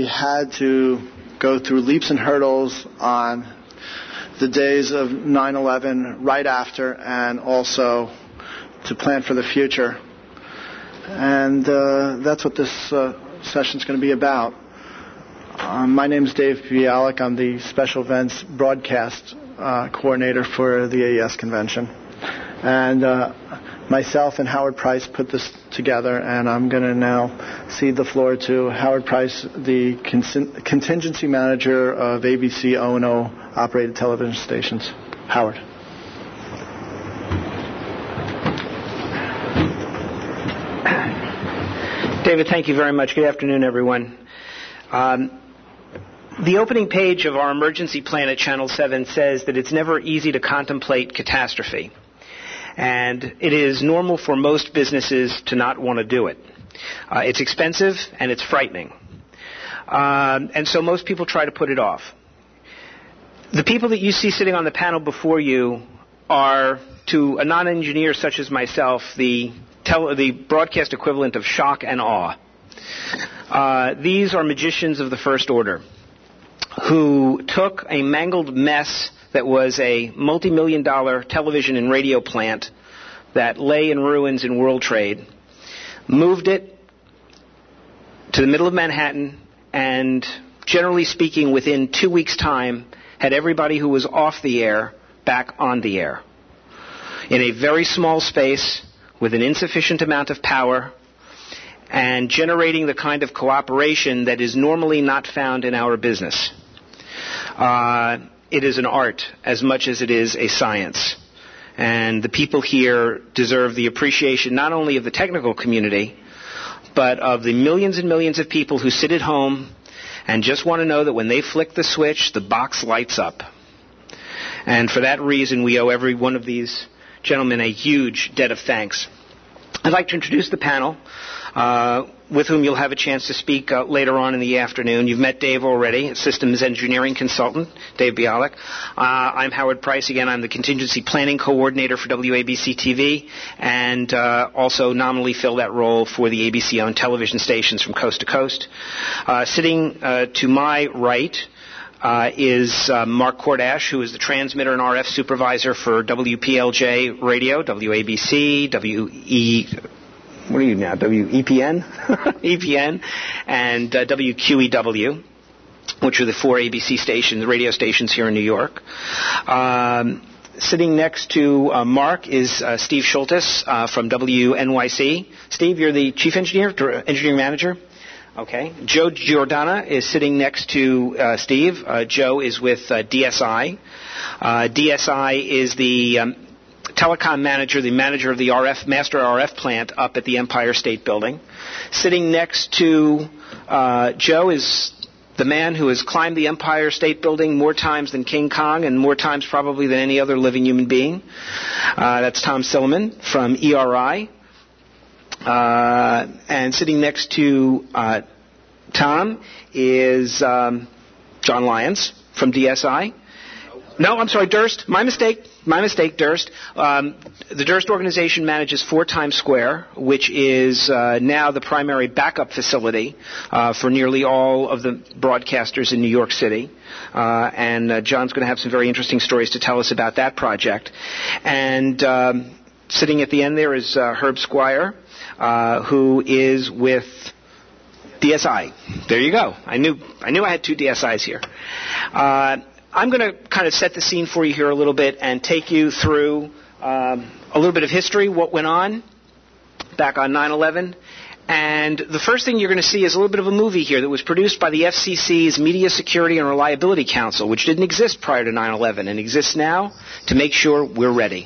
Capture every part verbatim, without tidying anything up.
we had to go through leaps and hurdles on the days of nine eleven, right after, and also to plan for the future. And uh, that's what this uh, session is going to be about. Um, my name is Dave Bialik. I'm the Special Events Broadcast uh, Coordinator for the A E S Convention. And uh, myself and Howard Price put this together, and I'm going to now cede the floor to Howard Price, the con- contingency manager of A B C O and O operated television stations. Howard. David, thank you very much. Good afternoon, everyone. Um, the opening page of our emergency plan at Channel seven says that it's never easy to contemplate catastrophe. And it is normal for most businesses to not want to do it. Uh, it's expensive and it's frightening. Um, and so most people try to put it off. The people that you see sitting on the panel before you are, to a non-engineer such as myself, the, tele- the broadcast equivalent of shock and awe. Uh, these are magicians of the first order who took a mangled mess that was a multi-million dollar television and radio plant that lay in ruins in World Trade, moved it to the middle of Manhattan, and generally speaking, within two weeks' time, had everybody who was off the air back on the air. In a very small space, with an insufficient amount of power, and generating the kind of cooperation that is normally not found in our business. Uh, It is an art as much as it is a science. And the people here deserve the appreciation not only of the technical community, but of the millions and millions of people who sit at home and just want to know that when they flick the switch, the box lights up. And for that reason, we owe every one of these gentlemen a huge debt of thanks. I'd like to introduce the panel, uh, with whom you'll have a chance to speak uh, later on in the afternoon. You've met Dave already, systems engineering consultant, Dave Bialik. Uh, I'm Howard Price. Again, I'm the contingency planning coordinator for W A B C T V, and uh, also nominally fill that role for the A B C-owned television stations from coast to coast. Uh, sitting uh, to my right Uh, is uh, Mark Kordash, who is the transmitter and R F supervisor for W P L J Radio, W A B C, W E, what are you now, W E P N? E P N, and uh, W Q E W, which are the four A B C stations, radio stations here in New York. Um, sitting next to uh, Mark is uh, Steve Schultes uh, from W N Y C. Steve, you're the chief engineer, engineering manager? Okay. Joe Giordana is sitting next to uh, Steve. Uh, Joe is with uh, D S I. Uh, D S I is the um, telecom manager, the manager of the R F master R F plant up at the Empire State Building. Sitting next to uh, Joe is the man who has climbed the Empire State Building more times than King Kong and more times probably than any other living human being. Uh, that's Tom Silliman from E R I. Uh, and sitting next to uh, Tom is um, John Lyons from D S I. No, I'm sorry, Durst. My mistake. My mistake, Durst. Um, the Durst organization manages four Times Square, which is uh, now the primary backup facility uh, for nearly all of the broadcasters in New York City. Uh, and uh, John's going to have some very interesting stories to tell us about that project. And um, sitting at the end there is uh, Herb Squire, Uh, who is with D S I. There you go. I knew I knew I had two D S Is here. Uh, I'm going to kind of set the scene for you here a little bit and take you through um, a little bit of history, what went on back on nine eleven. And the first thing you're going to see is a little bit of a movie here that was produced by the F C C's Media Security and Reliability Council, which didn't exist prior to nine eleven and exists now to make sure we're ready.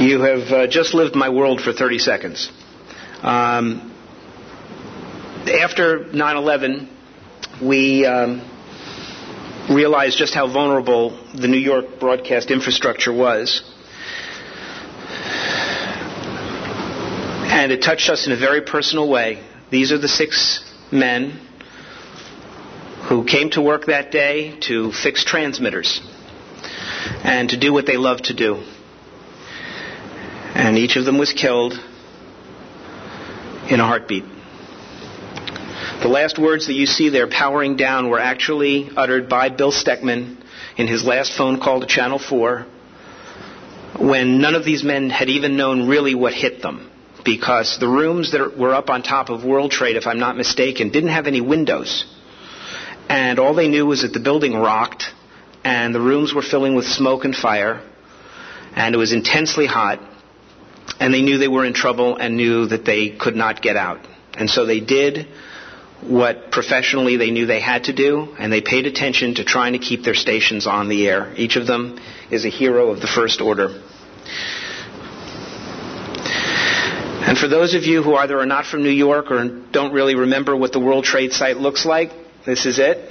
You have uh, just lived my world for thirty seconds. Um, after nine eleven, we um, realized just how vulnerable the New York broadcast infrastructure was. And it touched us in a very personal way. These are the six men who came to work that day to fix transmitters and to do what they loved to do. And each of them was killed in a heartbeat. The last words that you see there, powering down, were actually uttered by Bill Steckman in his last phone call to Channel four, when none of these men had even known really what hit them, because the rooms that were up on top of World Trade, if I'm not mistaken, didn't have any windows. And all they knew was that the building rocked, and the rooms were filling with smoke and fire, and it was intensely hot, and they knew they were in trouble and knew that they could not get out. And so they did what professionally they knew they had to do, and they paid attention to trying to keep their stations on the air. Each of them is a hero of the first order. And for those of you who either are not from New York or don't really remember what the World Trade site looks like, this is it.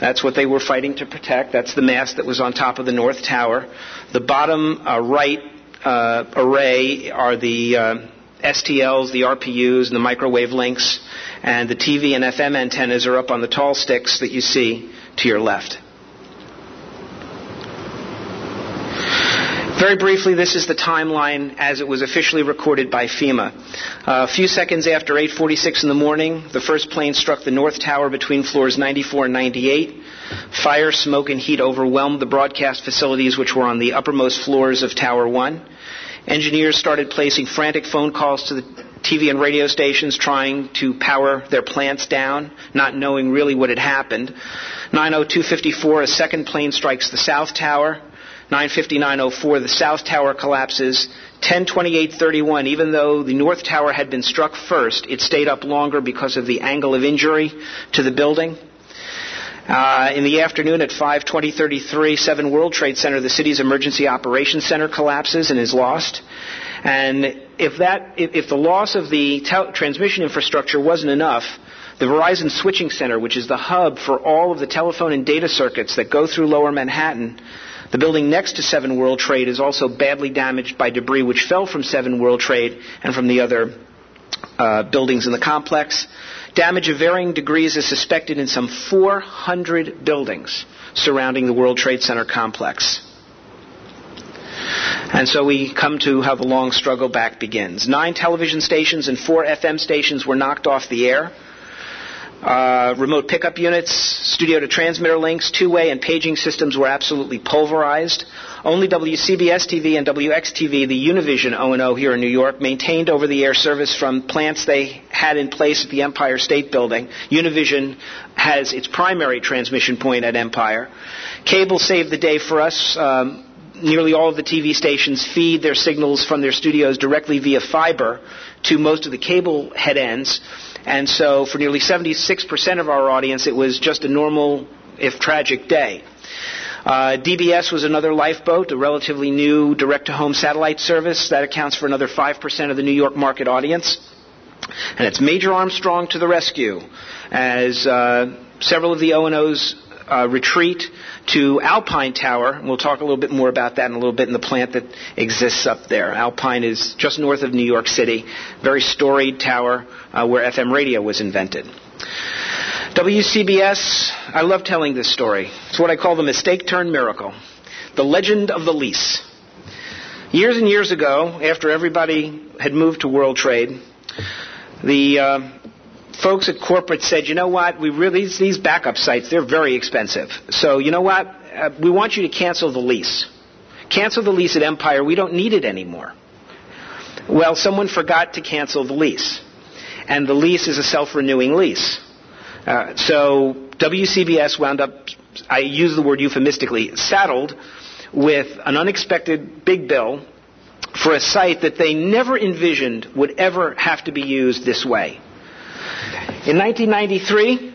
That's what they were fighting to protect. That's the mast that was on top of the North Tower. The bottom uh, right uh, array are the uh, S T Ls, the R P Us, and the microwave links, and the T V and F M antennas are up on the tall sticks that you see to your left. Very briefly, this is the timeline as it was officially recorded by FEMA. Uh, a few seconds after eight forty-six in the morning, the first plane struck the North Tower between floors ninety-four and ninety-eight. Fire, smoke, and heat overwhelmed the broadcast facilities, which were on the uppermost floors of Tower one. Engineers started placing frantic phone calls to the T V and radio stations trying to power their plants down, not knowing really what had happened. nine oh two fifty-four, a second plane strikes the South Tower. nine fifty-nine oh four, the South Tower collapses. ten twenty-eight thirty-one, even though the North Tower had been struck first, it stayed up longer because of the angle of injury to the building. Uh, in the afternoon at five twenty thirty-three, seven World Trade Center, the city's emergency operations center, collapses and is lost. And if that, if the loss of the tel- transmission infrastructure wasn't enough, the Verizon Switching Center, which is the hub for all of the telephone and data circuits that go through Lower Manhattan, the building next to seven World Trade, is also badly damaged by debris which fell from seven World Trade and from the other uh, buildings in the complex. Damage of varying degrees is suspected in some four hundred buildings surrounding the World Trade Center complex. And so we come to how the long struggle back begins. Nine television stations and four F M stations were knocked off the air. Uh, remote pickup units, studio-to-transmitter links, two-way and paging systems were absolutely pulverized. Only W C B S T V and W X T V, the Univision O and O here in New York, maintained over-the-air service from plants they had in place at the Empire State Building. Univision has its primary transmission point at Empire. Cable saved the day for us. Um, nearly all of the T V stations feed their signals from their studios directly via fiber to most of the cable head ends. And so for nearly seventy-six percent of our audience, it was just a normal, if tragic, day. Uh, D B S was another lifeboat, a relatively new direct-to-home satellite service. That accounts for another five percent of the New York market audience. And it's Major Armstrong to the rescue, as uh, several of the O and O's uh, retreat to Alpine Tower. And we'll talk a little bit more about that in a little bit in the plant that exists up there. Alpine is just north of New York City, very storied tower uh, where F M radio was invented. W C B S, I love telling this story. It's what I call the mistake turned miracle. The legend of the lease. Years and years ago, after everybody had moved to World Trade, the uh, folks at corporate said, you know what, we really, these backup sites, they're very expensive. So, you know what, uh, we want you to cancel the lease. Cancel the lease at Empire, we don't need it anymore. Well, someone forgot to cancel the lease. And the lease is a self-renewing lease. Uh, so W C B S wound up, I use the word euphemistically, saddled with an unexpected big bill for a site that they never envisioned would ever have to be used this way. In nineteen ninety-three,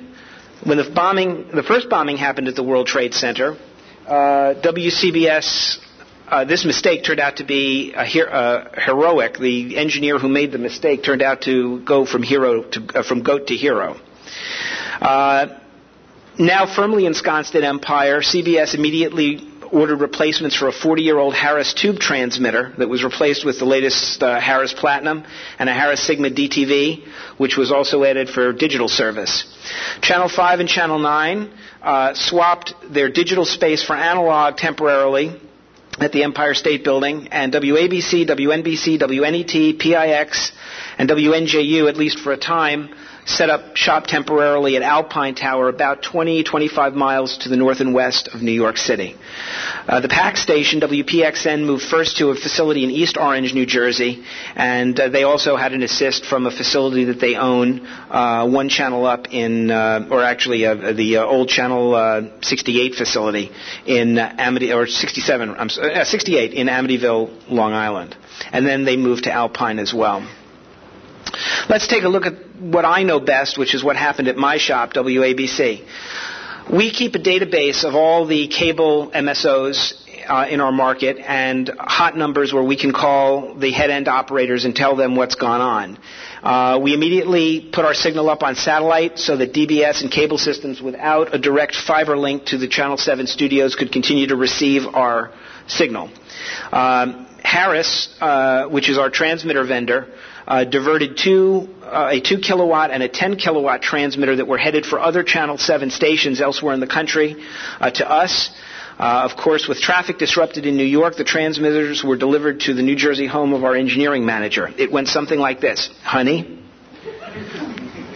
when the bombing, the first bombing happened at the World Trade Center, uh, W C B S Uh, this mistake turned out to be a her- uh, heroic. The engineer who made the mistake turned out to go from hero to uh, from goat to hero. Uh, now firmly ensconced in empire, C B S immediately ordered replacements for a forty-year-old Harris tube transmitter that was replaced with the latest uh, Harris Platinum and a Harris Sigma D T V, which was also added for digital service. Channel five and Channel nine uh, swapped their digital space for analog temporarily at the Empire State Building, and W A B C, W N B C, W N E T, P I X, and W N J U, at least for a time, set up shop temporarily at Alpine Tower, about twenty, twenty-five miles to the north and west of New York City. Uh, the PAC station, W P X N, moved first to a facility in East Orange, New Jersey, and uh, they also had an assist from a facility that they own, uh, one channel up in, uh, or actually uh, the uh, old Channel uh, sixty-eight facility in uh, Amity, or sixty-seven, I'm sorry, uh, sixty-eight in Amityville, Long Island. And then they moved to Alpine as well. Let's take a look at what I know best, which is what happened at my shop, W A B C. We keep a database of all the cable M S Os uh, in our market and hot numbers where we can call the head-end operators and tell them what's gone on. Uh, we immediately put our signal up on satellite so that D B S and cable systems without a direct fiber link to the Channel seven studios could continue to receive our signal. Um, Harris, uh, which is our transmitter vendor, Uh, diverted two, uh, a two kilowatt and a ten kilowatt transmitter that were headed for other Channel seven stations elsewhere in the country uh, to us. Uh, of course, with traffic disrupted in New York, the transmitters were delivered to the New Jersey home of our engineering manager. It went something like this. Honey,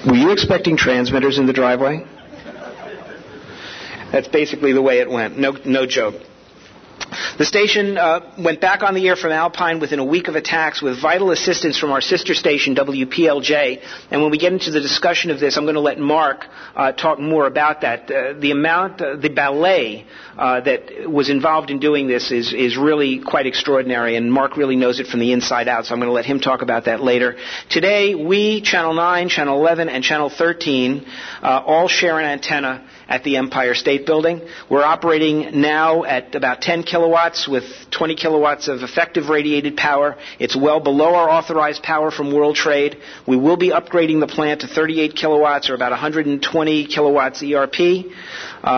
were you expecting transmitters in the driveway? That's basically the way it went. No, no joke. The station uh, went back on the air from Alpine within a week of attacks with vital assistance from our sister station, W P L J. And when we get into the discussion of this, I'm going to let Mark uh, talk more about that. Uh, the amount, uh, the ballet uh, that was involved in doing this is, is really quite extraordinary, and Mark really knows it from the inside out, so I'm going to let him talk about that later. Today, we, Channel nine, Channel eleven, and Channel thirteen, uh, all share an antenna at the Empire State Building. We're operating now at about ten kilowatts with twenty kilowatts of effective radiated power. It's well below our authorized power from World Trade. We will be upgrading the plant to thirty-eight kilowatts, or about one hundred twenty kilowatts E R P. Uh,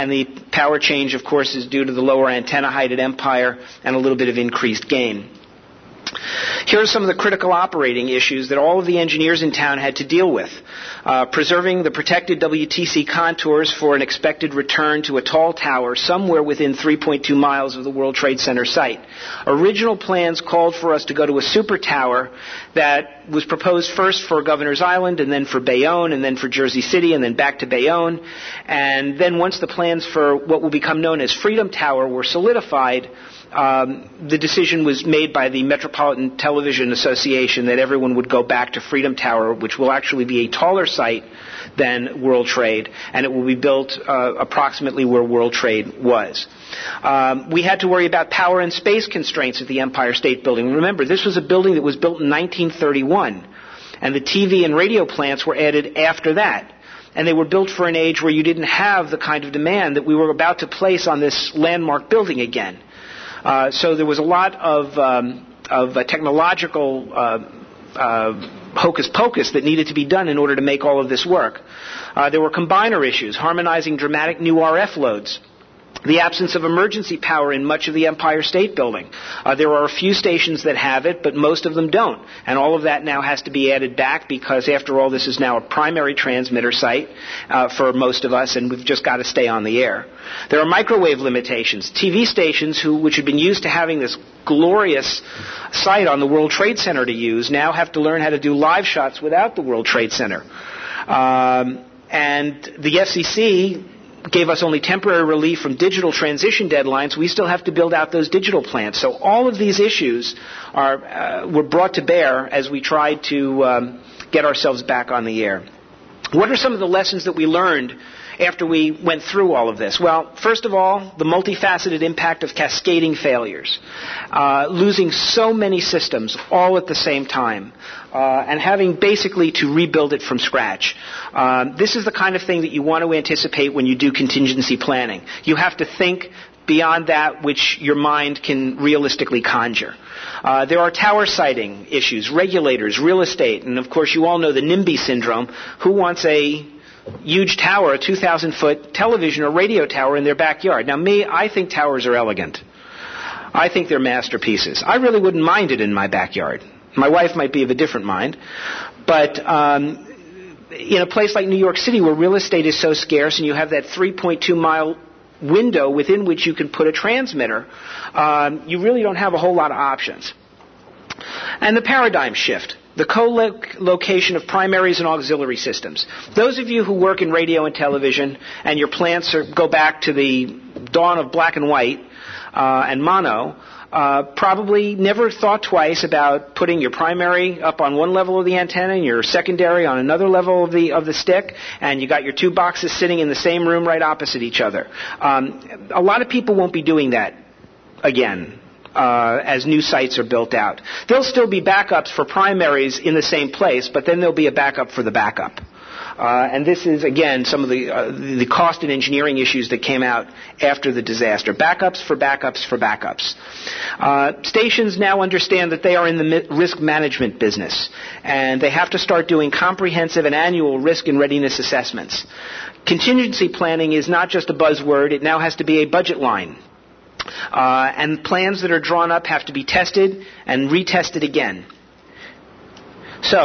and the power change, of course, is due to the lower antenna height at Empire and a little bit of increased gain. Here are some of the critical operating issues that all of the engineers in town had to deal with. Uh, preserving the protected W T C contours for an expected return to a tall tower somewhere within three point two miles of the World Trade Center site. Original plans called for us to go to a super tower that was proposed first for Governor's Island and then for Bayonne and then for Jersey City and then back to Bayonne. And then once the plans for what will become known as Freedom Tower were solidified, Um, the decision was made by the Metropolitan Television Association that everyone would go back to Freedom Tower, which will actually be a taller site than World Trade, and it will be built uh, approximately where World Trade was. Um, we had to worry about power and space constraints at the Empire State Building. Remember, this was a building that was built in nineteen thirty-one, and the T V and radio plants were added after that. And they were built for an age where you didn't have the kind of demand that we were about to place on this landmark building again. Uh, so there was a lot of, um, of uh, technological uh, uh, hocus-pocus that needed to be done in order to make all of this work. Uh, there were combiner issues, harmonizing dramatic new R F loads, the absence of emergency power in much of the Empire State Building. Uh, there are a few stations that have it, but most of them don't. And all of that now has to be added back because, after all, this is now a primary transmitter site uh, for most of us, and we've just got to stay on the air. There are microwave limitations. T V stations, who, which had been used to having this glorious site on the World Trade Center to use, now have to learn how to do live shots without the World Trade Center. Um, and the F C C gave us only temporary relief from digital transition deadlines. We still have to build out those digital plants. So all of these issues are uh, were brought to bear as we tried to um, get ourselves back on the air. What are some of the lessons that we learned after we went through all of this? Well, first of all, the multifaceted impact of cascading failures, uh, losing so many systems all at the same time, Uh, and having basically to rebuild it from scratch. Um, this is the kind of thing that you want to anticipate when you do contingency planning. You have to think beyond that which your mind can realistically conjure. Uh, there are tower siting issues, regulators, real estate, and of course you all know the NIMBY syndrome. Who wants a huge tower, a two thousand foot television or radio tower in their backyard? Now me, I think towers are elegant. I think they're masterpieces. I really wouldn't mind it in my backyard. My wife might be of a different mind. But um, in a place like New York City where real estate is so scarce and you have that three point two mile window within which you can put a transmitter, um, you really don't have a whole lot of options. And the paradigm shift, the co-location of primaries and auxiliary systems. Those of you who work in radio and television and your plants are, go back to the dawn of black and white uh, and mono, Uh, probably never thought twice about putting your primary up on one level of the antenna and your secondary on another level of the of the stick, and you got your two boxes sitting in the same room right opposite each other. Um, a lot of people won't be doing that again uh, as new sites are built out. There'll still be backups for primaries in the same place, but then there'll be a backup for the backup. Uh, and this is, again, some of the uh, the cost and engineering issues that came out after the disaster. Backups for backups for backups. Uh, stations now understand that they are in the risk management business, and they have to start doing comprehensive and annual risk and readiness assessments. Contingency planning is not just a buzzword. It now has to be a budget line. Uh, and plans that are drawn up have to be tested and retested again. So,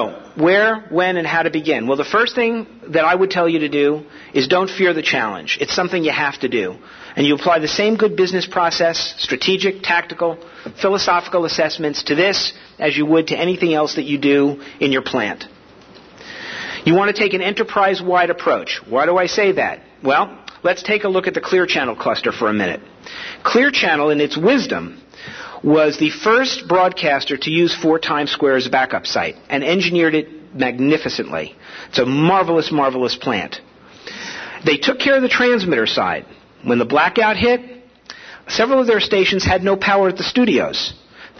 where, when, and how to begin? Well, the first thing that I would tell you to do is don't fear the challenge. It's something you have to do. And you apply the same good business process, strategic, tactical, philosophical assessments to this as you would to anything else that you do in your plant. You want to take an enterprise-wide approach. Why do I say that? Well, let's take a look at the Clear Channel cluster for a minute. Clear Channel, in its wisdom, was the first broadcaster to use four Times Square as a backup site and engineered it magnificently. It's a marvelous, marvelous plant. They took care of the transmitter side. When the blackout hit, several of their stations had no power at the studios.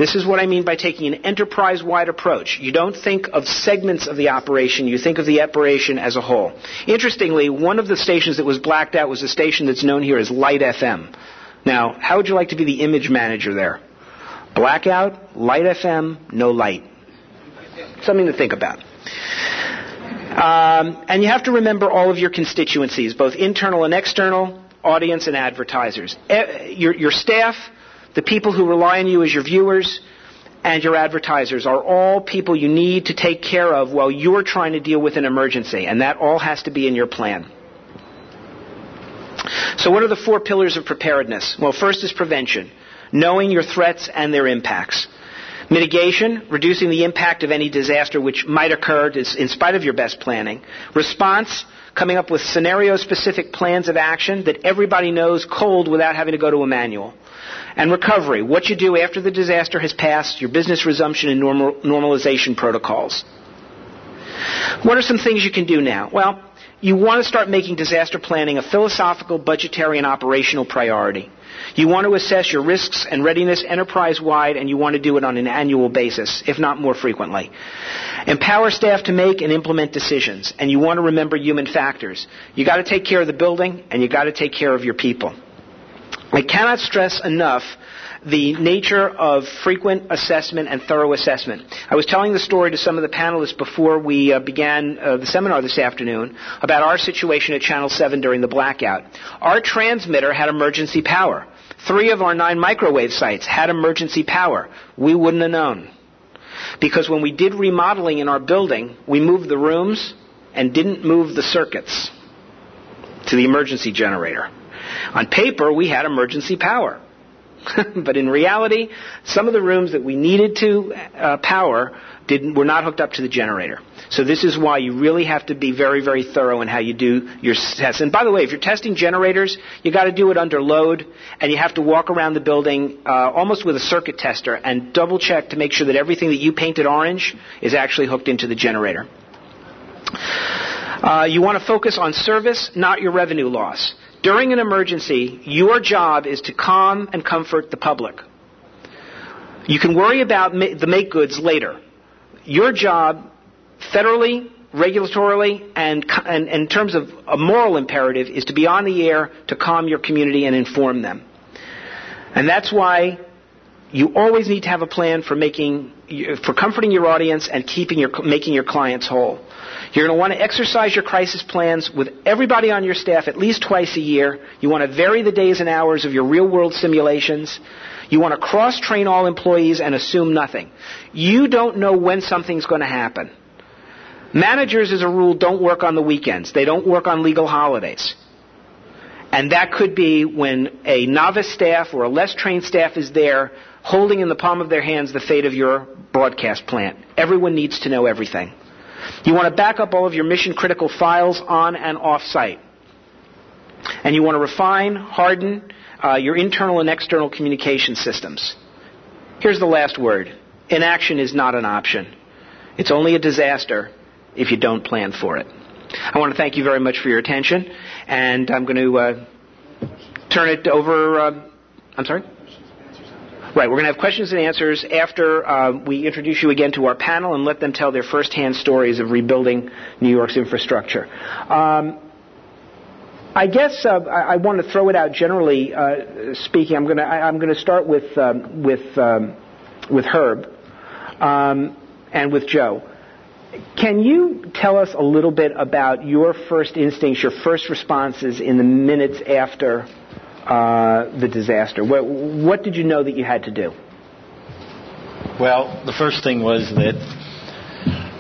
This is what I mean by taking an enterprise-wide approach. You don't think of segments of the operation, you think of the operation as a whole. Interestingly, one of the stations that was blacked out was a station that's known here as Light F M. Now, how would you like to be the image manager there? Blackout, Light F M, no light. Something to think about. Um, and you have to remember all of your constituencies, both internal and external, audience and advertisers. E- your, your staff, the people who rely on you as your viewers, and your advertisers are all people you need to take care of while you're trying to deal with an emergency. And that all has to be in your plan. So what are the four pillars of preparedness? Well, first is prevention. Knowing your threats and their impacts. Mitigation, reducing the impact of any disaster which might occur in spite of your best planning. Response, coming up with scenario-specific plans of action that everybody knows cold without having to go to a manual. And recovery, what you do after the disaster has passed, your business resumption and normal, normalization protocols. What are some things you can do now? Well, you want to start making disaster planning a philosophical, budgetary, and operational priority. You want to assess your risks and readiness enterprise-wide, and you want to do it on an annual basis, if not more frequently. Empower staff to make and implement decisions, and you want to remember human factors. You got to take care of the building, and you got to take care of your people. I cannot stress enough the nature of frequent assessment and thorough assessment. I was telling the story to some of the panelists before we uh, began uh, the seminar this afternoon about our situation at Channel seven during the blackout. Our transmitter had emergency power. Three of our nine microwave sites had emergency power. We wouldn't have known. Because when we did remodeling in our building, we moved the rooms and didn't move the circuits to the emergency generator. On paper, we had emergency power. But in reality, some of the rooms that we needed to uh, power didn't, were not hooked up to the generator. So this is why you really have to be very, very thorough in how you do your tests. And by the way, if you're testing generators, you got to do it under load, and you have to walk around the building uh, almost with a circuit tester and double-check to make sure that everything that you painted orange is actually hooked into the generator. Uh, you want to focus on service, not your revenue loss. During an emergency, your job is to calm and comfort the public. You can worry about ma- the make-goods later. Your job, federally, regulatorily, and, co- and, and in terms of a moral imperative, is to be on the air to calm your community and inform them. And that's why you always need to have a plan for making, for comforting your audience and keeping your, making your clients whole. You're going to want to exercise your crisis plans with everybody on your staff at least twice a year. You want to vary the days and hours of your real-world simulations. You want to cross-train all employees and assume nothing. You don't know when something's going to happen. Managers, as a rule, don't work on the weekends. They don't work on legal holidays. And that could be when a novice staff or a less trained staff is there holding in the palm of their hands the fate of your broadcast plant. Everyone needs to know everything. You want to back up all of your mission-critical files on and off-site. And you want to refine, harden uh, your internal and external communication systems. Here's the last word. Inaction is not an option. It's only a disaster if you don't plan for it. I want to thank you very much for your attention, and I'm going to uh, turn it over. Uh, I'm sorry? Right, we're going to have questions and answers after uh, we introduce you again to our panel and let them tell their first-hand stories of rebuilding New York's infrastructure. Um, I guess uh, I, I want to throw it out generally uh, speaking. I'm going to I, I'm going to start with um, with um, with Herb um, and with Joe. Can you tell us a little bit about your first instincts, your first responses in the minutes after uh, the disaster? What, what did you know that you had to do? Well, the first thing was that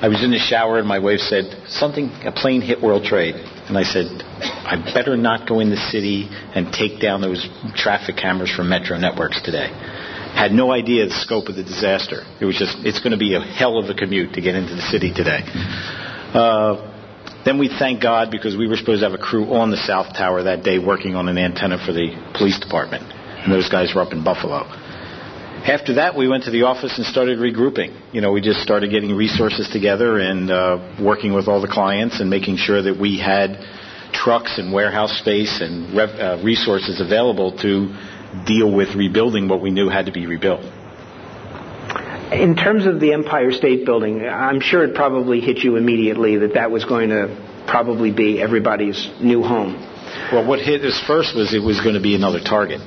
I was in the shower and my wife said, something, a plane hit World Trade. And I said, I better not go in the city and take down those traffic cameras from Metro Networks today. Had no idea the scope of the disaster. It was just, it's going to be a hell of a commute to get into the city today. Uh, then we thank God because we were supposed to have a crew on the South Tower that day working on an antenna for the police department. And those guys were up in Buffalo. After that, we went to the office and started regrouping. You know, we just started getting resources together and uh, working with all the clients and making sure that we had trucks and warehouse space and rev, uh, resources available to deal with rebuilding what we knew had to be rebuilt. In terms of the Empire State Building, I'm sure it probably hit you immediately that that was going to probably be everybody's new home. Well, what hit us first was it was going to be another target.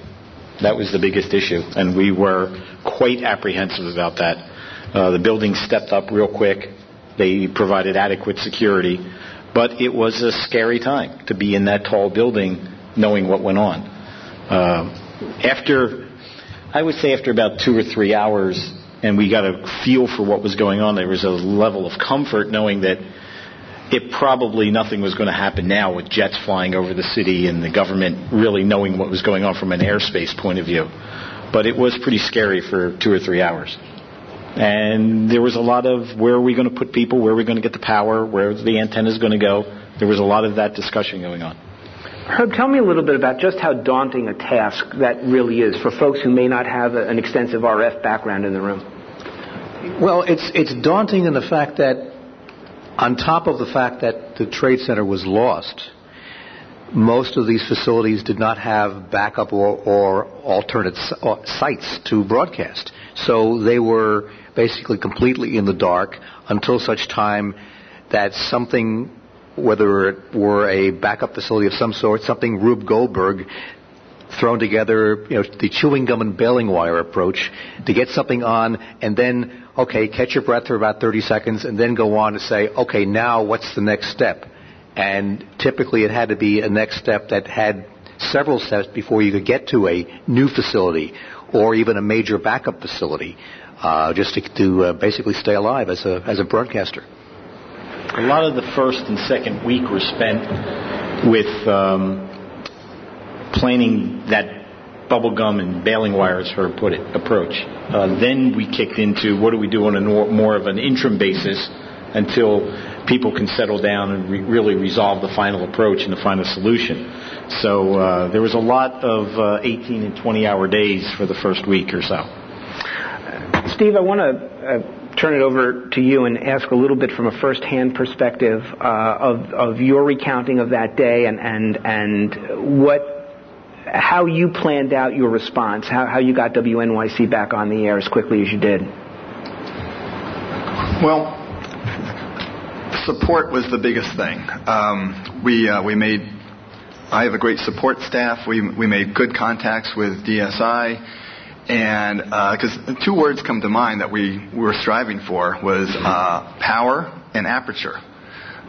That was the biggest issue, and we were quite apprehensive about that. Uh, the building stepped up real quick. They provided adequate security, but it was a scary time to be in that tall building knowing what went on. Uh, After, I would say after about two or three hours, and we got a feel for what was going on, there was a level of comfort knowing that it probably nothing was going to happen now with jets flying over the city and the government really knowing what was going on from an airspace point of view. But it was pretty scary for two or three hours. And there was a lot of where are we going to put people, where are we going to get the power, where the antenna is going to go. There was a lot of that discussion going on. Herb, tell me a little bit about just how daunting a task that really is for folks who may not have a, an extensive R F background in the room. Well, it's it's daunting in the fact that on top of the fact that the Trade Center was lost, most of these facilities did not have backup or, or alternate sites to broadcast. So they were basically completely in the dark until such time that something, whether it were a backup facility of some sort, something Rube Goldberg thrown together, you know, the chewing gum and baling wire approach to get something on and then, okay, catch your breath for about thirty seconds and then go on to say, okay, now what's the next step? And typically it had to be a next step that had several steps before you could get to a new facility or even a major backup facility, uh, just to, to uh, basically stay alive as a as a broadcaster. A lot of the first and second week were spent with um, planning that bubble gum and baling wire, as Herb put it, approach. Uh, then we kicked into what do we do on a nor- more of an interim basis until people can settle down and re- really resolve the final approach and the final solution. So uh, there was a lot of uh, eighteen and twenty-hour days for the first week or so. Steve, I want to... Uh turn it over to you and ask a little bit from a first-hand perspective uh, of, of your recounting of that day and, and, and what how you planned out your response, how, how you got W N Y C back on the air as quickly as you did. Well, support was the biggest thing. Um, we, uh, we made I have a great support staff. We we made good contacts with D S I. And because uh, two words come to mind that we, we were striving for was uh, power and aperture.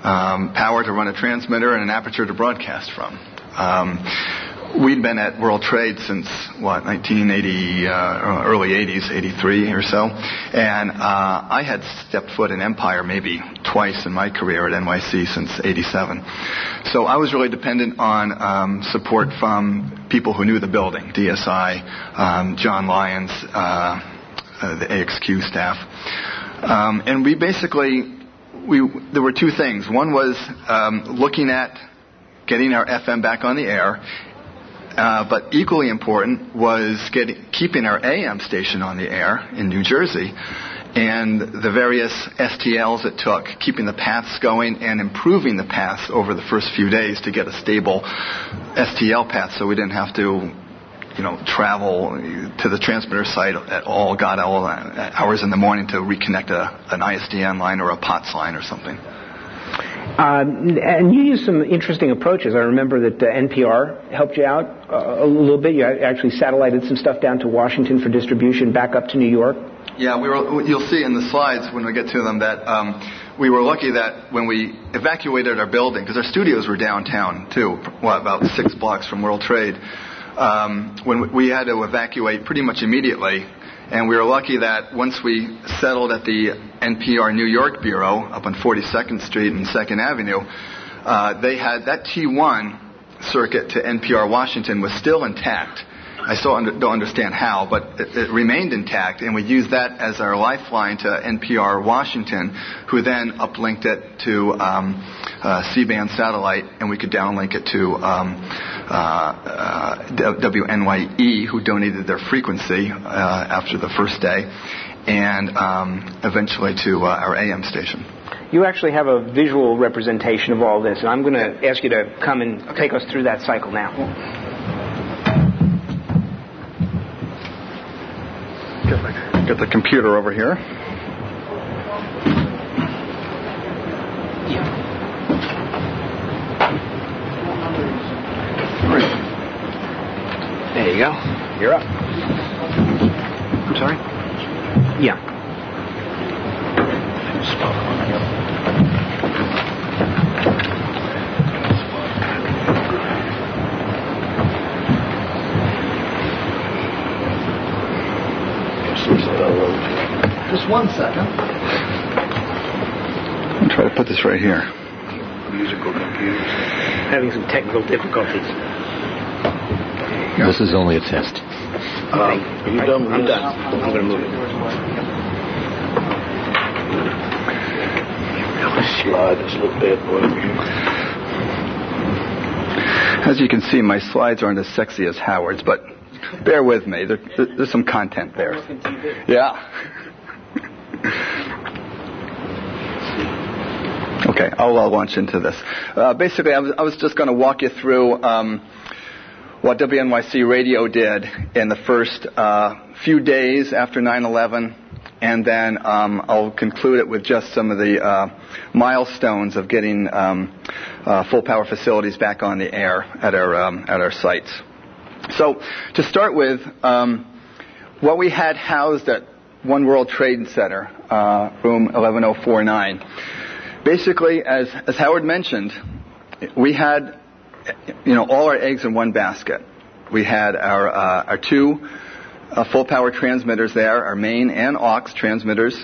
Um, power to run a transmitter and an aperture to broadcast from. Um, we'd been at World Trade since, what, nineteen eighty, uh, early eighties, eighty-three or so. And uh, I had stepped foot in Empire maybe twice in my career at N Y C since eighty-seven. So I was really dependent on um, support from people who knew the building, D S I, um, John Lyons, uh, uh, the A X Q staff. Um, and we basically... We, there were two things. One was um, looking at getting our F M back on the air, uh, but equally important was getting, keeping our A M station on the air in New Jersey, and the various S T Ls it took, keeping the paths going and improving the paths over the first few days to get a stable S T L path, so we didn't have to, you know, travel to the transmitter site at all, God, all hours in the morning to reconnect a, an I S D N line or a P O T S line or something. Um, and you used some interesting approaches. I remember that uh, N P R helped you out uh, a little bit. You actually satellited some stuff down to Washington for distribution, back up to New York. Yeah, we were. You'll see in the slides when we get to them that um, we were lucky that when we evacuated our building, because our studios were downtown too, well, about six blocks from World Trade. Um, when we had to evacuate pretty much immediately, and we were lucky that once we settled at the N P R New York Bureau up on forty-second Street and second Avenue, uh, they had that T one circuit to N P R Washington was still intact. I still under, don't understand how, but it, it remained intact, and we used that as our lifeline to N P R Washington, who then uplinked it to um, uh, C-band satellite, and we could downlink it to um, uh, uh, W N Y E, who donated their frequency uh, after the first day, and um, eventually to uh, our A M station. You actually have a visual representation of all this, and I'm going to ask you to come and okay. take us through that cycle now. Cool. Get the computer over here. Yeah. There you go. You're up. I'm sorry? Yeah. Just one second. I'll try to put this right here. Musical computers. Having some technical difficulties. This is only a test. Um, are you done with I'm this? done. I'm going to move it. Slide this little bad boy over here. As you can see, my slides aren't as sexy as Howard's, but bear with me. There, there's some content there. Yeah. Okay, I'll, I'll launch into this. Uh, basically, I was, I was just going to walk you through um, what W N Y C Radio did in the first uh, few days after nine eleven, and then um, I'll conclude it with just some of the uh, milestones of getting um, uh, full power facilities back on the air at our um, at our sites. So, to start with, um, what we had housed at One World Trade Center, uh, room eleven oh four nine. Basically, as, as Howard mentioned, we had, you know, all our eggs in one basket. We had our, uh, our two uh, full power transmitters there, our main and aux transmitters.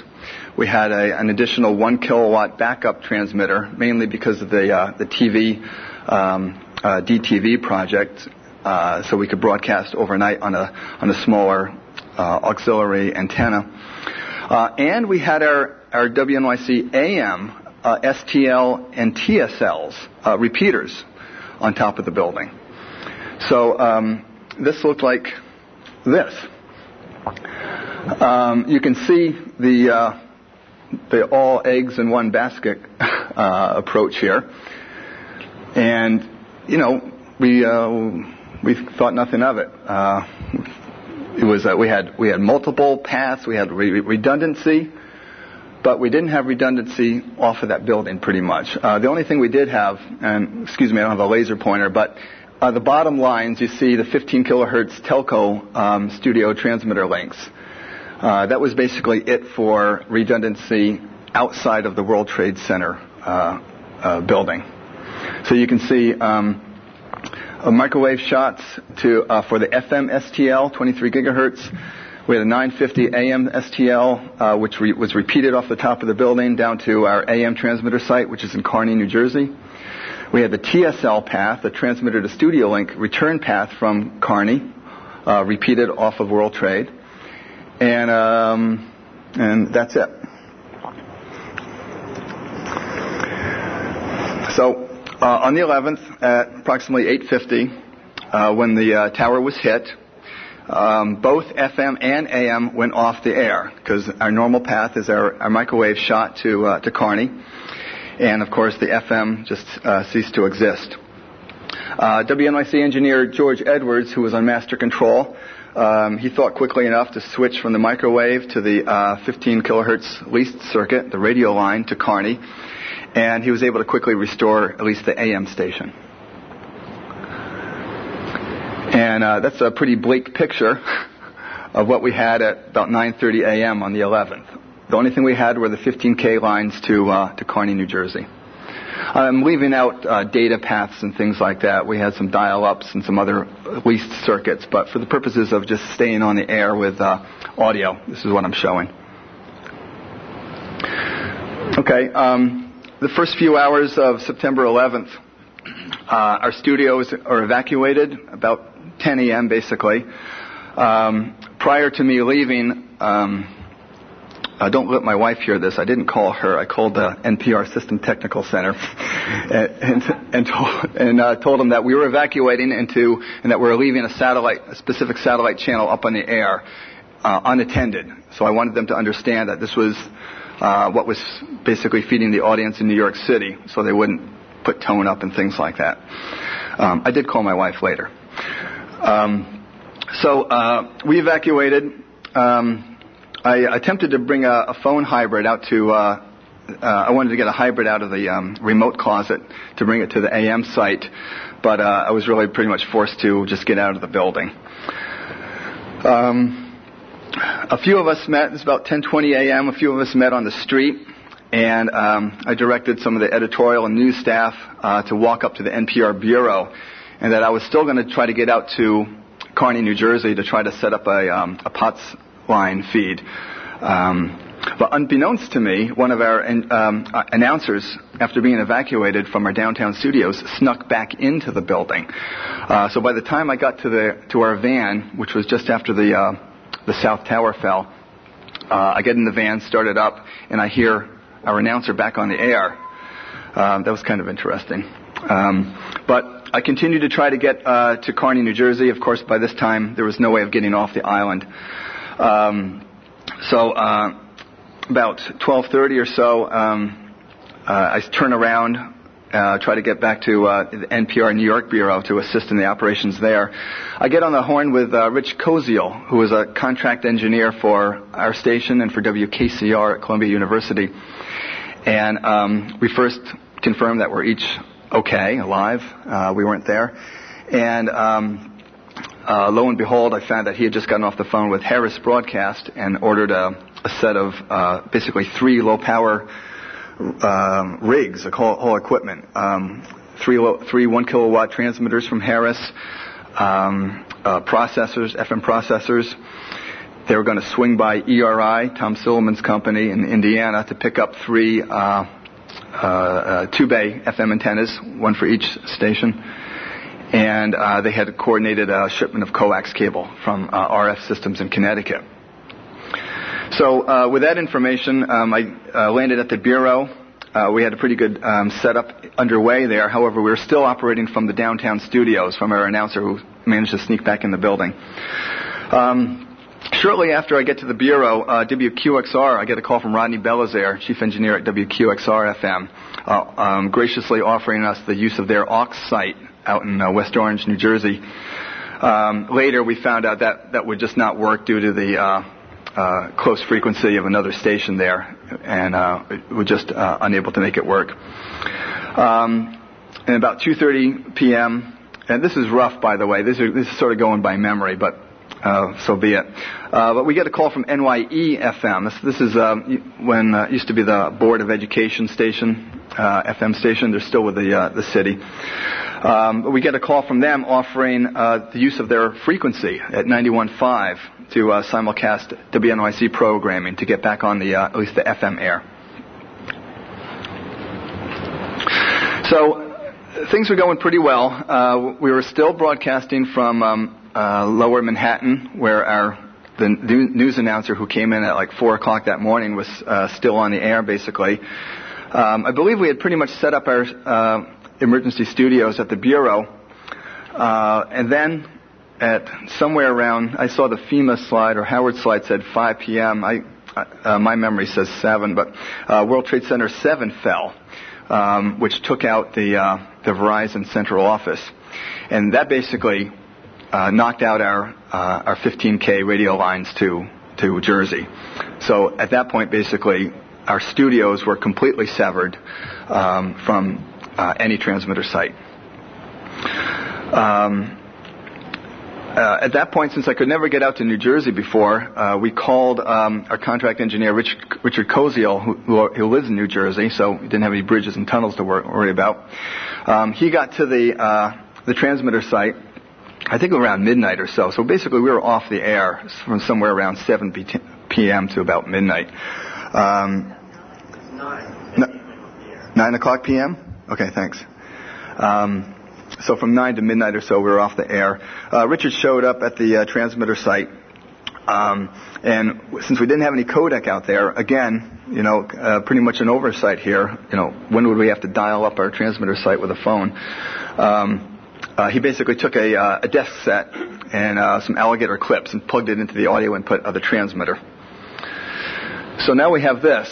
We had a, an additional one kilowatt backup transmitter, mainly because of the, uh, the T V, um, uh, D T V project, uh, so we could broadcast overnight on a, on a smaller Uh, auxiliary antenna, uh, and we had our, our W N Y C A M, uh, S T L, and T S Ls, uh, repeaters on top of the building. So um, this looked like this. Um, you can see the uh, the all eggs in one basket uh, approach here, and you know we uh, we thought nothing of it. Uh, It was uh, we had we had multiple paths, we had re- redundancy, but we didn't have redundancy off of that building pretty much. Uh, the only thing we did have, and excuse me, I don't have a laser pointer, but Uh, the bottom lines, you see the fifteen kilohertz telco um, studio transmitter links. Uh, that was basically it for redundancy outside of the World Trade Center uh, uh, building. So you can see um, uh, microwave shots to uh, for the F M S T L, twenty-three gigahertz. We had a nine fifty A M S T L, uh, which re- was repeated off the top of the building down to our A M transmitter site, which is in Kearney, New Jersey. We had the T S L path, the transmitter to studio link return path from Kearney, uh, repeated off of World Trade. And um, and that's it. So uh, on the eleventh, at approximately eight fifty, uh, when the uh, tower was hit, um, both F M and A M went off the air because our normal path is our, our microwave shot to uh, to Kearney, and of course the F M just uh, ceased to exist. Uh, W N Y C engineer George Edwards, who was on master control, Um, he thought quickly enough to switch from the microwave to the uh, fifteen kilohertz leased circuit, the radio line, to Kearney, and he was able to quickly restore at least the A M station. And uh, that's a pretty bleak picture of what we had at about nine thirty a.m. on the eleventh. The only thing we had were the fifteen K lines to uh, to Kearney, New Jersey. I'm leaving out uh, data paths and things like that. We had some dial-ups and some other leased circuits, but for the purposes of just staying on the air with uh, audio, this is what I'm showing. Okay, um, the first few hours of September eleventh, uh, our studios are evacuated about ten a.m. basically. Um, prior to me leaving, um, Uh, don't let my wife hear this. I didn't call her. I called the N P R System Technical Center and and, and, told, and uh, told them that we were evacuating and, to, and that we were leaving a satellite, a specific satellite channel up on the air uh, unattended. So I wanted them to understand that this was uh, what was basically feeding the audience in New York City, so they wouldn't put tone up and things like that. Um, I did call my wife later. Um, so uh, we evacuated. Um, I attempted to bring a, a phone hybrid out to, uh, uh, I wanted to get a hybrid out of the um, remote closet to bring it to the A M site, but uh, I was really pretty much forced to just get out of the building. Um, a few of us met, it's about ten twenty a.m., a few of us met on the street, and um, I directed some of the editorial and news staff uh, to walk up to the N P R bureau, and that I was still going to try to get out to Kearney, New Jersey to try to set up a, um, a P O T S line feed. Um, but unbeknownst to me, one of our um, announcers, after being evacuated from our downtown studios, snuck back into the building. Uh, so by the time I got to the to our van, which was just after the uh, the South Tower fell, uh, I get in the van, start it up, and I hear our announcer back on the air. Uh, that was kind of interesting. Um, but I continued to try to get uh, to Kearney, New Jersey. Of course, by this time, there was no way of getting off the island. Um, so, uh, about twelve thirty or so, um, uh, I turn around, uh, try to get back to, uh, the N P R New York Bureau to assist in the operations there. I get on the horn with, uh, Rich Koziel, who is a contract engineer for our station and for W K C R at Columbia University. And, um, we first confirmed that we're each okay, alive. Uh, we weren't there. And, um, Uh, lo and behold, I found that he had just gotten off the phone with Harris Broadcast and ordered a, a set of uh, basically three low-power um, rigs, whole, whole equipment, um, three, low, three one-kilowatt transmitters from Harris, um, uh, processors, F M processors. They were going to swing by E R I, Tom Silliman's company in Indiana, to pick up three uh, uh, uh, two-bay F M antennas, one for each station. And uh, they had coordinated a shipment of coax cable from uh, R F systems in Connecticut. So uh, with that information, um, I uh, landed at the Bureau. Uh, we had a pretty good um, setup underway there. However, we were still operating from the downtown studios from our announcer who managed to sneak back in the building. Um, shortly after I get to the Bureau, uh, W Q X R, I get a call from Rodney Belizaire, chief engineer at W Q X R F M, uh, um, graciously offering us the use of their aux site out in uh, West Orange, New Jersey. Um, later, we found out that that would just not work due to the uh, uh, close frequency of another station there, and uh, we were just uh, unable to make it work. Um, and about two thirty p.m., and this is rough, by the way. This is, this is sort of going by memory, but uh, so be it. Uh, but we get a call from N Y E F M. This, this is um, when uh, used to be the Board of Education station, uh, F M station. They're still with the uh, the city. Um, but we get a call from them offering uh, the use of their frequency at ninety-one point five to uh, simulcast W N Y C programming to get back on the uh, at least the F M air. So things were going pretty well. Uh, we were still broadcasting from um, uh, Lower Manhattan, where our the news announcer who came in at like four o'clock that morning was uh, still on the air, basically. Um, I believe we had pretty much set up our uh, emergency studios at the Bureau, uh, and then at somewhere around, I saw the FEMA slide or Howard slide said five p.m. I uh, my memory says seven, but uh, World Trade Center seven fell. Um, which took out the uh, the Verizon central office, and that basically uh, knocked out our uh, our fifteen K radio lines to to Jersey. So at that point, basically, our studios were completely severed um, from uh, any transmitter site. Um, uh, at that point, since I could never get out to New Jersey before, uh, we called um, our contract engineer Rich, Richard Koziel, who, who lives in New Jersey, so we didn't have any bridges and tunnels to wor- worry about. Um, he got to the uh, the transmitter site, I think around midnight or so. So basically, we were off the air from somewhere around seven p.m. to about midnight. Um, nine. Nine o'clock p m. Okay, thanks. Um, So from nine to midnight or so, we were off the air. Uh, Richard showed up at the uh, transmitter site, um, and since we didn't have any codec out there, again, you know, uh, pretty much an oversight here. You know, when would we have to dial up our transmitter site with a phone? Um, uh, he basically took a, uh, a desk set and uh, some alligator clips and plugged it into the audio input of the transmitter. So now we have this: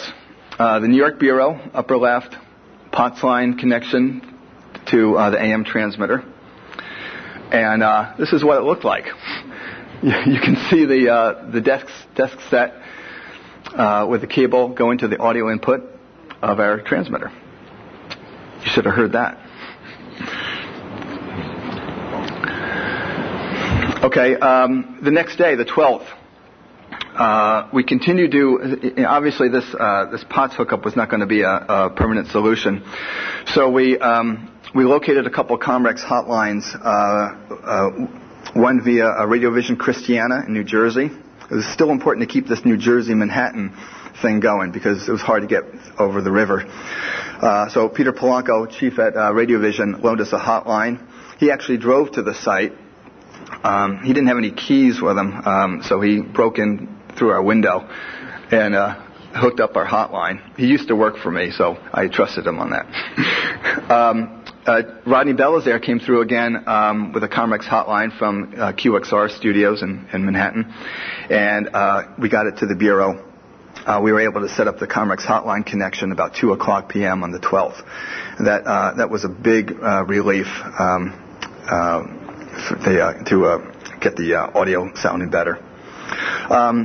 uh, the New York Bureau, upper left, Potts line connection to uh, the A M transmitter, and uh, this is what it looked like. You, you can see the uh, the desk desk set uh, with the cable going to the audio input of our transmitter. You should have heard that. Okay, um, the next day, the twelfth, uh, we continued to. Obviously, this uh, this P O T S hookup was not going to be a, a permanent solution, so we. Um, We located a couple of Comrex hotlines, uh, uh, one via uh, Radio Vision Christiana in New Jersey. It was still important to keep this New Jersey Manhattan thing going because it was hard to get over the river. Uh, so Peter Polanco, chief at uh, Radio Vision, loaned us a hotline. He actually drove to the site. Um, he didn't have any keys with him, um, so he broke in through our window and uh, hooked up our hotline. He used to work for me, so I trusted him on that. um, Uh, Rodney Belizaire came through again um, with a Comrex hotline from uh, Q X R Studios in, in Manhattan, and uh, we got it to the Bureau. Uh, we were able to set up the Comrex hotline connection about two o'clock p.m. on the twelfth. That uh, that was a big uh, relief um, uh, for the, uh, to uh, get the uh, audio sounding better. Um,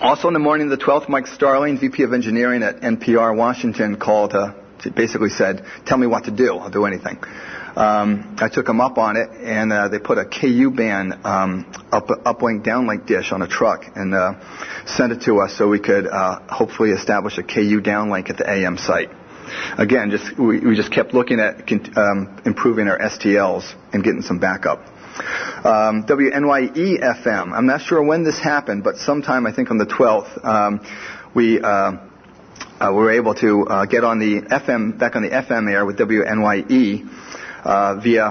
also in the morning of the twelfth, Mike Starling, V P of Engineering at N P R Washington, called uh, basically said, tell me what to do. I'll do anything. Um, I took them up on it, and uh, they put a K U band um, up, uplink, downlink dish on a truck and uh, sent it to us so we could uh, hopefully establish a K U downlink at the A M site. Again, just we, we just kept looking at um, improving our S T Ls and getting some backup. Um, W N Y E F M, I'm not sure when this happened, but sometime, I think on the twelfth, um, we... Uh, Uh, we were able to uh, get on the F M, back on the F M air with W N Y E uh, via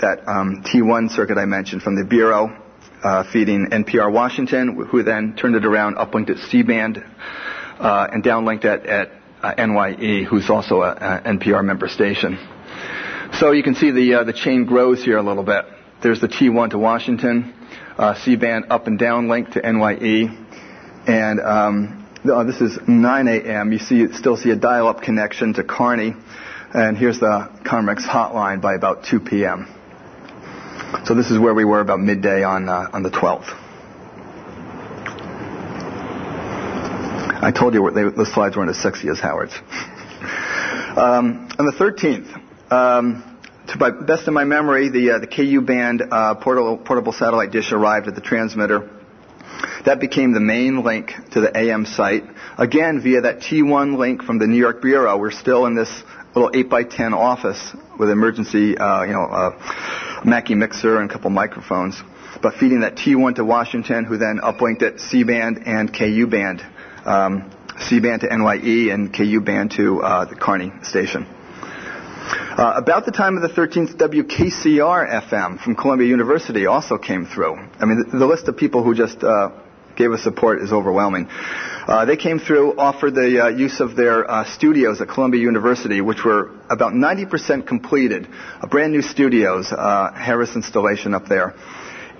that um, T one circuit I mentioned from the Bureau, uh, feeding N P R Washington, who then turned it around, uplinked it C-band, uh, and downlinked it at uh, N Y E, who's also an N P R member station. So you can see the uh, the chain grows here a little bit. There's the T one to Washington, uh, C-band up and downlink to N Y E, and... Um, Oh, this is nine a.m. You see, still see a dial-up connection to Kearney, and here's the Comrex hotline by about two p.m. So this is where we were about midday on uh, on the twelfth. I told you they, those slides weren't as sexy as Howard's. um, on the thirteenth, um, to my best of my memory, the uh, the Ku band uh, portable portable satellite dish arrived at the transmitter. That became the main link to the A M site. Again, via that T one link from the New York Bureau, we're still in this little eight by ten office with emergency, uh, you know, uh, Mackie mixer and a couple microphones. But feeding that T one to Washington, who then uplinked it C-band and Ku-band. Um, C-band to N Y E and Ku-band to uh, the Kearney station. Uh, about the time of the thirteenth, W K C R F M from Columbia University also came through. I mean, the, the list of people who just uh, gave us support is overwhelming. Uh, they came through, offered the uh, use of their uh, studios at Columbia University, which were about ninety percent completed, uh, brand new studios, uh, Harris installation up there.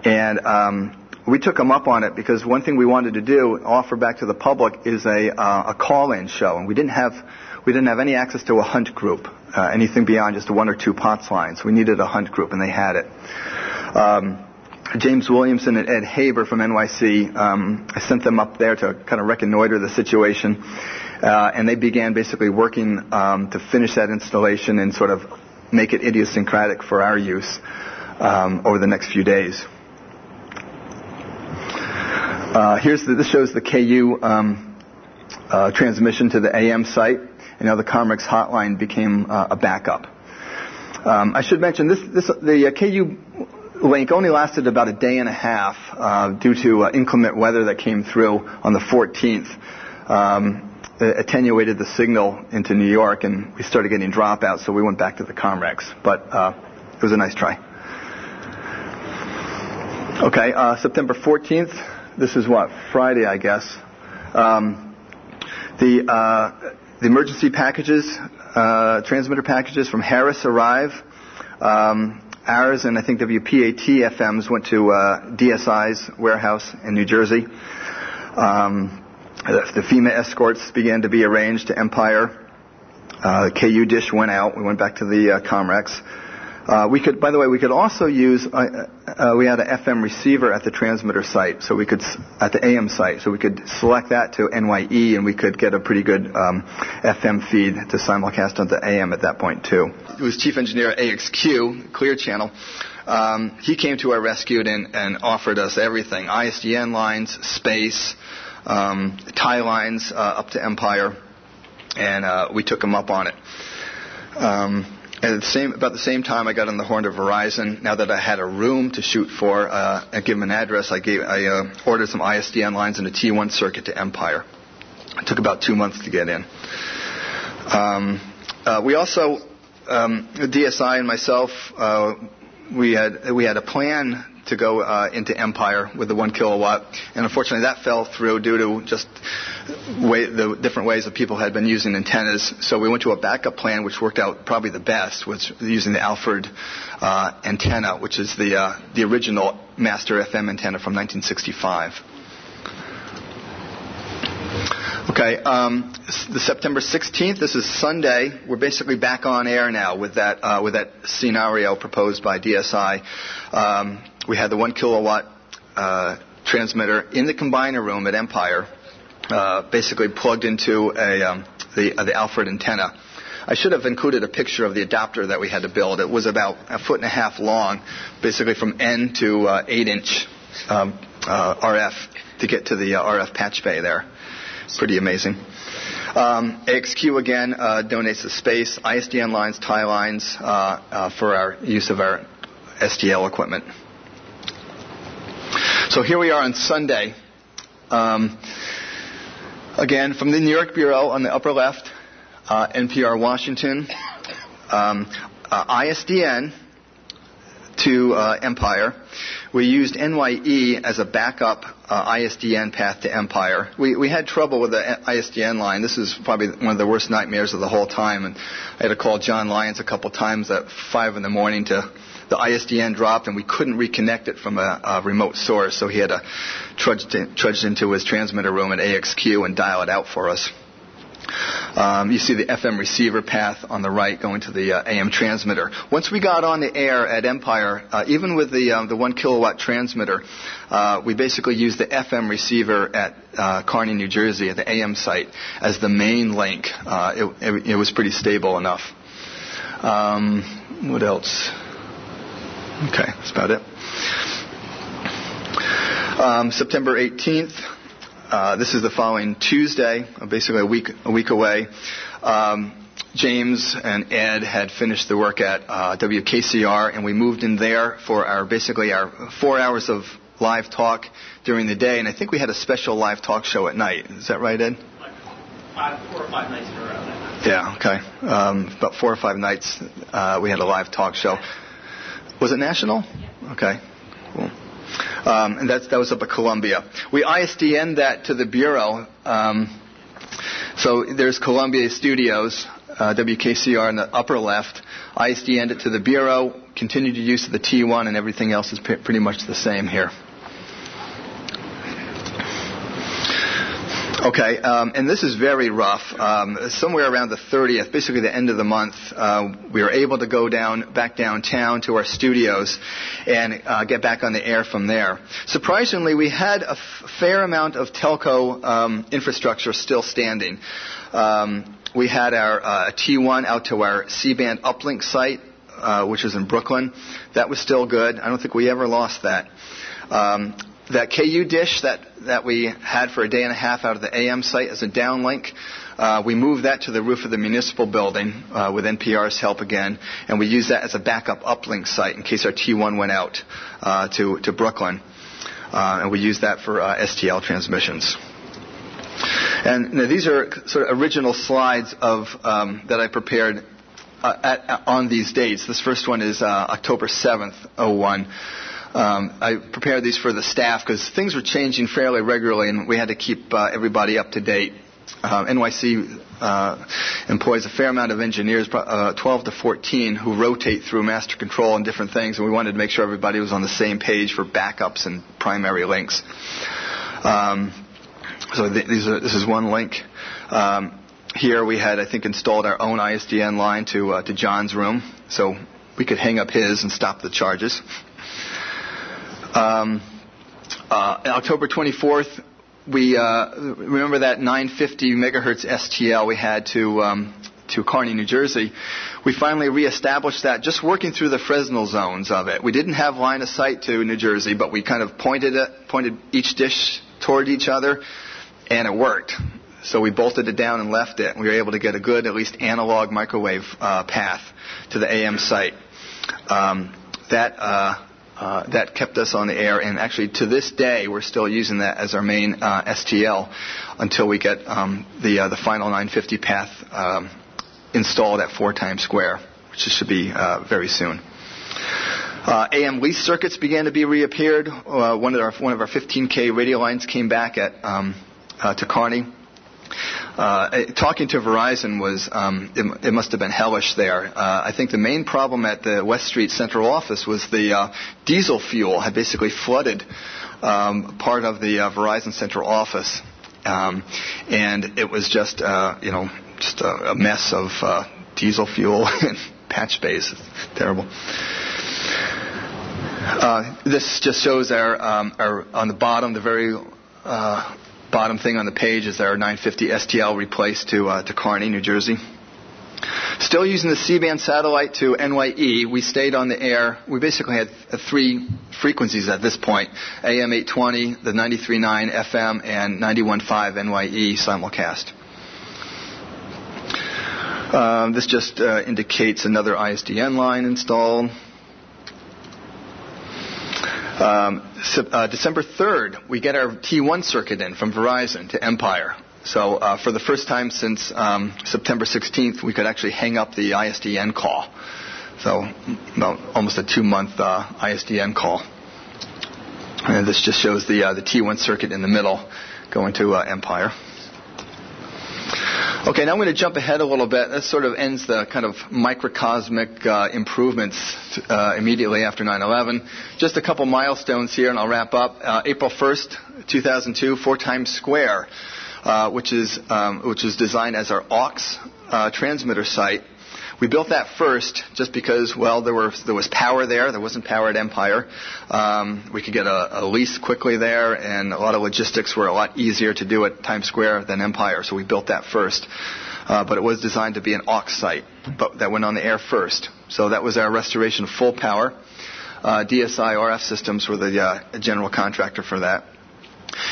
And um, we took them up on it because one thing we wanted to do, offer back to the public, is a, uh, a call-in show. And we didn't have we didn't have any access to a hunt group, uh, anything beyond just one or two P O T S lines. We needed a hunt group, and they had it. Um, James Williamson and Ed Haber from N Y C, um, I sent them up there to kind of reconnoiter the situation. Uh, and they began basically working um, to finish that installation and sort of make it idiosyncratic for our use um, over the next few days. Uh, here's the, this shows the K U um, uh, transmission to the A M site, and now the Comrex hotline became uh, a backup. Um, I should mention this: this the uh, K U link only lasted about a day and a half uh, due to uh, inclement weather that came through on the fourteenth. Um, it attenuated the signal into New York, and we started getting dropouts, so we went back to the Comrex. But uh, it was a nice try. Okay, uh, September fourteenth. This is what, Friday, I guess. Um, the uh, the emergency packages, uh, transmitter packages from Harris arrive. Um, ours and I think W P A T F M's went to uh, D S I's warehouse in New Jersey. Um, the FEMA escorts began to be arranged to Empire. Uh, the K U dish went out. We went back to the uh, Comrex. Uh, we could, by the way, we could also use, uh, uh, we had an F M receiver at the transmitter site, so we could, at the A M site, so we could select that to N Y E and we could get a pretty good um, F M feed to simulcast onto A M at that point too. It was Chief Engineer A X Q, Clear Channel. Um, he came to our rescue and, and offered us everything, I S D N lines, space, um, tie lines uh, up to Empire, and uh, we took him up on it. Um, And at the same, about the same time, I got on the horn to Verizon. Now that I had a room to shoot for uh, and give them an address, I gave, I uh, ordered some I S D N lines and a T one circuit to Empire. It took about two months to get in. Um, uh, we also, um, D S I and myself, uh, we had we had a plan to go uh, into Empire with the one kilowatt, and unfortunately that fell through due to just way, the different ways that people had been using antennas. So we went to a backup plan, which worked out probably the best, was using the Alford uh, antenna, which is the uh, the original master F M antenna from nineteen sixty-five. Okay, um, the September sixteenth. This is Sunday. We're basically back on air now with that uh, with that scenario proposed by D S I. Um, We had the one kilowatt uh, transmitter in the combiner room at Empire, uh, basically plugged into a, um, the, uh, the Alford antenna. I should have included a picture of the adapter that we had to build. It was about a foot and a half long, basically from N to uh, eight inch um, uh, R F to get to the uh, R F patch bay there. Pretty amazing. Um, A X Q again uh, donates the space, I S D N lines, tie lines uh, uh, for our use of our S D L equipment. So here we are on Sunday. Um, again, from the New York Bureau on the upper left, uh, N P R Washington, um, uh, I S D N to uh, Empire. We used N Y E as a backup uh, I S D N path to Empire. We we had trouble with the I S D N line. This is probably one of the worst nightmares of the whole time. And I had to call John Lyons a couple times at five in the morning to... The I S D N dropped, and we couldn't reconnect it from a, a remote source, so he had to trudge, to, trudge into his transmitter room at A X Q and dial it out for us. Um, you see the F M receiver path on the right going to the uh, A M transmitter. Once we got on the air at Empire, uh, even with the um, the one kilowatt transmitter, uh, we basically used the F M receiver at uh, Kearney, New Jersey, at the A M site as the main link. Uh, it, it, it was pretty stable enough. Um, What else? Okay, that's about it. Um, September eighteenth. Uh, this is the following Tuesday, basically a week a week away. Um, James and Ed had finished the work at uh, W K C R, and we moved in there for our basically our four hours of live talk during the day, and I think we had a special live talk show at night. Is that right, Ed? Like five, four or five nights in a row. Yeah, okay. Um, about four or five nights uh, we had a live talk show. Was it national? Yeah. Okay, cool. Um, and that's, that was up at Columbia. We I S D N'd that to the Bureau. Um, so there's Columbia Studios, uh, W K C R in the upper left. I S D N'd it to the Bureau, continued use of the T one, and everything else is p- pretty much the same here. Okay, um, and this is very rough. Um, somewhere around the thirtieth, basically the end of the month, uh, we were able to go down back downtown to our studios and uh, get back on the air from there. Surprisingly, we had a f- fair amount of telco um, infrastructure still standing. Um, we had our uh, T one out to our C-band uplink site, uh, which is in Brooklyn. That was still good. I don't think we ever lost that. Um, That K U dish that, that we had for a day and a half out of the A M site as a downlink, uh, we moved that to the roof of the municipal building uh, with N P R's help again, and we used that as a backup uplink site in case our T one went out uh, to, to Brooklyn. Uh, and we used that for uh, S T L transmissions. And now these are sort of original slides of um, that I prepared uh, at, at, on these dates. This first one is uh, October seventh, oh one. Um, I prepared these for the staff because things were changing fairly regularly, and we had to keep uh, everybody up to date. Uh, N Y C uh, employs a fair amount of engineers, uh, twelve to fourteen, who rotate through master control and different things, and we wanted to make sure everybody was on the same page for backups and primary links. Um, so th- these are, this is one link. Um, here we had, I think, installed our own I S D N line to uh, to John's room, so we could hang up his and stop the charges. Um, uh, October twenty-fourth, we uh, remember that nine fifty megahertz S T L we had to um, to Kearney, New Jersey. We finally reestablished that, just working through the Fresnel zones of it. We didn't have line of sight to New Jersey, but we kind of pointed it, pointed each dish toward each other, and it worked. So we bolted it down and left it, and we were able to get a good, at least analog microwave uh, path to the A M site. Um, that. Uh, Uh, that kept us on the air, and actually to this day we're still using that as our main uh, S T L until we get um, the uh, the final nine fifty path um, installed at four Times Square, which should be uh, very soon. Uh, A M lease circuits began to be reappeared. Uh, one of our one of our fifteen K radio lines came back at um, uh, to Kearney. Uh, talking to Verizon was, um, it, it must have been hellish there. Uh, I think the main problem at the West Street Central office was the uh, diesel fuel had basically flooded um, part of the uh, Verizon Central office. Um, and it was just, uh, you know, just a, a mess of uh, diesel fuel and patch bays. It's terrible. Uh, this just shows our, um, our, on the bottom, the very... Uh, Bottom thing on the page is our nine fifty S T L replaced to uh, to Kearney, New Jersey. Still using the C-band satellite to N Y E, we stayed on the air. We basically had three frequencies at this point: A M eight twenty, the ninety-three point nine F M, and ninety-one point five N Y E simulcast. Um, this just uh, indicates another I S D N line installed. Um, uh, December third, we get our T one circuit in from Verizon to Empire. So uh, for the first time since um, September sixteenth, we could actually hang up the I S D N call. So about almost a two-month uh, I S D N call. And this just shows the uh, the T one circuit in the middle going to uh, Empire. Okay, now I'm going to jump ahead a little bit. That sort of ends the kind of microcosmic uh, improvements uh, immediately after nine eleven. Just a couple milestones here, and I'll wrap up. Uh, April first, two thousand two, Four Times Square, uh, which is um, which is designed as our aux uh, transmitter site. We built that first just because, well, there were there was power there. There wasn't power at Empire. Um, we could get a, a lease quickly there, and a lot of logistics were a lot easier to do at Times Square than Empire, so we built that first. Uh, but it was designed to be an aux site, but that went on the air first. So that was our restoration full power. Uh, D S I R F Systems were the uh, general contractor for that.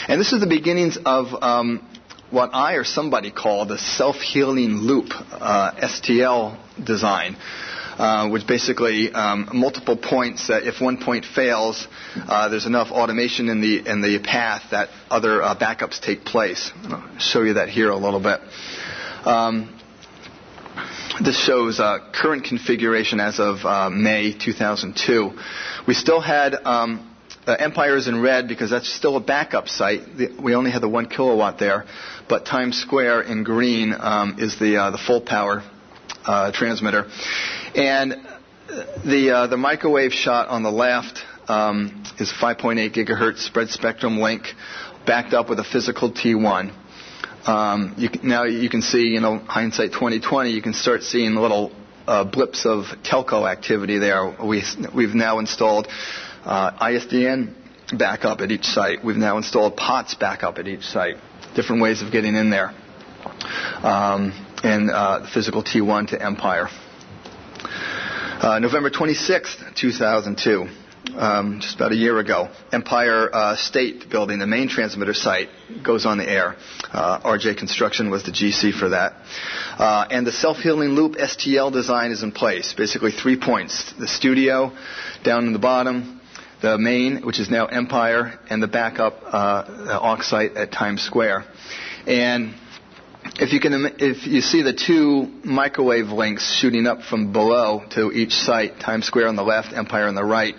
And this is the beginnings of um, what I or somebody called the self-healing loop, uh, S T L design, uh, which basically um, multiple points that if one point fails, uh, there's enough automation in the in the path that other uh, backups take place. I'll show you that here a little bit. Um, This shows uh, current configuration as of uh, May two thousand two. We still had um, uh, Empire's in red because that's still a backup site. The, we only had the one kilowatt there, but Times Square in green um, is the uh, the full power uh, transmitter, and the uh, the microwave shot on the left um, is five point eight gigahertz spread spectrum link, backed up with a physical T one. Um, you can, now you can see, you know, hindsight twenty twenty, you can start seeing little uh, blips of telco activity there. We, we've now installed uh, I S D N backup at each site. We've now installed P O T S backup at each site. Different ways of getting in there. Um, and uh, physical T one to Empire. Uh, November twenty-sixth, two thousand two. Um, just about a year ago, Empire uh, State Building, the main transmitter site, goes on the air. Uh, R J Construction was the G C for that. Uh, and the self-healing loop S T L design is in place. Basically three points. The studio down in the bottom, the main, which is now Empire, and the backup uh, aux site at Times Square. And if you can, if you see the two microwave links shooting up from below to each site, Times Square on the left, Empire on the right,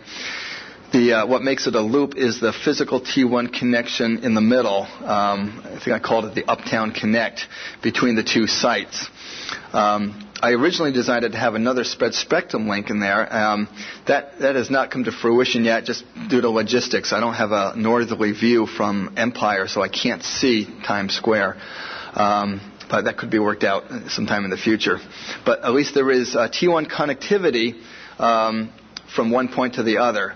the uh, what makes it a loop is the physical T one connection in the middle. Um, I think I called it the Uptown Connect between the two sites. Um, I originally designed it to have another spread spectrum link in there. Um, that that has not come to fruition yet, just due to logistics. I don't have a northerly view from Empire, so I can't see Times Square. Um, but that could be worked out sometime in the future. But at least there is uh, T one connectivity um, from one point to the other.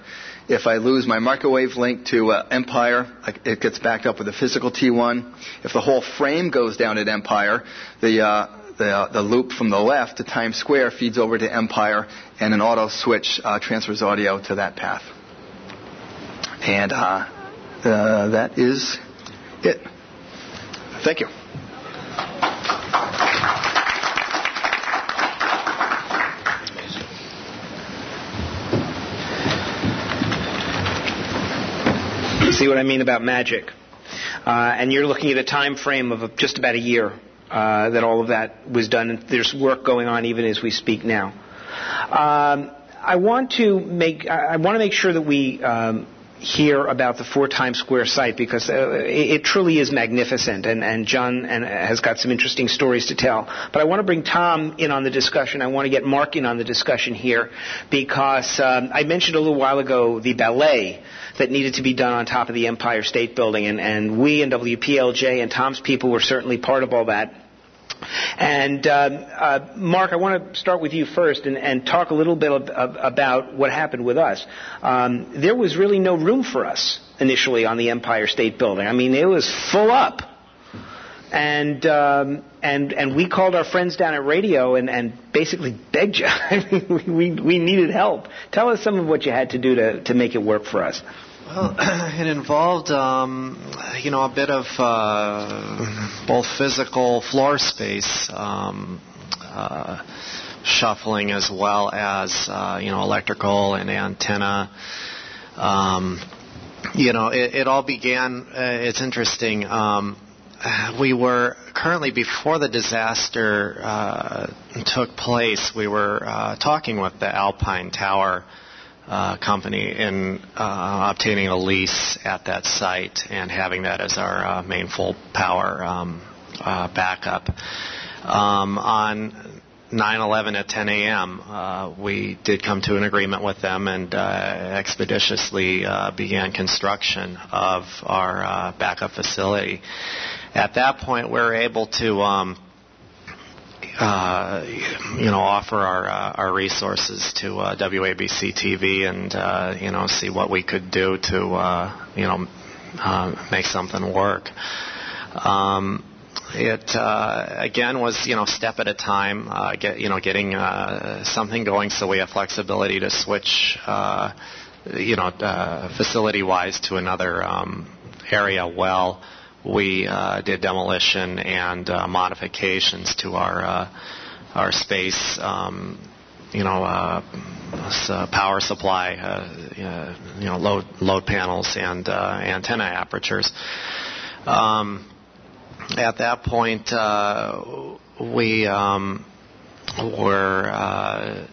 If I lose my microwave link to uh, Empire, I, it gets backed up with a physical T one. If the whole frame goes down at Empire, the uh, the, uh, the loop from the left to Times Square feeds over to Empire, and an auto switch uh, transfers audio to that path. And uh, uh, that is it. Thank you. See what I mean about magic? Uh, and you're looking at a time frame of just about a year uh, that all of that was done. And there's work going on even as we speak now. Um, I want to make I want to make sure that we um, hear about the four Times Square site because uh, it, it truly is magnificent. And, and John and has got some interesting stories to tell. But I want to bring Tom in on the discussion. I want to get Mark in on the discussion here because um, I mentioned a little while ago the ballet that needed to be done on top of the Empire State Building. And, and we and W P L J and Tom's people were certainly part of all that. And uh, uh, Mark, I want to start with you first and, and talk a little bit ab- ab- about what happened with us. Um, there was really no room for us initially on the Empire State Building. I mean, it was full up. And um, and and we called our friends down at radio and, and basically begged you. I mean, we, we we needed help. Tell us some of what you had to do to, to make it work for us. Well, it involved, um, you know, a bit of uh, both physical floor space um, uh, shuffling as well as, uh, you know, electrical and antenna. Um, you know, it, it all began, uh, it's interesting, um, we were currently before the disaster uh, took place, we were uh, talking with the Alpine Tower Uh, company in uh, obtaining a lease at that site and having that as our uh, main full power um, uh, backup. Um, on nine eleven at ten a.m., uh, we did come to an agreement with them and uh, expeditiously uh, began construction of our uh, backup facility. At that point, we were able to Um, Uh, you know, offer our uh, our resources to uh, W A B C T V and uh, you know see what we could do to uh, you know uh, make something work. Um, It uh, again was you know step at a time, uh, get you know getting uh, something going so we have flexibility to switch uh, you know uh, facility wise to another um, area. Well, we uh, did demolition and uh, modifications to our uh, our space. Um, you know, uh, power supply, uh, uh, you know, load load panels and uh, antenna apertures. Um, at that point, uh, we um, were, uh,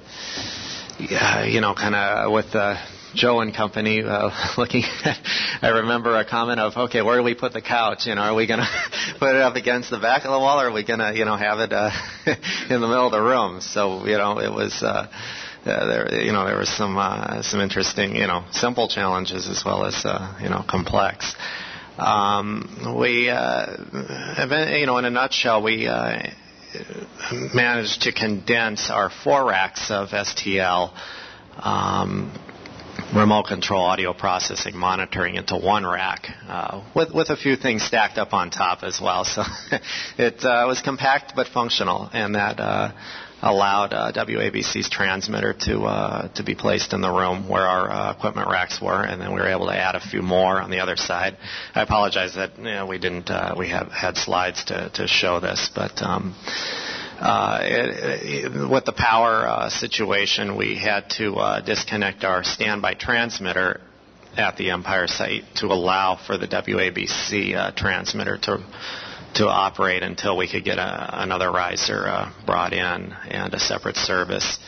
yeah, you know, kind of with uh, Joe and company uh, looking at, I remember a comment of, okay, where do we put the couch? You know, are we going to put it up against the back of the wall, or are we going to, you know, have it uh, in the middle of the room? So, you know, it was, uh, uh, there, you know, there was some uh, some interesting, you know, simple challenges as well as, uh, you know, complex. Um, we, uh, you know, in a nutshell, we uh, managed to condense our four racks of S T L. Um, remote control, audio processing, monitoring into one rack, uh, with with a few things stacked up on top as well. So it uh, was compact but functional, and that uh, allowed uh, W A B C's transmitter to uh, to be placed in the room where our uh, equipment racks were, and then we were able to add a few more on the other side. I apologize that you know, we didn't uh, we have had slides to, to show this, but. Um, Uh, it, it, with the power uh, situation, we had to uh, disconnect our standby transmitter at the Empire site to allow for the W A B C uh, transmitter to to operate until we could get a, another riser uh, brought in and a separate service.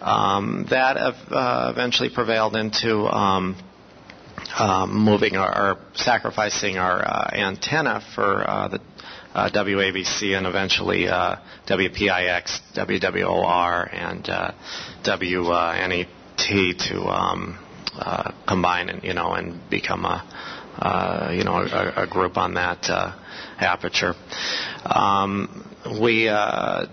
Um, that uh, eventually prevailed into um, uh, moving our, or sacrificing our uh, antenna for uh, the Uh, W A B C and eventually uh, W P I X, W W O R, and uh, W N E T to um, uh, combine and you know and become a uh, you know a, a group on that uh, aperture. Um, we uh,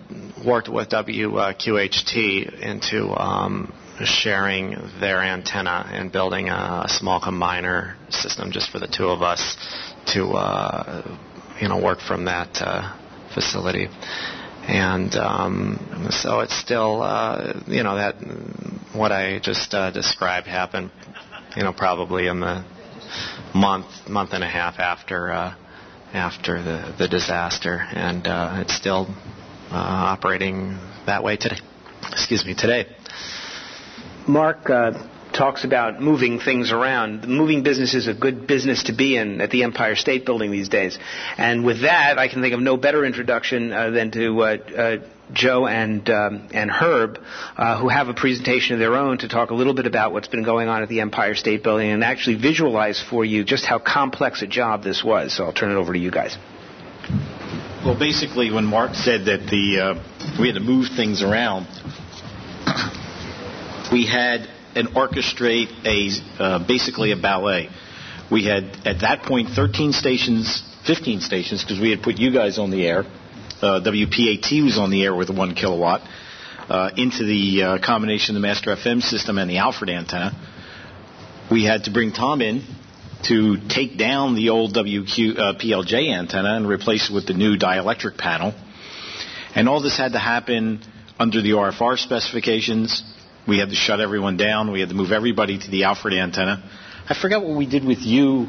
worked with W Q H T into um, sharing their antenna and building a, a small combiner system just for the two of us to. Uh, you know, work from that uh, facility. And um, so it's still, uh, you know, that what I just uh, described happened, you know, probably in the month, month and a half after uh, after the, the disaster. And uh, it's still uh, operating that way today. Excuse me, today. Mark uh, talks about moving things around. The moving business is a good business to be in at the Empire State Building these days. And with that, I can think of no better introduction uh, than to uh, uh, Joe and um, and Herb, uh, who have a presentation of their own to talk a little bit about what's been going on at the Empire State Building and actually visualize for you just how complex a job this was. So I'll turn it over to you guys. Well, basically, when Mark said that the uh, we had to move things around, we had and orchestrate a uh, basically a ballet. We had, at that point, thirteen stations, fifteen stations, because we had put you guys on the air. Uh, W P A T was on the air with one kilowatt uh, into the uh, combination of the Master F M system and the Alfred antenna. We had to bring Tom in to take down the old W Q uh, P L J antenna and replace it with the new dielectric panel. And all this had to happen under the R F R specifications. We had to shut everyone down. We had to move everybody to the Alfred antenna. I forgot what we did with you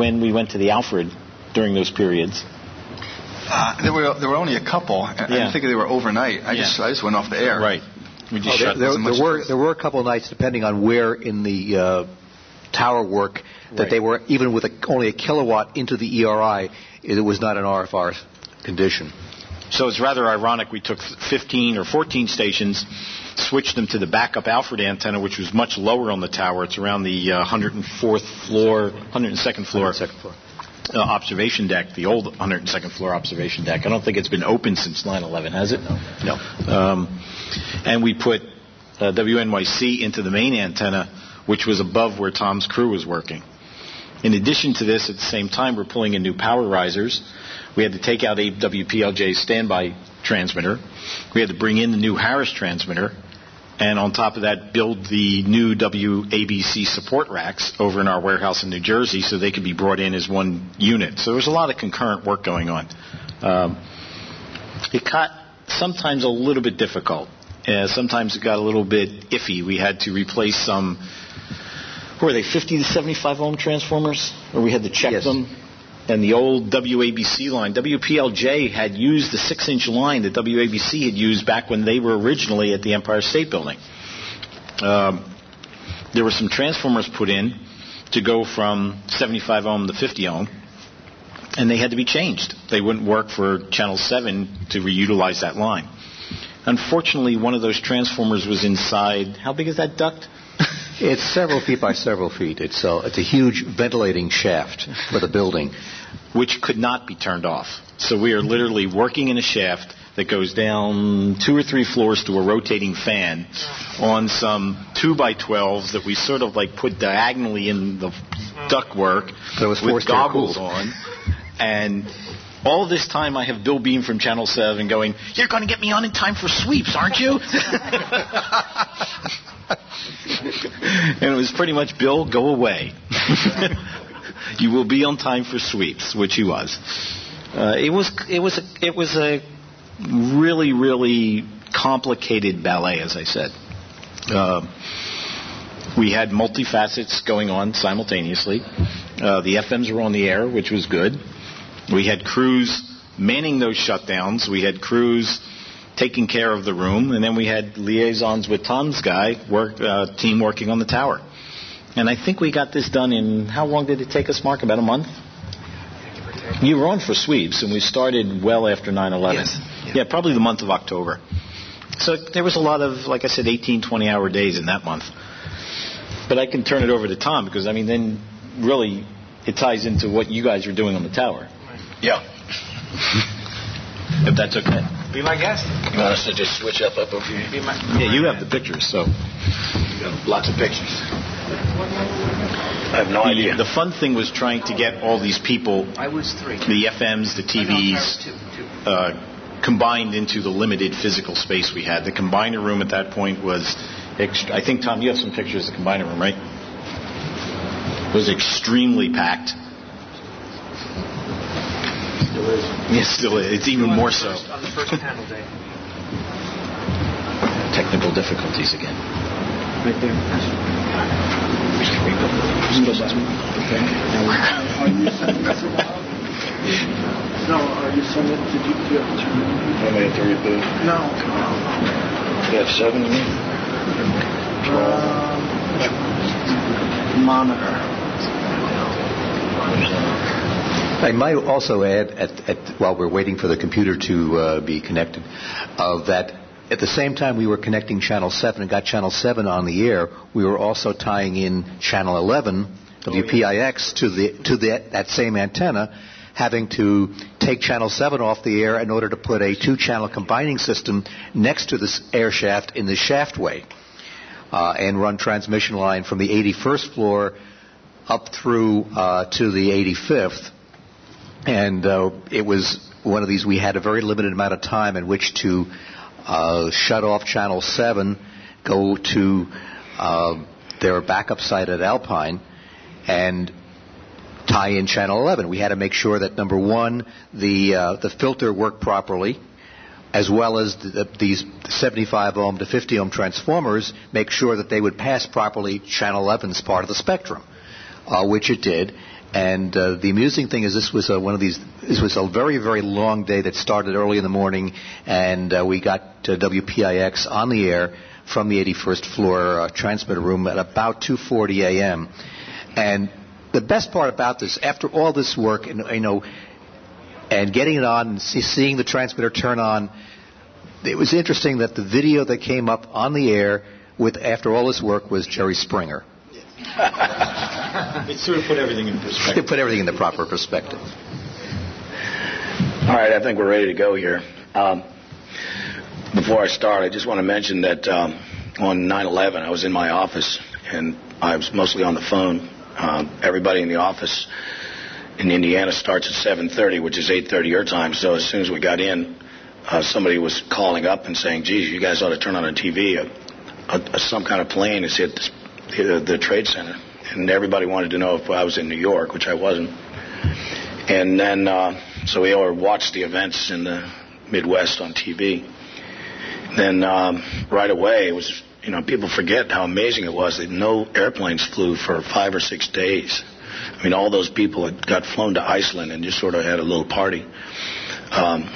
when we went to the Alfred during those periods. Uh, there were there were only a couple. I yeah. didn't think they were overnight. I yeah. just I just went off the air. Right. We just oh, shut there, there, there were there were a couple of nights, depending on where in the uh, tower work that right. they were, even with a, only a kilowatt into the E R I, it was not an R F R condition. So it's rather ironic. We took fifteen or fourteen stations, switched them to the backup Alfred antenna, which was much lower on the tower. It's around the uh, one hundred fourth floor, one hundred second floor, one hundred second floor. Uh, observation deck, the old one hundred second floor observation deck. I don't think it's been open since nine eleven, has it? No. No. Um, and we put uh, W N Y C into the main antenna, which was above where Tom's crew was working. In addition to this, at the same time, we're pulling in new power risers. We had to take out W P L J's standby transmitter. We had to bring in the new Harris transmitter. And on top of that, build the new W A B C support racks over in our warehouse in New Jersey so they could be brought in as one unit. So there was a lot of concurrent work going on. Um, it got sometimes a little bit difficult. Uh, sometimes it got a little bit iffy. We had to replace some, what were they, fifty to seventy-five ohm transformers? Or we had to check yes. them. And the old W A B C line, W P L J had used the six-inch line that W A B C had used back when they were originally at the Empire State Building. Um, there were some transformers put in to go from seventy-five ohm to fifty ohm, and they had to be changed. They wouldn't work for channel seven to reutilize that line. Unfortunately, one of those transformers was inside. How big is that duct? It's several feet by several feet. It's a, it's a huge ventilating shaft for the building, which could not be turned off. So we are literally working in a shaft that goes down two or three floors to a rotating fan on some two by twelves that we sort of like put diagonally in the ductwork with goggles on. And all this time I have Bill Beam from Channel seven going, "You're going to get me on in time for sweeps, aren't you?" And it was pretty much, "Bill, go away. You will be on time for sweeps," which he was. Uh, it was it was a, it was a really really complicated ballet, as I said. Uh, we had multifacets going on simultaneously. Uh, the F Ms were on the air, which was good. We had crews manning those shutdowns. We had crews taking care of the room, and then we had liaisons with Tom's guy work, uh, team working on the tower. And I think we got this done in, how long did it take us, Mark? About a month? You were on for sweeps, and we started well after nine eleven. Yes. Yeah. yeah, probably the month of October. So there was a lot of, like I said, eighteen, twenty-hour days in that month. But I can turn it over to Tom, because, I mean, then really it ties into what you guys were doing on the tower. Yeah. If that's okay. Be my guest. You want us to just switch up up over here? Be my, yeah, you have the pictures, so. Lots of pictures. I have no the, idea. The fun thing was trying to get all these people, I was three. The F Ms, the T Vs, two, two. Uh, combined into the limited physical space we had. The combiner room at that point was, ext- I think, Tom, you have some pictures of the combiner room, right? It was extremely packed. Still is. Yes, still is. It's even more so. On the first panel day. Technical difficulties again. Right there. Okay. No, are you sending it? Did you do it? I made it to reboot. No. You have seven to me? Um, monitor. I might also add, at, at, while we're waiting for the computer to uh, be connected, uh, that at the same time we were connecting Channel seven and got Channel seven on the air, we were also tying in Channel eleven, W P I X, to the to the, that same antenna, having to take Channel seven off the air in order to put a two-channel combining system next to this air shaft in the shaftway, uh, and run transmission line from the eighty-first floor up through uh, to the eighty-fifth. And uh, it was one of these, we had a very limited amount of time in which to uh, shut off Channel seven, go to uh, their backup site at Alpine, and tie in Channel eleven. We had to make sure that, number one, the uh, the filter worked properly, as well as the, the, these seventy-five ohm to fifty ohm transformers, make sure that they would pass properly Channel eleven's part of the spectrum, uh, which it did. And uh, the amusing thing is, this was uh, one of these. This was a very, very long day that started early in the morning, and uh, we got uh, W P I X on the air from the eighty-first floor uh, transmitter room at about two forty a.m. And the best part about this, after all this work, and you know, and getting it on, and see, seeing the transmitter turn on, it was interesting that the video that came up on the air with after all this work was Jerry Springer. It sort of put everything in perspective. It put everything in the proper perspective. All right, I think we're ready to go here. Um, before I start, I just want to mention that um, on nine eleven, I was in my office, and I was mostly on the phone. Um, everybody in the office in Indiana starts at seven thirty, which is eight thirty your time. So as soon as we got in, uh, somebody was calling up and saying, "Geez, you guys ought to turn on a T V. A, a, some kind of plane has hit this The, the Trade Center," and everybody wanted to know if I was in New York, which I wasn't. And then uh, So we all watched the events in the Midwest on T V. Then um, right away, it was, you know, people forget how amazing it was that no airplanes flew for five or six days. I mean, all those people had got flown to Iceland and just sort of had a little party. Um,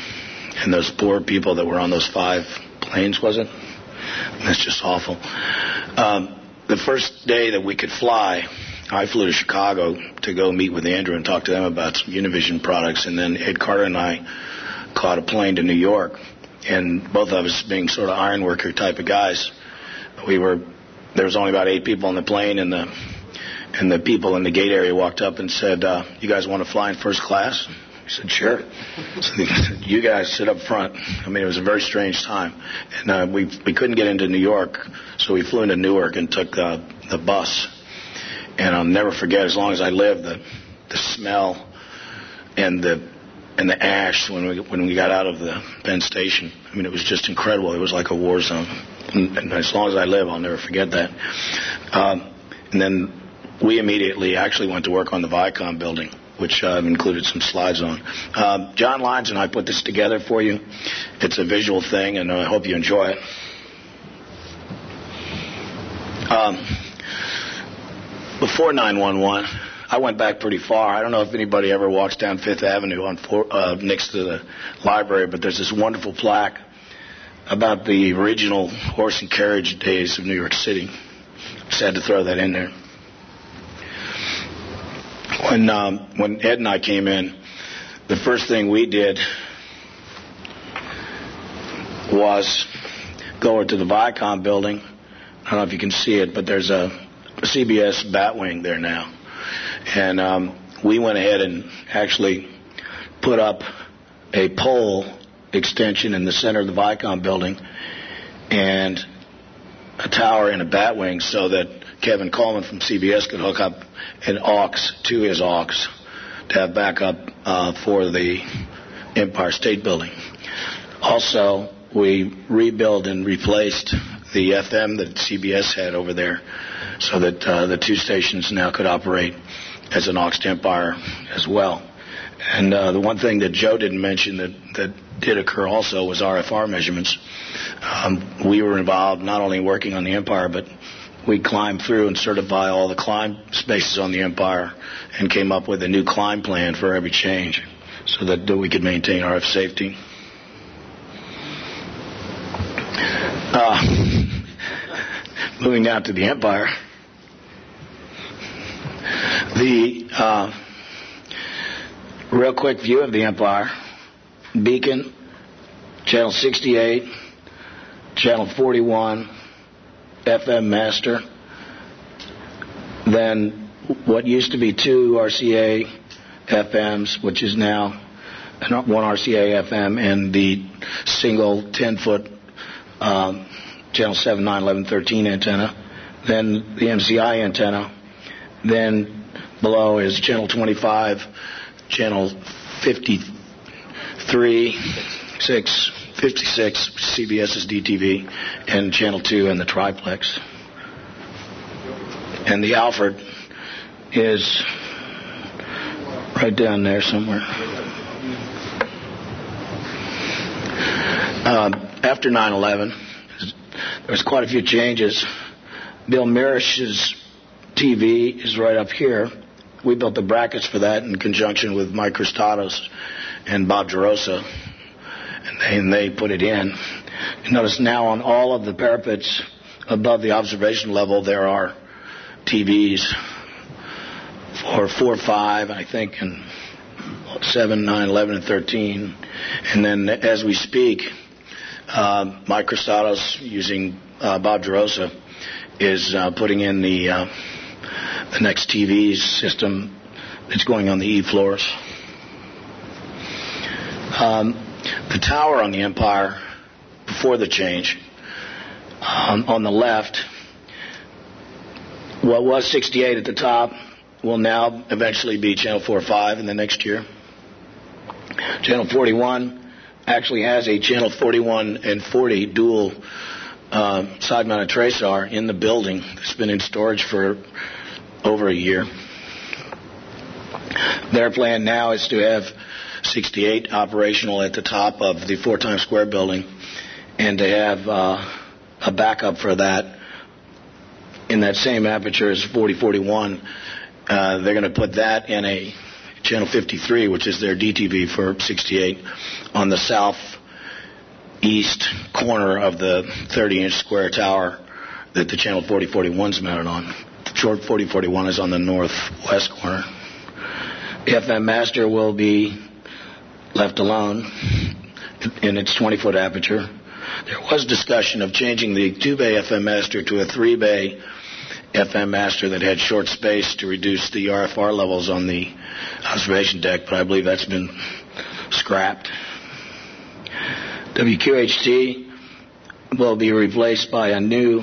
and those poor people that were on those five planes, was it? That's just awful. Um, the first day that we could fly, I flew to Chicago to go meet with Andrew and talk to them about some Univision products. And then Ed Carter and I caught a plane to New York. And both of us being sort of iron worker type of guys, we were, there was only about eight people on the plane, and the and the people in the gate area walked up and said, uh, you guys want to fly in first class? I said, sure. So they said, you guys sit up front. I mean, it was a very strange time. And uh, we we couldn't get into New York, so we flew into Newark and took uh, the bus. And I'll never forget, as long as I live, the the smell and the and the ash when we when we got out of the Penn Station. I mean, it was just incredible. It was like a war zone. And, and as long as I live, I'll never forget that. Um, and then we immediately actually went to work on the Viacom building, which I've included some slides on. Um, John Lyons and I put this together for you. It's a visual thing, and I hope you enjoy it. Um, before nine one one, I went back pretty far. I don't know if anybody ever walks down Fifth Avenue on four, uh, next to the library, but there's this wonderful plaque about the original horse and carriage days of New York City. Just had to throw that in there. When um, when Ed and I came in, the first thing we did was go over to the Viacom building. I don't know if you can see it, but there's a C B S Batwing there now. And um, we went ahead and actually put up a pole extension in the center of the Viacom building and a tower and a Batwing so that Kevin Coleman from C B S could hook up an aux to his aux to have backup uh, for the Empire State Building. Also, we rebuilt and replaced the F M that C B S had over there, so that uh, the two stations now could operate as an aux to Empire as well. And uh, the one thing that Joe didn't mention that, that did occur also was R F R measurements. Um, we were involved not only working on the Empire, but we climbed through and certified all the climb spaces on the Empire and came up with a new climb plan for every change so that, that we could maintain R F safety. Uh, Moving down to the Empire, the uh, real quick view of the Empire, Beacon, Channel sixty-eight, Channel forty-one, F M Master, then what used to be two R C A F Ms, which is now one R C A F M, and the single ten-foot um, Channel seven, nine, eleven, thirteen antenna, then the M C I antenna, then below is Channel twenty-five, Channel fifty-three, six, fifty-six, CBS's D T V, and Channel two and the triplex. And the Alfred is right down there somewhere. Uh, after nine eleven... there's quite a few changes. Bill Mirish's T V is right up here. We built the brackets for that in conjunction with Mike Christatos and Bob Gerosa, and they, and they put it in. You notice now on all of the parapets above the observation level, there are T Vs for four, five, I think, and seven, nine, eleven, and thirteen. And then as we speak, Uh, Mike Christatos, using uh, Bob DeRosa, is uh, putting in the uh, the next T V system that's going on the E floors. Um, the tower on the Empire, before the change, um, on the left, what was sixty-eight at the top will now eventually be Channel forty-five in the next year. Channel forty-one actually has a Channel forty-one and forty dual uh, side-mounted tracer in the building that's been in storage for over a year. Their plan now is to have sixty-eight operational at the top of the Four Times Square building, and to have uh, a backup for that in that same aperture as forty forty-one, uh, they're going to put that in a channel fifty-three, which is their D T V for sixty-eight, on the southeast corner of the thirty-inch square tower that the channel forty forty-one is mounted on. The short forty forty-one is on the northwest corner. The F M master will be left alone in its twenty-foot aperture. There was discussion of changing the two-bay F M master to a three-bay F M master that had short space to reduce the R F R levels on the observation deck, but I believe that's been scrapped. W Q H T will be replaced by a new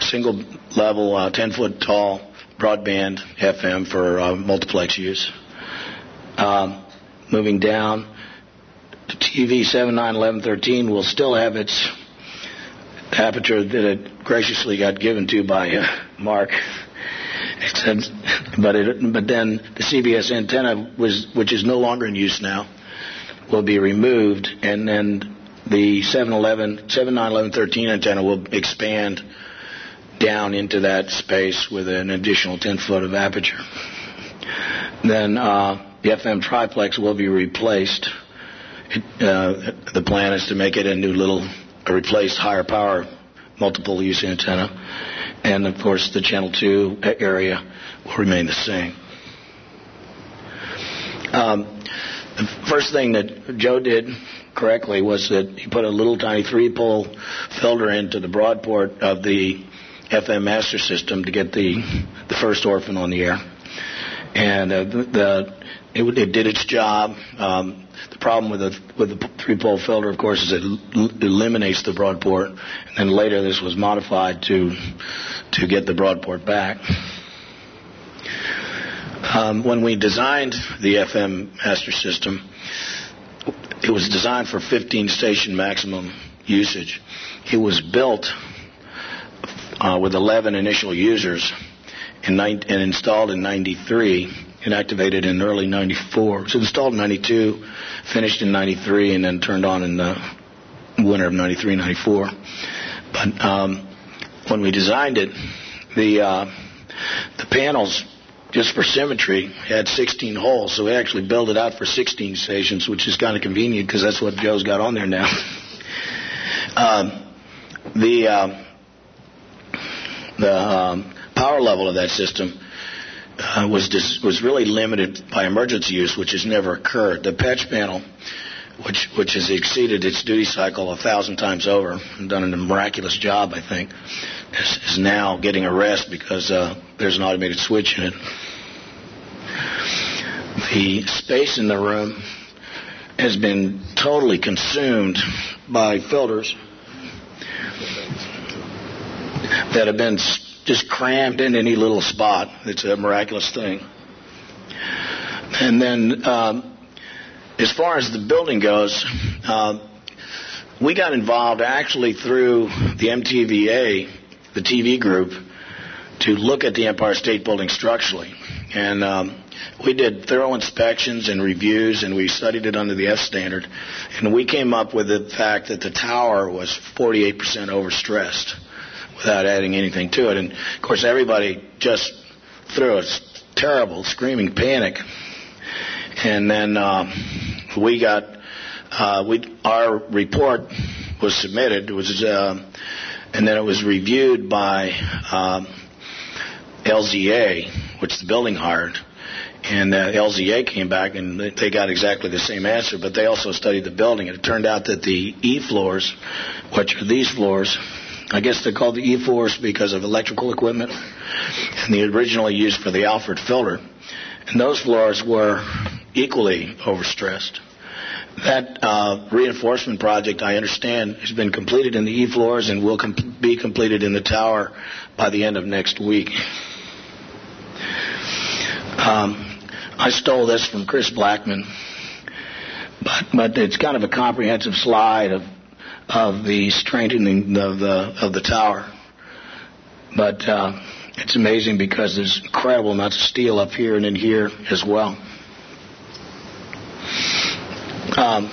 single-level, uh, ten-foot-tall broadband F M for uh, multiplex use. Um, moving down, the T V seven, nine, eleven, thirteen will still have its aperture that it graciously got given to by uh, Mark. It says, but, it, but then the C B S antenna, was, which is no longer in use now, will be removed, and then the seven, eleven, seven, nine, eleven, thirteen antenna will expand down into that space with an additional ten foot of aperture. Then uh, the F M triplex will be replaced. It, uh, the plan is to make it a new little, a replaced higher power multiple use antenna. And of course the channel two area will remain the same. Um, the first thing that Joe did correctly was that he put a little tiny three pole filter into the broad port of the F M master system to get the the first orphan on the air, and uh, the, the it, it did its job. Um, the problem with the with the three pole filter, of course, is it l- eliminates the broad port, and then later this was modified to to get the broad port back. Um, when we designed the F M master system, it was designed for fifteen station maximum usage. It was built Uh, with eleven initial users and, nine, and installed in ninety-three and activated in early ninety-four. So installed in ninety-two, finished in ninety-three, and then turned on in the winter of ninety-three ninety-four. But um, when we designed it, the uh, the panels, just for symmetry, had sixteen holes. So we actually built it out for sixteen stations, which is kind of convenient because that's what Joe's got on there now. um, the... Uh, The um, power level of that system uh, was dis- was really limited by emergency use, which has never occurred. The patch panel, which which has exceeded its duty cycle a thousand times over and done a miraculous job, I think, is, is now getting a rest because uh, there's an automated switch in it. The space in the room has been totally consumed by filters that have been just crammed in any little spot. It's a miraculous thing. And then um, as far as the building goes, uh, we got involved actually through the M T V A, the T V group, to look at the Empire State Building structurally. And um, we did thorough inspections and reviews, and we studied it under the F standard. And we came up with the fact that the tower was forty-eight percent overstressed, without adding anything to it. And, of course, everybody just threw a terrible, screaming panic. And then uh, we got, uh, we our report was submitted, was uh, and then it was reviewed by um, L Z A, which the building hired. And uh, L Z A came back, and they got exactly the same answer, but they also studied the building. And it turned out that the E floors, which are these floors, I guess they're called the E fours because of electrical equipment, and they originally used for the Alford filter. And those floors were equally overstressed. That uh, reinforcement project, I understand, has been completed in the E floors and will com- be completed in the tower by the end of next week. Um, I stole this from Chris Blackman, but, but it's kind of a comprehensive slide of of the strengthening of the of the tower, but uh, it's amazing because there's incredible amounts of steel up here and in here as well. Um,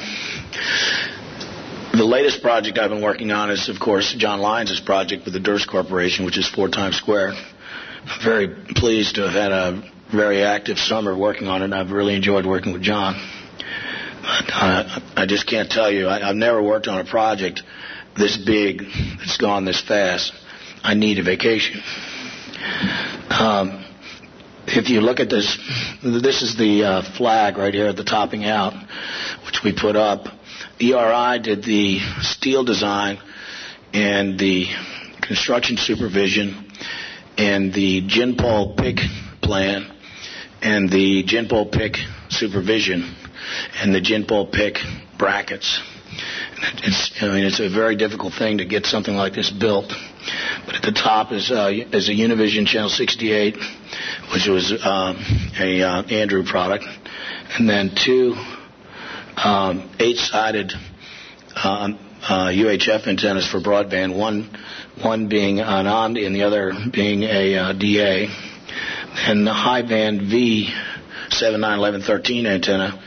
the latest project I've been working on is, of course, John Lyons' project with the Durst Corporation, which is four times square. I'm very pleased to have had a very active summer working on it, and I've really enjoyed working with John. Uh, I just can't tell you. I, I've never worked on a project this big that's gone this fast. I need a vacation. Um, if you look at this, this is the uh, flag right here at the topping out, which we put up. E R I did the steel design and the construction supervision and the Genpol P I C plan and the Genpol P I C supervision and the Genpol P I C brackets. It's, I mean, it's a very difficult thing to get something like this built. But at the top is uh, is a Univision Channel sixty-eight, which was um, a uh, Andrew product, and then two um, eight-sided um, uh, U H F antennas for broadband. One one being an Omni, and the other being a uh, D A, and the high band V seven nine eleven thirteen antenna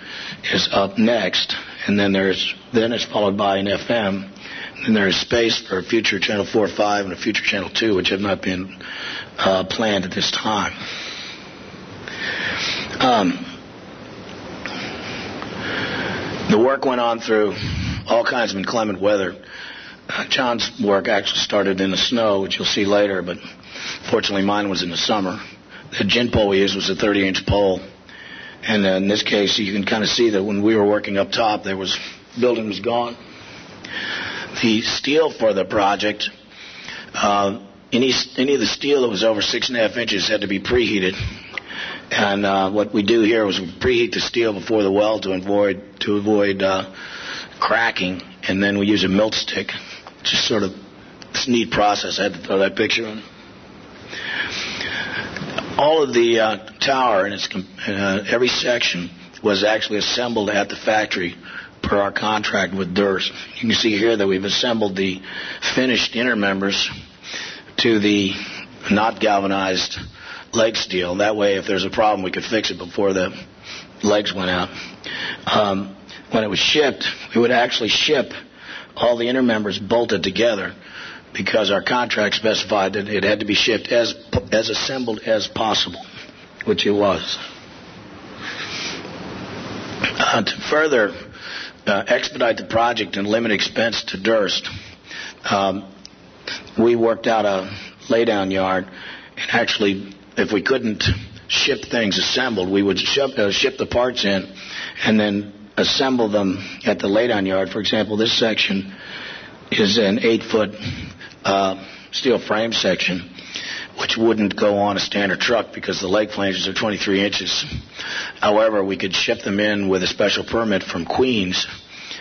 is up next, and then there's then it's followed by an F M, and there is space for a future Channel four or five and a future Channel two, which have not been uh, planned at this time. Um, the work went on through all kinds of inclement weather. Uh, John's work actually started in the snow, which you'll see later, but fortunately mine was in the summer. The gin pole we used was a thirty-inch pole. And uh, in this case, you can kind of see that when we were working up top, there was building was gone. The steel for the project, uh, any any of the steel that was over six and a half inches had to be preheated. And uh, what we do here was we preheat the steel before the weld to avoid to avoid uh, cracking, and then we use a melt stick. Just sort of this neat process. I had to throw that picture in. All of the uh, tower and its uh, every section was actually assembled at the factory per our contract with Durst. You can see here that we've assembled the finished inner members to the not galvanized leg steel. That way, if there's a problem, we could fix it before the legs went out. Um, when it was shipped, we would actually ship all the inner members bolted together, because our contract specified that it had to be shipped as as assembled as possible, which it was. Uh, to further uh, expedite the project and limit expense to Durst, um, we worked out a laydown yard, and actually, if we couldn't ship things assembled, we would ship, uh, ship the parts in and then assemble them at the laydown yard. For example, this section is an eight-foot uh, steel frame section, which wouldn't go on a standard truck because the leg flanges are twenty-three inches. However, we could ship them in with a special permit from Queens.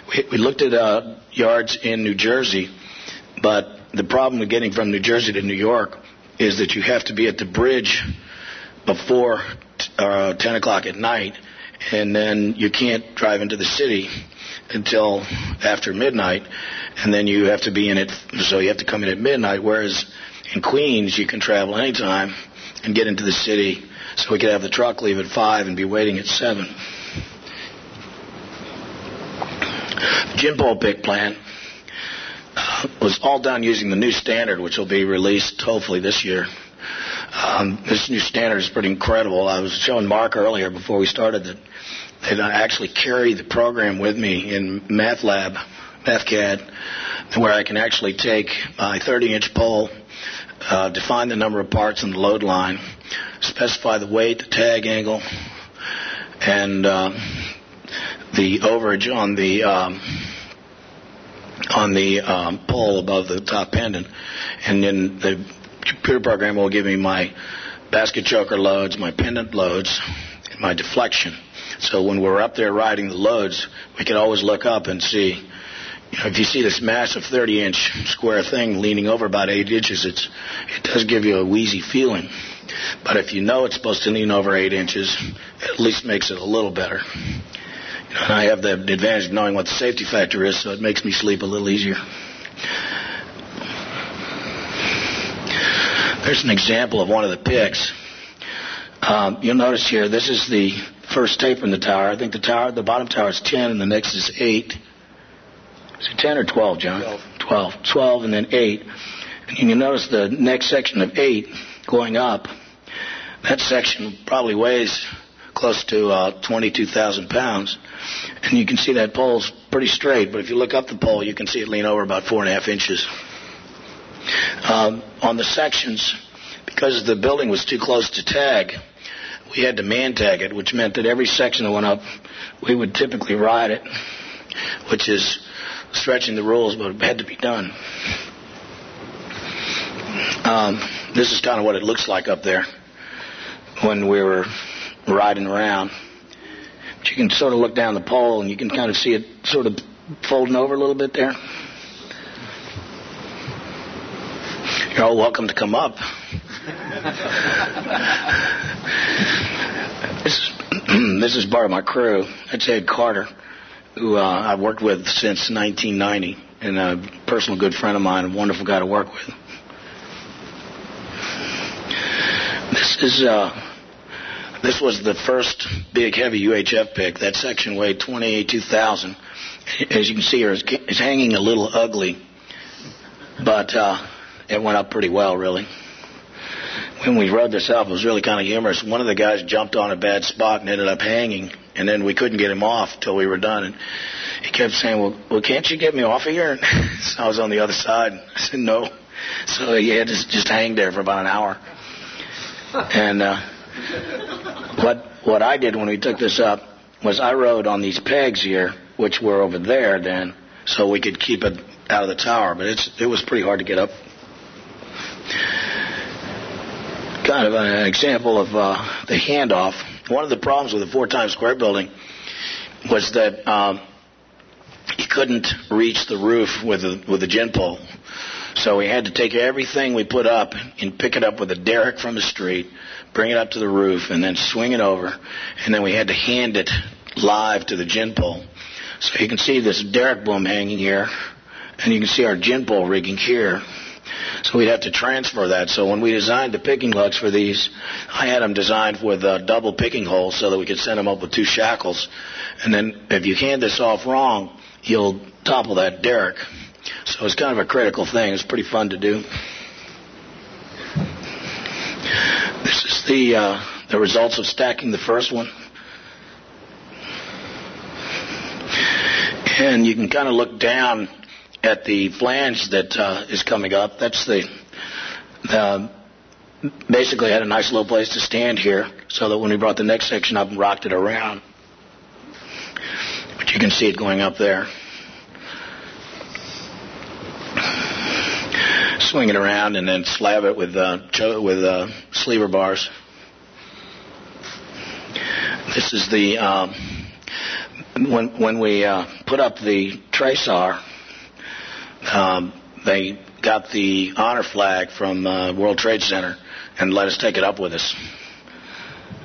We, we looked at uh, yards in New Jersey, but the problem with getting from New Jersey to New York is that you have to be at the bridge before t- uh, ten o'clock at night, and then you can't drive into the city until after midnight, and then you have to be in it, so you have to come in at midnight, whereas in Queens you can travel anytime and get into the city, so we could have the truck leave at five and be waiting at seven. The Genpol P I C plan uh, was all done using the new standard, which will be released hopefully this year. Um, this new standard is pretty incredible. I was showing Mark earlier before we started that and I actually carry the program with me in MathLab, MathCAD, where I can actually take my thirty-inch pole, uh, define the number of parts in the load line, specify the weight, the tag angle, and uh, the overage on the um, on the um, pole above the top pendant, and then the computer program will give me my basket choker loads, my pendant loads, and my deflection. So when we're up there riding the loads, we can always look up and see, you know, if you see this massive thirty-inch square thing leaning over about eight inches, it's, it does give you a wheezy feeling. But if you know it's supposed to lean over eight inches, it at least makes it a little better. You know, and I have the advantage of knowing what the safety factor is, so it makes me sleep a little easier. There's an example of one of the P I Cs. Um, you'll notice here, this is the first tape in the tower. I think the tower, the bottom tower is ten, and the next is eight. Is it ten or twelve, John? Twelve. Twelve. Twelve, and then eight. And you notice the next section of eight going up, that section probably weighs close to uh, twenty-two thousand pounds. And you can see that pole's pretty straight, but if you look up the pole, you can see it lean over about four and a half inches. Um, on the sections, because the building was too close to tag, we had to man tag it, which meant that every section that went up, we would typically ride it, which is stretching the rules, but it had to be done. Um, this is kind of what it looks like up there when we were riding around. But you can sort of look down the pole and you can kind of see it sort of folding over a little bit there. You're all welcome to come up. this, this is part of my crew. That's Ed Carter, who uh, I've worked with since nineteen ninety, and a personal good friend of mine, a wonderful guy to work with. This is uh, this was the first big heavy U H F pick. That section weighed twenty-two thousand. As you can see here, it's, it's hanging a little ugly, but uh, it went up pretty well, really. When we rode this up, it was really kind of humorous. One of the guys jumped on a bad spot and ended up hanging, and then we couldn't get him off till we were done. And he kept saying, well, well can't you get me off of here? And so I was on the other side. I said, no. So he had to just hang there for about an hour. And uh, what what I did when we took this up was I rode on these pegs here, which were over there then, so we could keep it out of the tower. But it's it was pretty hard to get up. Kind of an example of uh, the handoff. One of the problems with the four-time square building was that um, you couldn't reach the roof with a, with a gin pole. So we had to take everything we put up and pick it up with a derrick from the street, bring it up to the roof, and then swing it over. And then we had to hand it live to the gin pole. So you can see this derrick boom hanging here, and you can see our gin pole rigging here. So we'd have to transfer that. So when we designed the picking lugs for these, I had them designed with a double picking hole so that we could send them up with two shackles. And then if you hand this off wrong, you'll topple that derrick. So it's kind of a critical thing. It's pretty fun to do. This is the uh, the results of stacking the first one. And you can kind of look down at the flange that uh, is coming up. That's the, the basically had a nice low place to stand here so that when we brought the next section up and rocked it around. But you can see it going up there. Swing it around and then slab it with uh, cho- with uh, sleever bars. This is the um, when when we uh, put up the Tracer. Um, they got the honor flag from uh, World Trade Center and let us take it up with us.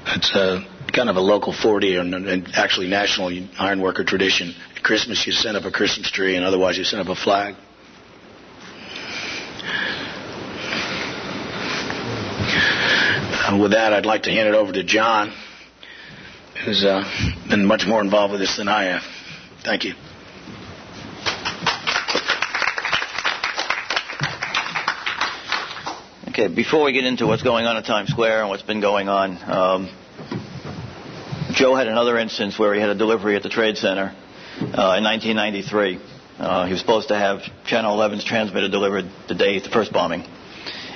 It's a, kind of a local forty and, and actually national ironworker tradition. At Christmas you send up a Christmas tree and otherwise you send up a flag. Uh, with that, I'd like to hand it over to John, who's uh, been much more involved with this than I have. Thank you. Okay, before we get into what's going on at Times Square and what's been going on, um, Joe had another instance where he had a delivery at the Trade Center uh, in nineteen ninety-three. Uh, he was supposed to have Channel eleven's transmitter delivered the day the first bombing.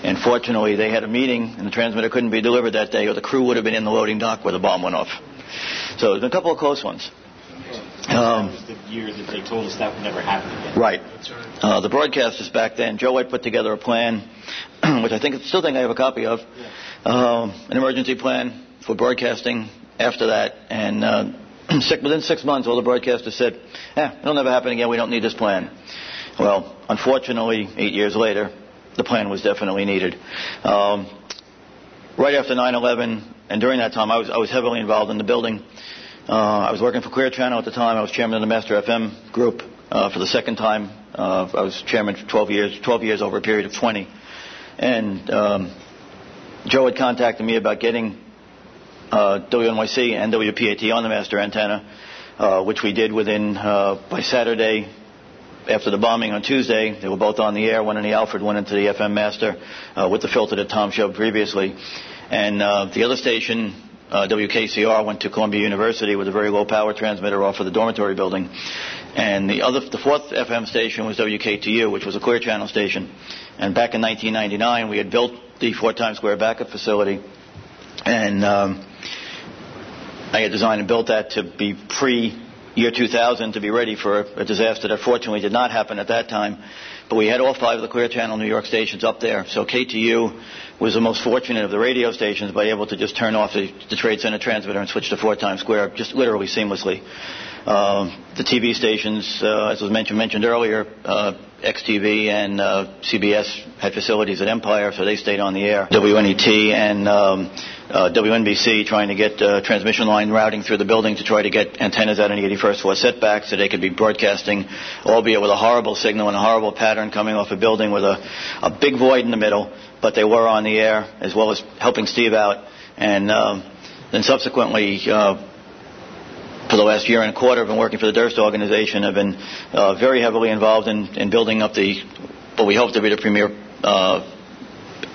And fortunately, they had a meeting, and the transmitter couldn't be delivered that day, or the crew would have been in the loading dock where the bomb went off. So there's been a couple of close ones. Um, that was the year that they told us that would never happen again. Right. Uh, the broadcasters back then, Joe had put together a plan, which I think still think I have a copy of, um, an emergency plan for broadcasting after that. And uh, six, within six months, all the broadcasters said, eh, it'll never happen again. We don't need this plan. Well, unfortunately, eight years later, the plan was definitely needed. Um, right after nine eleven, and during that time, I was I was heavily involved in the building. Uh, I was working for Clear Channel at the time. I was chairman of the Master F M group uh, for the second time. Uh, I was chairman for twelve years, twelve years over a period of twenty. And um, Joe had contacted me about getting uh, W N Y C and W P A T on the master antenna, uh, which we did within, uh, by Saturday, after the bombing on Tuesday, they were both on the air. One in the Alfred, one into the F M master, uh, with the filter that Tom showed previously. And uh, the other station, uh, W K C R, went to Columbia University with a very low power transmitter off of the dormitory building. And the other, the fourth F M station was W K T U, which was a clear channel station. And back in nineteen ninety-nine, we had built the Fort Times Square backup facility. And um, I had designed and built that to be pre- year two thousand to be ready for a disaster that fortunately did not happen at that time. But we had all five of the Clear Channel New York stations up there. So K T U was the most fortunate of the radio stations by able to just turn off the, the Trade Center transmitter and switch to Fort Times Square just literally seamlessly. Uh, the T V stations, uh, as was mentioned, mentioned earlier, uh, X T V and uh, C B S had facilities at Empire, so they stayed on the air. W N E T and um, uh, W N B C trying to get uh, transmission line routing through the building to try to get antennas out of the eighty-first floor setback so they could be broadcasting, albeit with a horrible signal and a horrible pattern coming off a building with a, a big void in the middle, but they were on the air, as well as helping Steve out. And uh, then subsequently, uh, for the last year and a quarter, I've been working for the Durst organization. I've been uh, very heavily involved in, in building up the, what we hope to be the premier uh,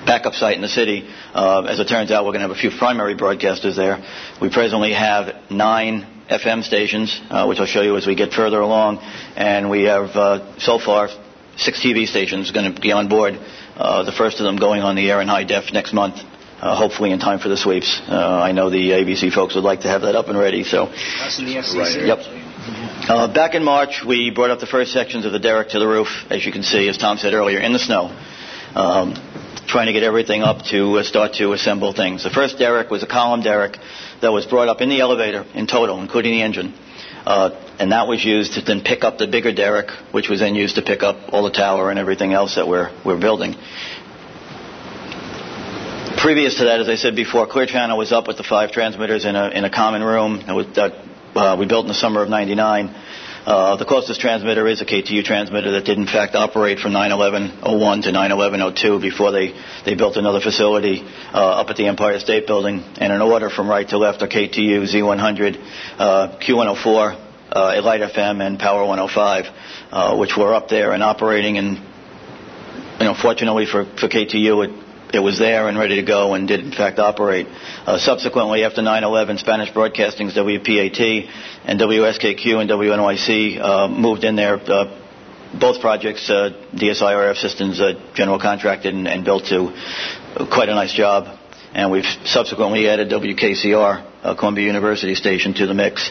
backup site in the city. Uh, as it turns out, we're going to have a few primary broadcasters there. We presently have nine F M stations, uh, which I'll show you as we get further along. And we have, uh, so far, six T V stations going to be on board, uh, the first of them going on the air in high def next month. Uh, hopefully in time for the sweeps. Uh, I know the A B C folks would like to have that up and ready. So, that's in the F C C. Yep. Uh, back in March, we brought up the first sections of the derrick to the roof, as you can see, as Tom said earlier, in the snow, um, trying to get everything up to uh, start to assemble things. The first derrick was a column derrick that was brought up in the elevator in total, including the engine. Uh, and that was used to then pick up the bigger derrick, which was then used to pick up all the tower and everything else that we're we're building. Previous to that, as I said before, Clear Channel was up with the five transmitters in a in a common room that uh, we built in the summer of ninety-nine. Uh, the closest transmitter is a K T U transmitter that did, in fact, operate from nine eleven oh one to nine eleven oh two before they, they built another facility uh, up at the Empire State Building. And in order from right to left are K T U, Z one hundred, uh, Q one oh four, uh, Elite F M, and Power one oh five, uh, which were up there and operating. And, you know, fortunately for, for K T U, it It was there and ready to go and did, in fact, operate. Uh, subsequently, after nine eleven, Spanish Broadcasting's W P A T and W S K Q and W N Y C uh, moved in there. Uh, both projects, uh, D S I R F Systems, uh, general contracted and, and built to quite a nice job. And we've subsequently added W K C R, uh, Columbia University Station, to the mix.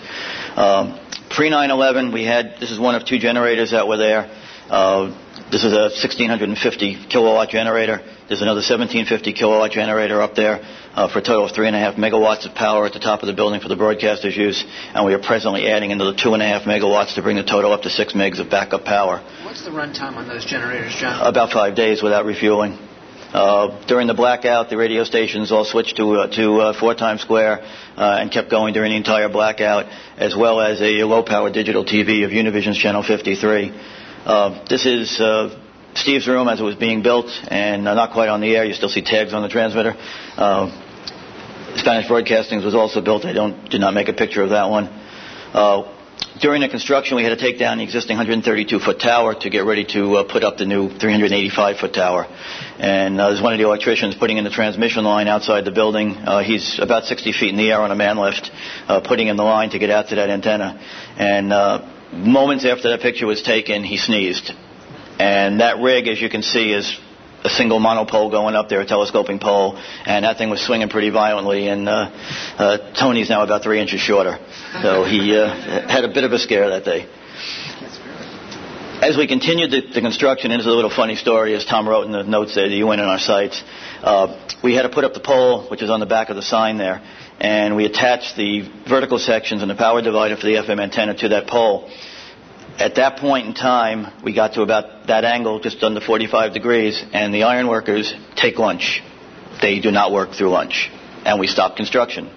Um, pre nine eleven, we had, this is one of two generators that were there. Uh, This is a sixteen fifty kilowatt generator. There's another seventeen fifty kilowatt generator up there uh, for a total of three and a half megawatts of power at the top of the building for the broadcasters' use. And we are presently adding another two and a half megawatts to bring the total up to six megs of backup power. What's the runtime on those generators, John? About five days without refueling. Uh, during the blackout, the radio stations all switched to uh, to uh, Fort Times Square uh, and kept going during the entire blackout, as well as a low-power digital T V of Univision's Channel fifty-three. Uh, this is uh, Steve's room as it was being built, and uh, not quite on the air. You still see tags on the transmitter. Uh, Spanish Broadcasting was also built. I don't did not make a picture of that one. Uh, during the construction, we had to take down the existing one hundred thirty-two foot tower to get ready to uh, put up the new three hundred eighty-five foot tower. And uh, there's one of the electricians putting in the transmission line outside the building. Uh, he's about sixty feet in the air on a man lift, uh, putting in the line to get out to that antenna. And uh, moments after that picture was taken, he sneezed. And that rig, as you can see, is a single monopole going up there, a telescoping pole. And that thing was swinging pretty violently. And uh, uh, Tony's now about three inches shorter. So he uh, had a bit of a scare that day. As we continued the, the construction, and this is a little funny story, as Tom wrote in the notes there, the U N in our sites, uh, we had to put up the pole, which is on the back of the sign there. And we attached the vertical sections and the power divider for the F M antenna to that pole. At that point in time, we got to about that angle, just under forty-five degrees, and the iron workers take lunch. They do not work through lunch. And we stopped construction.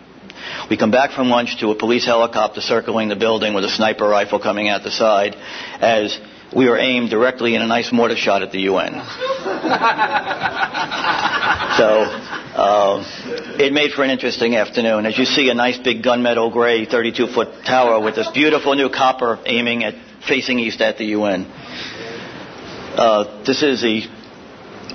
We come back from lunch to a police helicopter circling the building with a sniper rifle coming out the side as we were aimed directly in a nice mortar shot at the U N. So... Uh, it made for an interesting afternoon. As you see, a nice big gunmetal gray thirty-two foot tower with this beautiful new copper aiming at facing east at the U N. Uh, this is the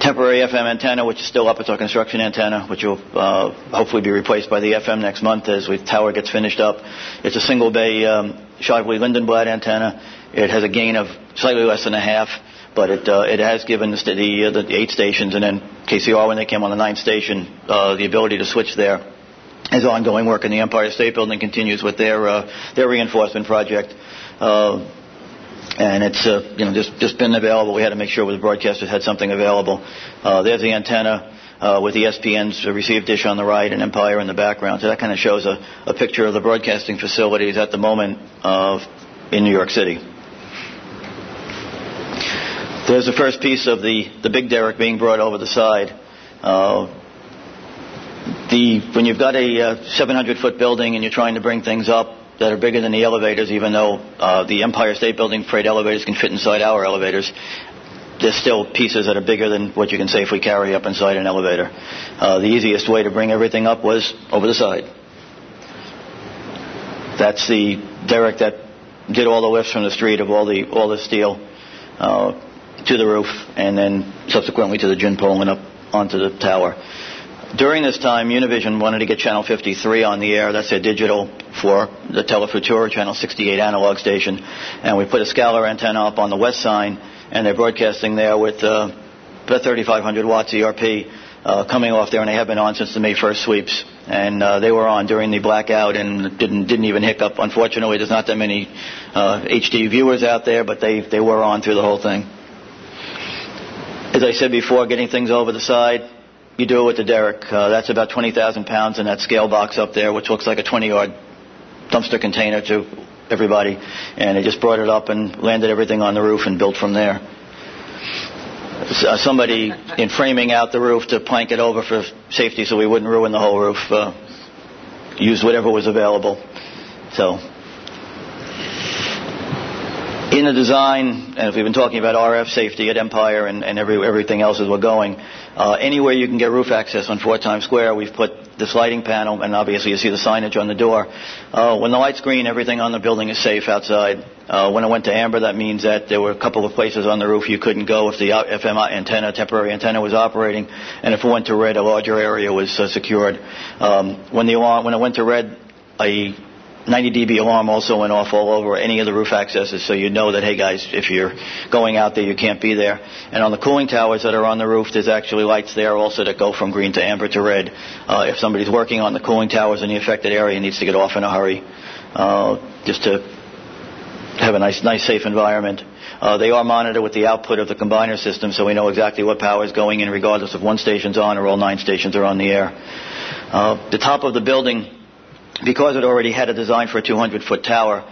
temporary F M antenna, which is still up. It's our construction antenna, which will uh, hopefully be replaced by the F M next month as the tower gets finished up. It's a single bay um, Shively-Lindenblad antenna. It has a gain of slightly less than a half. But it uh, it has given the, the, the eight stations, and then K C R, when they came on the ninth station, uh, the ability to switch there. As ongoing work in the Empire State Building continues with their uh, their reinforcement project, uh, and it's uh, you know just just been available. We had to make sure the broadcasters had something available. Uh, there's the antenna uh, with E S P N's receive dish on the right and Empire in the background. So that kind of shows a, a picture of the broadcasting facilities at the moment of in New York City. There's the first piece of the, the big derrick being brought over the side. Uh, the when you've got a seven hundred foot uh, building and you're trying to bring things up that are bigger than the elevators, even though uh, the Empire State Building freight elevators can fit inside our elevators, there's still pieces that are bigger than what you can safely carry up inside an elevator. Uh, the easiest way to bring everything up was over the side. That's the derrick that did all the lifts from the street of all the all the steel. Uh, to the roof, and then subsequently to the gin pole and up onto the tower. During this time, Univision wanted to get Channel fifty-three on the air. That's their digital for the Telefutura, Channel sixty-eight analog station. And we put a scalar antenna up on the west side, and they're broadcasting there with uh, about thirty-five hundred watts E R P uh, coming off there, and they have been on since the May first sweeps. And uh, they were on during the blackout and didn't didn't even hiccup. Unfortunately, there's not that many uh, H D viewers out there, but they, they were on through the whole thing. As I said before, getting things over the side, you do it with the derrick. Uh, that's about twenty thousand pounds in that scale box up there, which looks like a twenty-yard dumpster container to everybody. And they just brought it up and landed everything on the roof and built from there. Uh, somebody, in framing out the roof to plank it over for safety so we wouldn't ruin the whole roof, uh, used whatever was available. So... in the design, and if we've been talking about R F safety at Empire and, and every, everything else as we're going, uh, anywhere you can get roof access on four Times Square, we've put this lighting panel, and obviously you see the signage on the door. Uh, when the light's green, everything on the building is safe outside. Uh, when it went to amber, that means that there were a couple of places on the roof you couldn't go if the F M antenna, temporary antenna, was operating. And if it went to red, a larger area was uh, secured. Um, when the alarm, when it went to red, a ninety decibel alarm also went off all over any of the roof accesses, so you know that, hey guys, if you're going out there, you can't be there. And on the cooling towers that are on the roof, there's actually lights there also that go from green to amber to red. Uh, if somebody's working on the cooling towers in the affected area, needs to get off in a hurry, uh, just to have a nice, nice, safe environment. Uh, they are monitored with the output of the combiner system, so we know exactly what power is going in, regardless if one station's on or all nine stations are on the air. Uh, the top of the building, because it already had a design for a two hundred foot tower,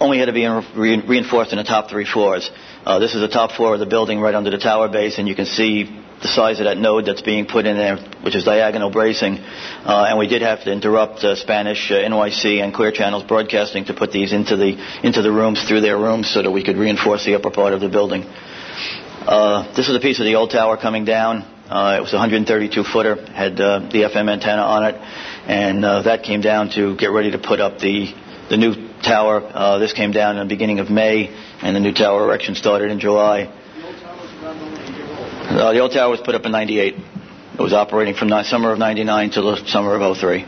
only had to be re- reinforced in the top three floors. Uh, this is the top floor of the building right under the tower base, and you can see the size of that node that's being put in there, which is diagonal bracing. Uh, and we did have to interrupt uh, Spanish, uh, N Y C, and Clear Channel's broadcasting to put these into the into the rooms, through their rooms, so that we could reinforce the upper part of the building. Uh, this is a piece of the old tower coming down. Uh, it was a one hundred thirty-two footer, had uh, the F M antenna on it, and uh, that came down to get ready to put up the, the new tower. Uh, this came down in the beginning of May, and the new tower erection started in July. The old tower was about ninety-eight. Uh, the old tower was put up in ninety-eight. It was operating from the summer of ninety-nine to the summer of oh three.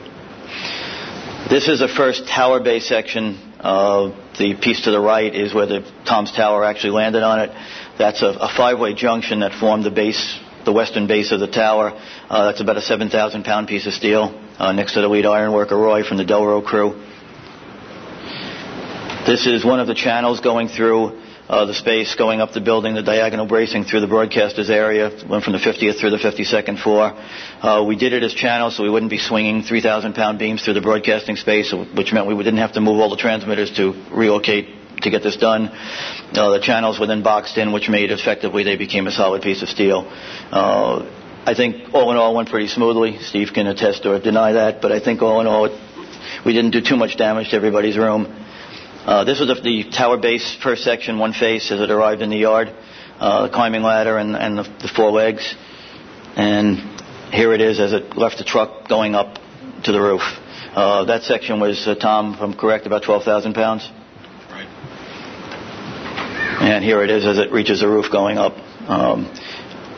This is the first tower bay section. Uh, the piece to the right is where the Tom's Tower actually landed on it. That's a, a five-way junction that formed the base, the western base of the tower. Uh, that's about a seven thousand pound piece of steel uh, next to the lead iron worker Roy from the Delro crew. This is one of the channels going through uh, the space, going up the building, the diagonal bracing through the broadcaster's area. Went from the fiftieth through the fifty-second floor. Uh, we did it as channels so we wouldn't be swinging three thousand pound beams through the broadcasting space, which meant we didn't have to move all the transmitters to relocate to get this done. Uh, the channels were then boxed in, which made effectively they became a solid piece of steel. Uh, I think all in all went pretty smoothly. Steve can attest or deny that, but I think all in all it, we didn't do too much damage to everybody's room. Uh, this was the, the tower base, first section, one face, as it arrived in the yard, uh, the climbing ladder and, and the, the four legs. And here it is as it left the truck going up to the roof. Uh, that section was, uh, Tom, if I'm correct, about twelve thousand pounds. Right. And here it is as it reaches the roof going up. Um,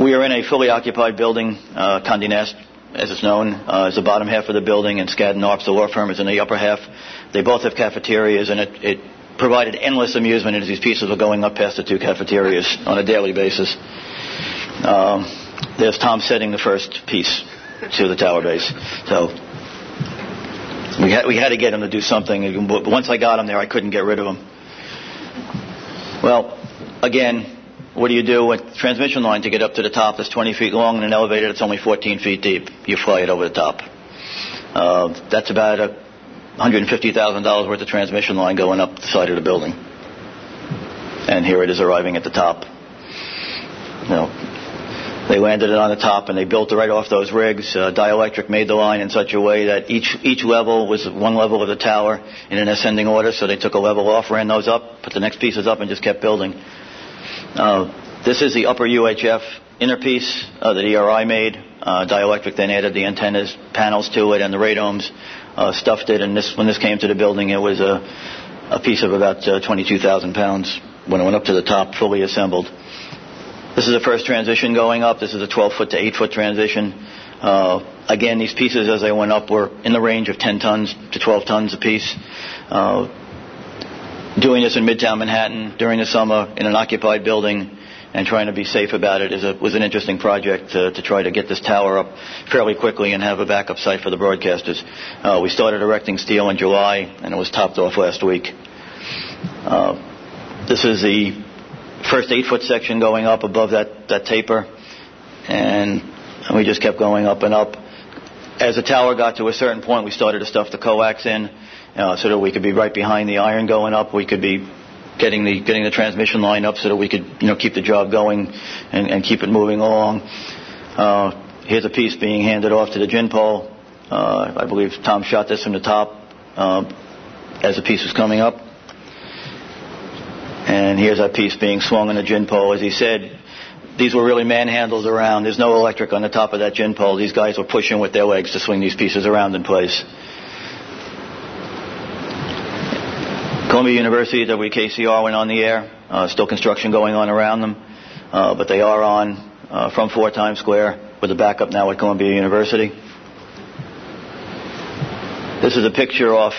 we are in a fully occupied building, uh, Condé Nast, as it's known, uh, is the bottom half of the building, and Skadden Arps, the law firm, is in the upper half. They both have cafeterias, and it, it provided endless amusement as these pieces were going up past the two cafeterias on a daily basis. Um, there's Tom setting the first piece to the tower base. So we had, we had to get him to do something. Once I got him there, I couldn't get rid of him. Well, again, what do you do with the transmission line to get up to the top that's twenty feet long and an elevator that's only fourteen feet deep? You fly it over the top. Uh, that's about one hundred fifty thousand dollars worth of transmission line going up the side of the building. And here it is arriving at the top. You know, they landed it on the top and they built it right off those rigs. Uh, dielectric made the line in such a way that each each level was one level of the tower in an ascending order, so they took a level off, ran those up, put the next pieces up, and just kept building. Uh, this is the upper U H F inner piece uh, that E R I made. Uh, dielectric then added the antennas, panels to it, and the radomes, uh, stuffed it. And this, when this came to the building, it was a, a piece of about uh, twenty-two thousand pounds when it went up to the top, fully assembled. This is the first transition going up. This is a twelve-foot to eight-foot transition. Uh, again, these pieces as they went up were in the range of ten tons to twelve tons apiece. Uh, Doing this in Midtown Manhattan during the summer in an occupied building and trying to be safe about it is a, was an interesting project to, to try to get this tower up fairly quickly and have a backup site for the broadcasters. Uh, we started erecting steel in July, and it was topped off last week. Uh, this is the first eight-foot section going up above that, that taper, and we just kept going up and up. As the tower got to a certain point, we started to stuff the coax in. Uh, so that we could be right behind the iron going up. We could be getting the getting the transmission line up so that we could, you know, keep the job going and, and keep it moving along. Uh, here's a piece being handed off to the gin pole. Uh, I believe Tom shot this from the top uh, as the piece was coming up. And here's that piece being swung in the gin pole. As he said, these were really manhandles around. There's no electric on the top of that gin pole. These guys were pushing with their legs to swing these pieces around in place. Columbia University, W K C R, went on the air. Uh, still construction going on around them, uh, but they are on uh, from four Times Square with a backup now at Columbia University. This is a picture off,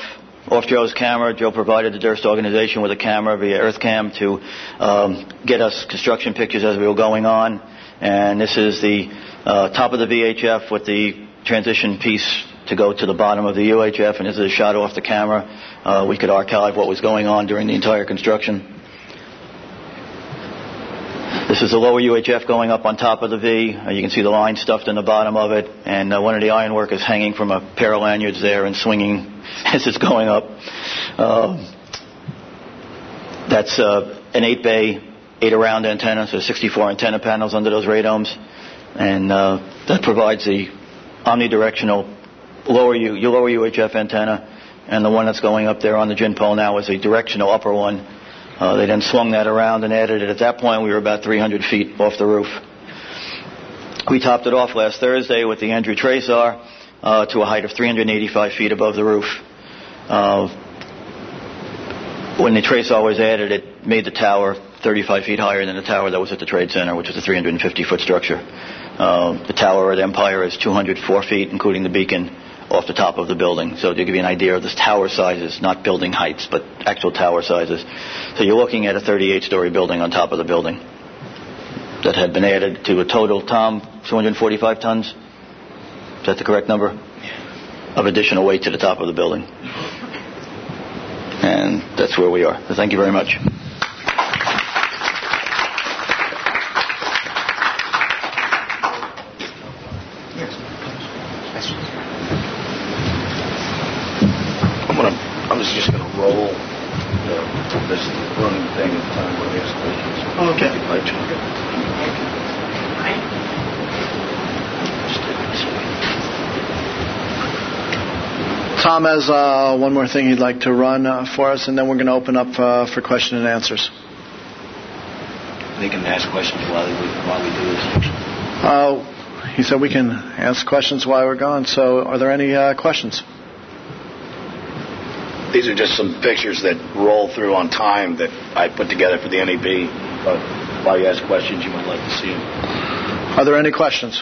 off Joe's camera. Joe provided the Durst organization with a camera via EarthCam to um, get us construction pictures as we were going on. And this is the uh, top of the V H F with the transition piece to go to the bottom of the U H F, and this is a shot off the camera. Uh, we could archive what was going on during the entire construction. This is the lower U H F going up on top of the V. Uh, you can see the line stuffed in the bottom of it, and uh, one of the ironworkers hanging from a pair of lanyards there and swinging as it's going up. Uh, that's uh, an eight-bay, eight-around antenna, so sixty-four antenna panels under those radomes, and uh, that provides the omnidirectional Lower U, your lower U H F antenna, and the one that's going up there on the gin pole now is a directional upper one. Uh, they then swung that around and added it. At that point, we were about three hundred feet off the roof. We topped it off last Thursday with the Andrew Tresar uh, to a height of three hundred eighty-five feet above the roof. Uh, when the Tresar was added, it made the tower thirty-five feet higher than the tower that was at the Trade Center, which is a three hundred fifty foot structure. Uh, the tower at Empire is two hundred four feet, including the beacon, off the top of the building. So to give you an idea of this tower sizes, not building heights, but actual tower sizes. So you're looking at a thirty-eight story building on top of the building that had been added to a total, Tom, two hundred forty-five tons? Is that the correct number? Of additional weight to the top of the building. And that's where we are. So thank you very much. Tom has uh, one more thing he'd like to run uh, for us, and then we're going to open up uh, for question and answers. They can ask questions while we, while we do this. Uh, he said we can ask questions while we're gone. So are there any uh, questions? These are just some pictures that roll through on time that I put together for the N E B. But while you ask questions, you might like to see them. Are there any questions?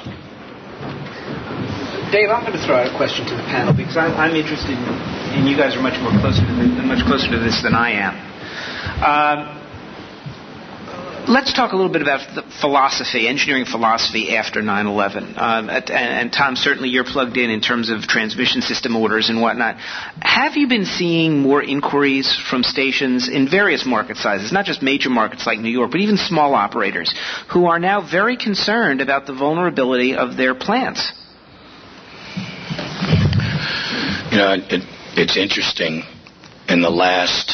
Dave, I'm going to throw out a question to the panel because I'm, I'm interested, in, and you guys are much more closer to this, much closer to this than I am. Um, let's talk a little bit about the philosophy, engineering philosophy after nine eleven. Um, and, and Tom, certainly you're plugged in in terms of transmission system orders and whatnot. Have you been seeing more inquiries from stations in various market sizes, not just major markets like New York, but even small operators who are now very concerned about the vulnerability of their plants? You know, it, it's interesting. In the last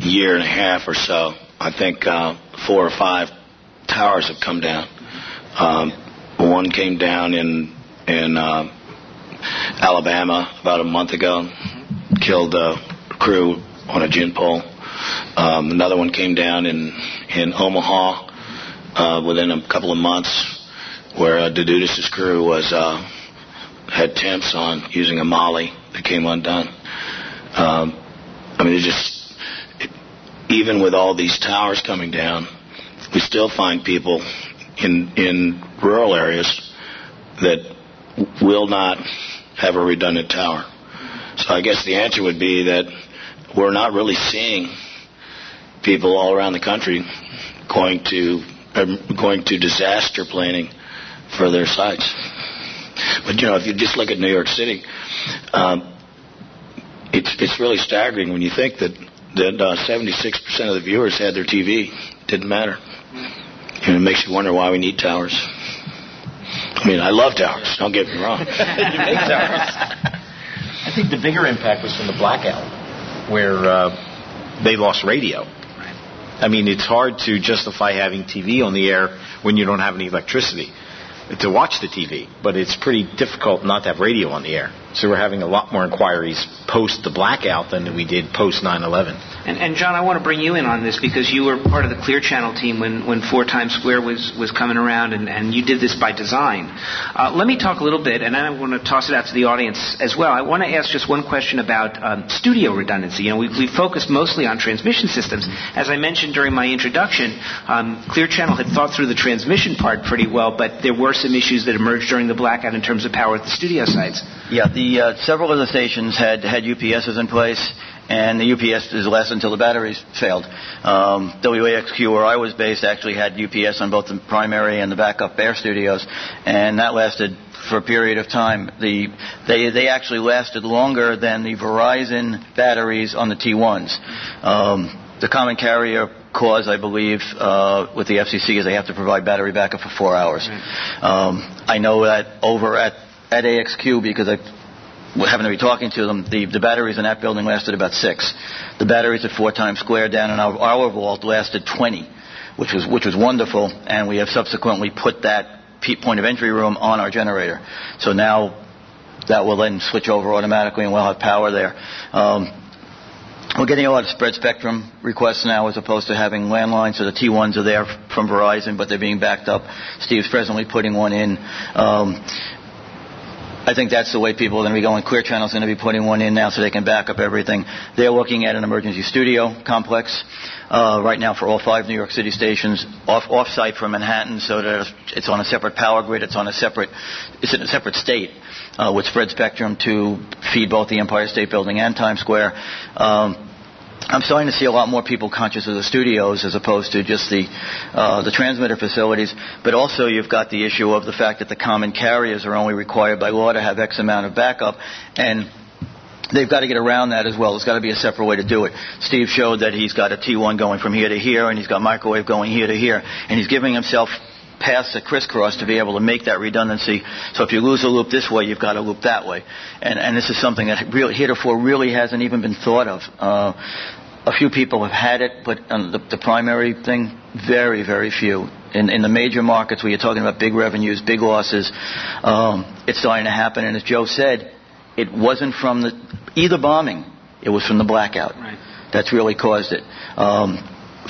year and a half or so, I think uh, four or five towers have come down. Um, one came down in in uh, Alabama about a month ago, killed a crew on a gin pole. Um, another one came down in in Omaha uh, within a couple of months, where uh, Dedutus' crew was. Uh, had temps on using a molly that came undone. Um, I mean, it just, it, even with all these towers coming down, we still find people in in rural areas that will not have a redundant tower. So I guess the answer would be that we're not really seeing people all around the country going to going to disaster planning for their sites. But, you know, if you just look at New York City, um, it's it's really staggering when you think that, that uh, seventy-six percent of the viewers had their T V. Didn't matter. You know, it makes you wonder why we need towers. I mean, I love towers. Don't get me wrong. You make towers. I think the bigger impact was from the blackout, where uh, they lost radio. I mean, it's hard to justify having T V on the air when you don't have any electricity to watch the T V, but it's pretty difficult not to have radio on the air. So we're having a lot more inquiries post the blackout than we did post nine eleven. And, and John, I want to bring you in on this because you were part of the Clear Channel team when, when Four Times Square was, was coming around, and, and you did this by design. Uh, let me talk a little bit, and I want to toss it out to the audience as well. I want to ask just one question about um, studio redundancy. You know, we, we focused mostly on transmission systems. As I mentioned during my introduction, um, Clear Channel had thought through the transmission part pretty well, but there were some issues that emerged during the blackout in terms of power at the studio sites. Yeah, the uh, several of the stations had, had U P S's in place, and the U P S is less until the batteries failed. Um, W A X Q, where I was based, actually had U P S on both the primary and the backup air studios, and that lasted for a period of time. The they they actually lasted longer than the Verizon batteries on the T ones. Um, the common carrier cause, I believe, uh, with the F C C is they have to provide battery backup for four hours. Um, I know that over at at A X Q, because I happened to be talking to them, the, the batteries in that building lasted about six. The batteries at Four Times Square down in our, our vault lasted twenty, which was which was wonderful, and we have subsequently put that point of entry room on our generator. So now that will then switch over automatically, and we'll have power there. Um, We're getting a lot of spread spectrum requests now as opposed to having landlines, so the T ones are there from Verizon, but they're being backed up. Steve's presently putting one in. Um, I think that's the way people are going to be going. Clear Channel's going to be putting one in now so they can back up everything. They're looking at an emergency studio complex uh, right now for all five New York City stations off, off-site from Manhattan, so that it's on a separate power grid, it's on a separate, it's in a separate state. Uh, with spread spectrum to feed both the Empire State Building and Times Square. Um, I'm starting to see a lot more people conscious of the studios as opposed to just the uh, the transmitter facilities. But also you've got the issue of the fact that the common carriers are only required by law to have X amount of backup, and they've got to get around that as well. There's got to be a separate way to do it. Steve showed that he's got a T one going from here to here, and he's got microwave going here to here, and he's giving himself past the crisscross to be able to make that redundancy. So if you lose a loop this way, you've got a loop that way. And, and this is something that really, heretofore really hasn't even been thought of. Uh, a few people have had it, but um, the, the primary thing, very, very few. In, in the major markets where you're talking about big revenues, big losses, um, it's starting to happen. And as Joe said, it wasn't from the either bombing. It was from the blackout. Right. That's really caused it. Um,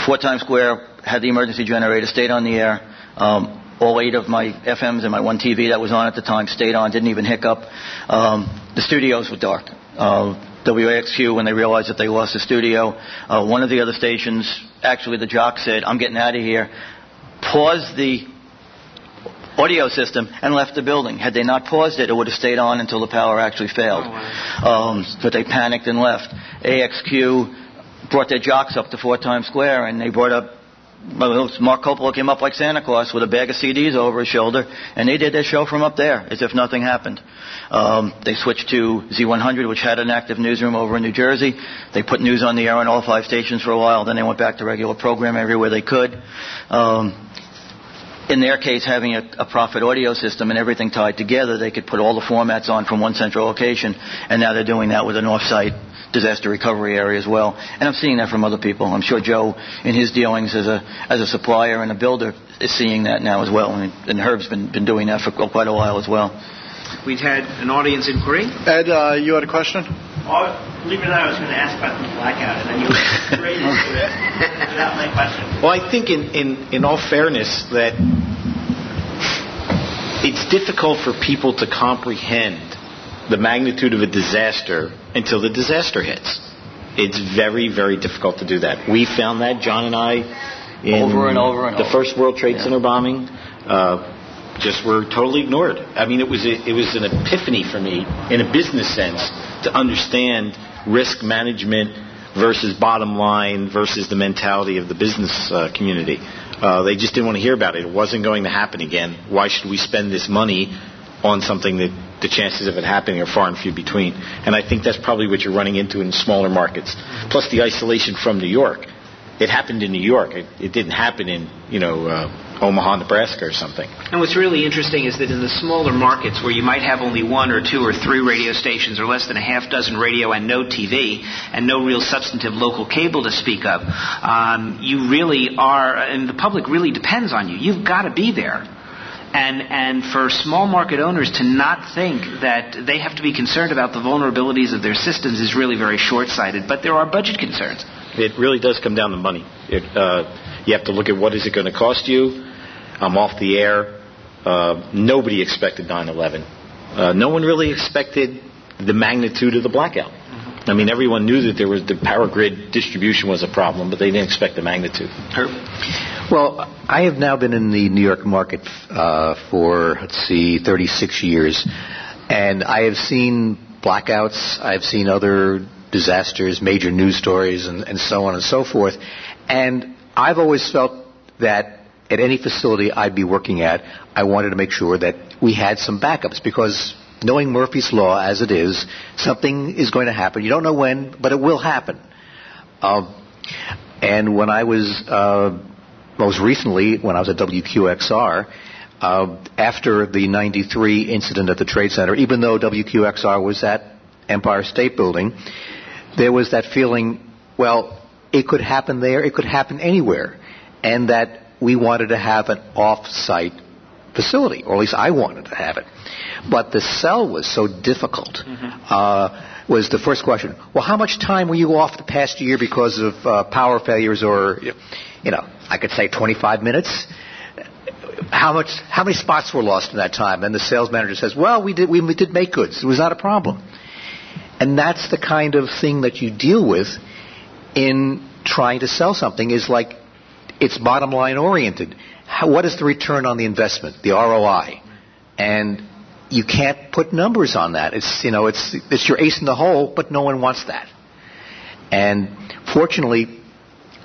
Fort Times Square had the emergency generator, stayed on the air. Um, all eight of my F Ms and my one T V that was on at the time stayed on, didn't even hiccup. Um, the studios were dark. Uh, W A X Q, when they realized that they lost the studio, uh, one of the other stations, actually the jock said, "I'm getting out of here," paused the audio system and left the building. Had they not paused it, it would have stayed on until the power actually failed. Oh, wow. Um, but they panicked and left. A X Q brought their jocks up to Fort Times Square, and they brought up, Mark Coppola came up like Santa Claus with a bag of C Ds over his shoulder, and they did their show from up there as if nothing happened. Um, they switched to Z one hundred, which had an active newsroom over in New Jersey. They put news on the air on all five stations for a while. Then they went back to regular programming everywhere they could. Um, in their case, having a, a profit audio system and everything tied together, they could put all the formats on from one central location, and now they're doing that with an off-site disaster recovery area as well. And I'm seeing that from other people. I'm sure Joe, in his dealings as a as a supplier and a builder, is seeing that now as well. And, and Herb's been, been doing that for quite a while as well. We've had an audience inquiry. Ed, uh, you had a question? Oh, believe it or not, I was going to ask about the blackout, and then you raised it without my question. Well, I think in, in, in all fairness that it's difficult for people to comprehend the magnitude of a disaster until the disaster hits. It's very, very difficult to do that. We found that, John and I, in over and over and the over. first World Trade yeah. Center bombing, uh, just were totally ignored. I mean, it was a, it was an epiphany for me, in a business sense, to understand risk management versus bottom line versus the mentality of the business uh, community. Uh, they just didn't want to hear about it. It wasn't going to happen again. Why should we spend this money on something that the chances of it happening are far and few between? And I think that's probably what you're running into in smaller markets. Plus the isolation from New York. It happened in New York. It, it didn't happen in, you know, uh, Omaha, Nebraska or something. And what's really interesting is that in the smaller markets where you might have only one or two or three radio stations or less than a half dozen radio and no T V and no real substantive local cable to speak of, um, you really are, and the public really depends on you. You've got to be there. And and for small market owners to not think that they have to be concerned about the vulnerabilities of their systems is really very short-sighted. But there are budget concerns. It really does come down to money. It, uh, you have to look at what is it going to cost you. I'm off the air. Uh, nobody expected nine eleven. Uh, no one really expected the magnitude of the blackout. I mean, everyone knew that there was the power grid distribution was a problem, but they didn't expect the magnitude. Herb? Well, I have now been in the New York market uh, for, let's see, thirty-six years. And I have seen blackouts. I've seen other disasters, major news stories, and, and so on and so forth. And I've always felt that at any facility I'd be working at, I wanted to make sure that we had some backups because, knowing Murphy's Law as it is, something is going to happen. You don't know when, but it will happen. Um, and when I was, uh, most recently, when I was at W Q X R, uh, after the ninety-three incident at the Trade Center, even though W Q X R was at Empire State Building, there was that feeling, well, it could happen there, it could happen anywhere, and that we wanted to have an off-site facility, or at least I wanted to have it. But the cell was so difficult, mm-hmm. uh, was the first question. Well, how much time were you off the past year because of uh, power failures or, you know, I could say twenty-five minutes? How much? How many spots were lost in that time? And the sales manager says, well, we did, we, we did make goods. It was not a problem. And that's the kind of thing that you deal with in trying to sell something, is like it's bottom line oriented. How, what is the return on the investment, the R O I? And you can't put numbers on that. It's, you know, it's it's your ace in the hole, but no one wants that. And fortunately,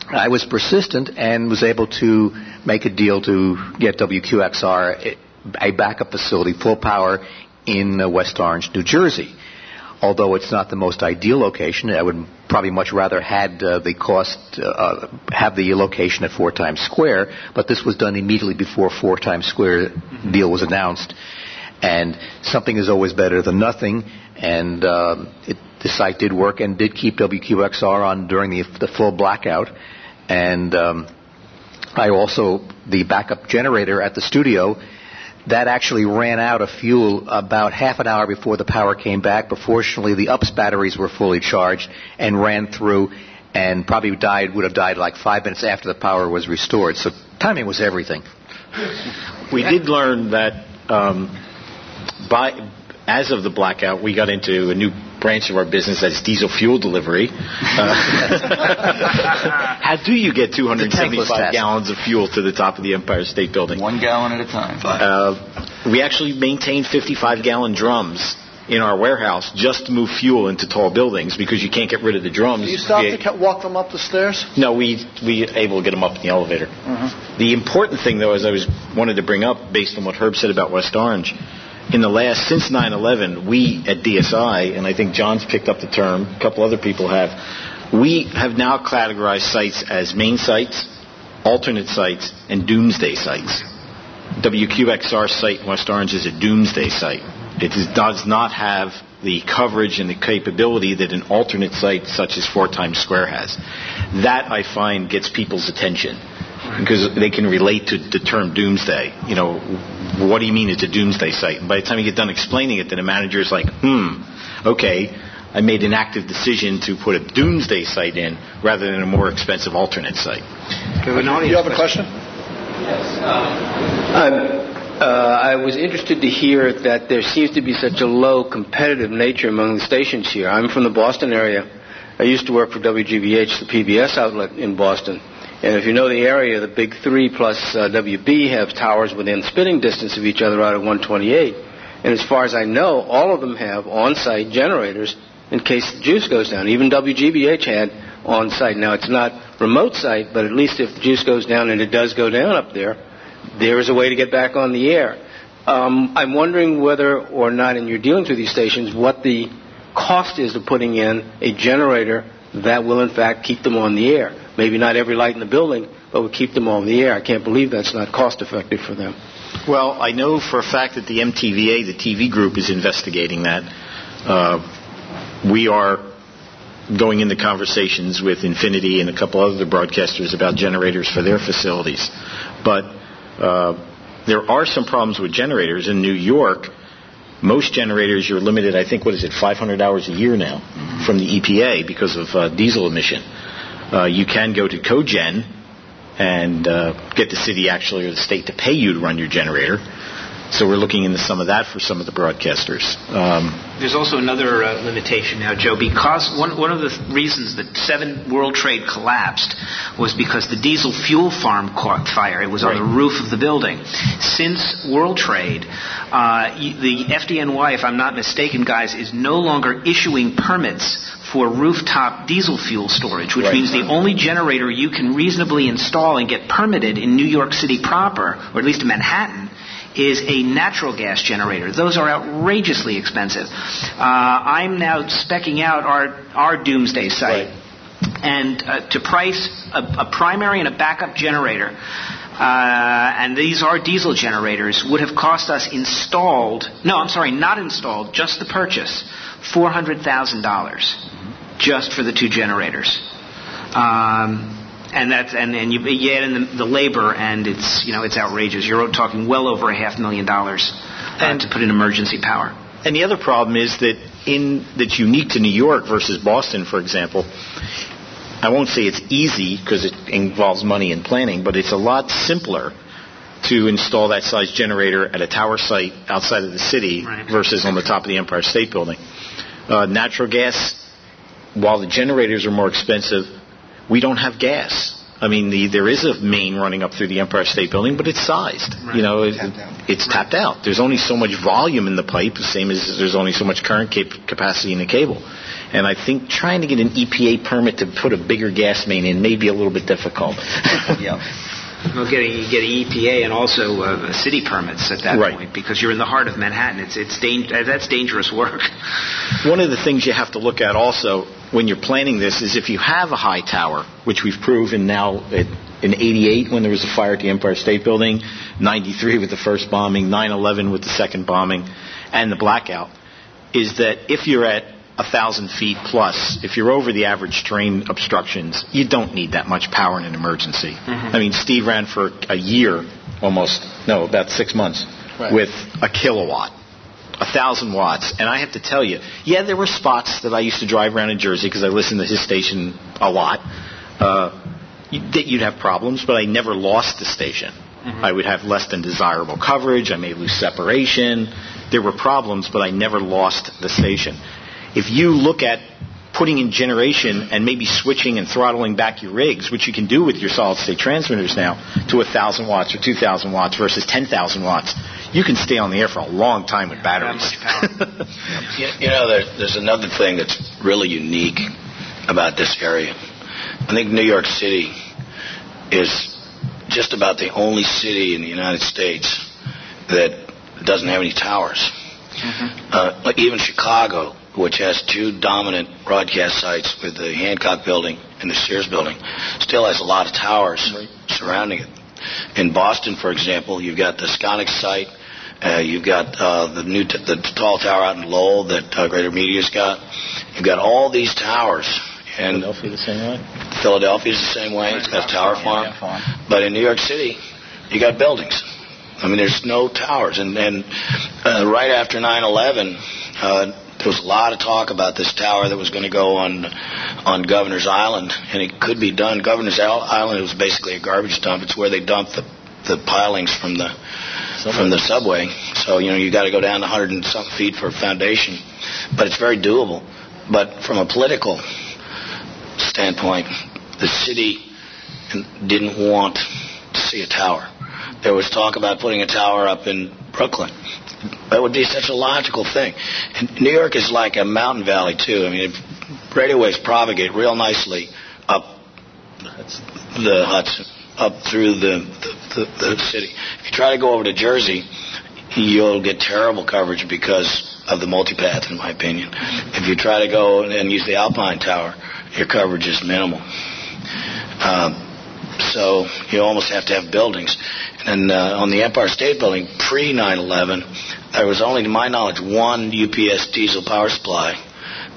I was persistent and was able to make a deal to get W Q X R a backup facility, full power, in West Orange, New Jersey. Although it's not the most ideal location, I would probably much rather had uh, the cost uh, have the location at Fort Times Square. But this was done immediately before Fort Times Square deal was announced, and something is always better than nothing. And uh, it, the site did work and did keep W Q X R on during the, the full blackout. And um, I also the backup generator at the studio that actually ran out of fuel about half an hour before the power came back. But fortunately, the UPS batteries were fully charged and ran through, and probably died would have died like five minutes after the power was restored. So timing was everything. We did learn that um, by as of the blackout, we got into a new branch of our business that's diesel fuel delivery. Uh, how do you get two hundred seventy-five gallons of fuel to the top of the Empire State Building? One gallon at a time. Uh, we actually maintain fifty-five gallon drums in our warehouse just to move fuel into tall buildings because you can't get rid of the drums. Do you stop we, to walk them up the stairs? No, we we able to get them up in the elevator. Uh-huh. The important thing, though, is I was wanted to bring up, based on what Herb said about West Orange, in the last, since nine eleven, we at D S I, and I think John's picked up the term, a couple other people have, we have now categorized sites as main sites, alternate sites, and doomsday sites. W Q X R site in West Orange is a doomsday site. It does not have the coverage and the capability that an alternate site such as Four Times Square has. That, I find, gets people's attention, because they can relate to the term doomsday. You know, what do you mean it's a doomsday site? And by the time you get done explaining it, then the manager is like, hmm, okay, I made an active decision to put a doomsday site in rather than a more expensive alternate site. Do you have a question? Yes. Um, uh, I was interested to hear that there seems to be such a low competitive nature among the stations here. I'm from the Boston area. I used to work for W G B H, the P B S outlet in Boston. And if you know the area, the big three plus uh, W B have towers within spitting distance of each other out of one twenty-eight. And as far as I know, all of them have on-site generators in case the juice goes down. Even W G B H had on-site. Now, it's not remote site, but at least if the juice goes down, and it does go down up there, there is a way to get back on the air. Um, I'm wondering whether or not in your dealings with these stations what the cost is of putting in a generator that will, in fact, keep them on the air. Maybe not every light in the building, but we'll keep them on the air. I can't believe that's not cost-effective for them. Well, I know for a fact that the M T V A, the T V group, is investigating that. Uh, we are going into conversations with Infinity and a couple other broadcasters about generators for their facilities. But uh, there are some problems with generators. In New York, most generators, you're limited, I think, what is it, five hundred hours a year now mm-hmm. from the E P A because of uh, diesel emission. Uh, you can go to CoGen and uh, get the city actually or the state to pay you to run your generator. So we're looking into some of that for some of the broadcasters. Um, There's also another uh, limitation now, Joe, because one, one of the th- reasons that seven World Trade collapsed was because the diesel fuel farm caught fire. It was right on the roof of the building. Since World Trade, uh, the F D N Y, if I'm not mistaken, guys, is no longer issuing permits for rooftop diesel fuel storage, which right. means the only generator you can reasonably install and get permitted in New York City proper, or at least in Manhattan, is a natural gas generator. Those are outrageously expensive. Uh, I'm now speccing out our, our doomsday site. Right. And uh, to price a, a primary and a backup generator, uh, and these are diesel generators, would have cost us installed, no, I'm sorry, not installed, just the purchase, four hundred thousand dollars just for the two generators. Um... And that's and, and you, you add in the, the labor, and it's you know it's outrageous. You're talking well over a half million dollars uh, and, to put in emergency power. And the other problem is that in that's unique to New York versus Boston, for example. I won't say it's easy because it involves money and planning, but it's a lot simpler to install that size generator at a tower site outside of the city right. versus on the top of the Empire State Building. Uh, natural gas, while the generators are more expensive, we don't have gas. I mean, the, there is a main running up through the Empire State Building, but it's sized. Right. You know, it, tapped it's right. tapped out. There's only so much volume in the pipe, the same as there's only so much current cap- capacity in the cable. And I think trying to get an E P A permit to put a bigger gas main in may be a little bit difficult. yeah. Well, getting you get an E P A and also uh, city permits at that right. point because you're in the heart of Manhattan. It's it's dang- that's dangerous work. One of the things you have to look at also when you're planning this is if you have a high tower, which we've proven now at, in eighty-eight when there was a fire at the Empire State Building, ninety-three with the first bombing, nine eleven with the second bombing, and the blackout, is that if you're at one thousand feet plus, if you're over the average terrain obstructions, you don't need that much power in an emergency. Mm-hmm. I mean, Steve ran for a year almost, no, about six months right. with a kilowatt, a thousand watts. And I have to tell you, yeah, there were spots that I used to drive around in Jersey because I listened to his station a lot. Uh, that you'd have problems, but I never lost the station. Mm-hmm. I would have less than desirable coverage. I may lose separation. There were problems, but I never lost the station. If you look at putting in generation and maybe switching and throttling back your rigs, which you can do with your solid-state transmitters now, to one thousand watts or two thousand watts versus ten thousand watts, you can stay on the air for a long time with batteries. You know, there's another thing that's really unique about this area. I think New York City is just about the only city in the United States that doesn't have any towers. Mm-hmm. Uh, like even Chicago, which has two dominant broadcast sites with the Hancock Building and the Sears Building, still has a lot of towers right. surrounding it. In Boston, for example, you've got the Sconix site, uh, you've got uh, the new t- the tall tower out in Lowell that uh, Greater Media's got. You've got all these towers. And Philadelphia the same way. Philadelphia's the same way. It's got a tower farm. But in New York City, you got buildings. I mean, there's no towers. And, and uh, right after nine eleven, uh, there was a lot of talk about this tower that was going to go on on Governor's Island, and it could be done. Governor's Island was basically a garbage dump. It's where they dump the the pilings from the subway. from the subway. So you know you got to go down a hundred and something feet for a foundation, but it's very doable. But from a political standpoint, the city didn't want to see a tower. There was talk about putting a tower up in Brooklyn. That would be such a logical thing. And New York is like a mountain valley, too. I mean, radio waves propagate real nicely up the Hudson, up through the, the, the, the city. If you try to go over to Jersey, you'll get terrible coverage because of the multipath, in my opinion. If you try to go and use the Alpine Tower, your coverage is minimal. Um, so you almost have to have buildings. And uh, on the Empire State Building, pre nine eleven, there was only, to my knowledge, one U P S diesel power supply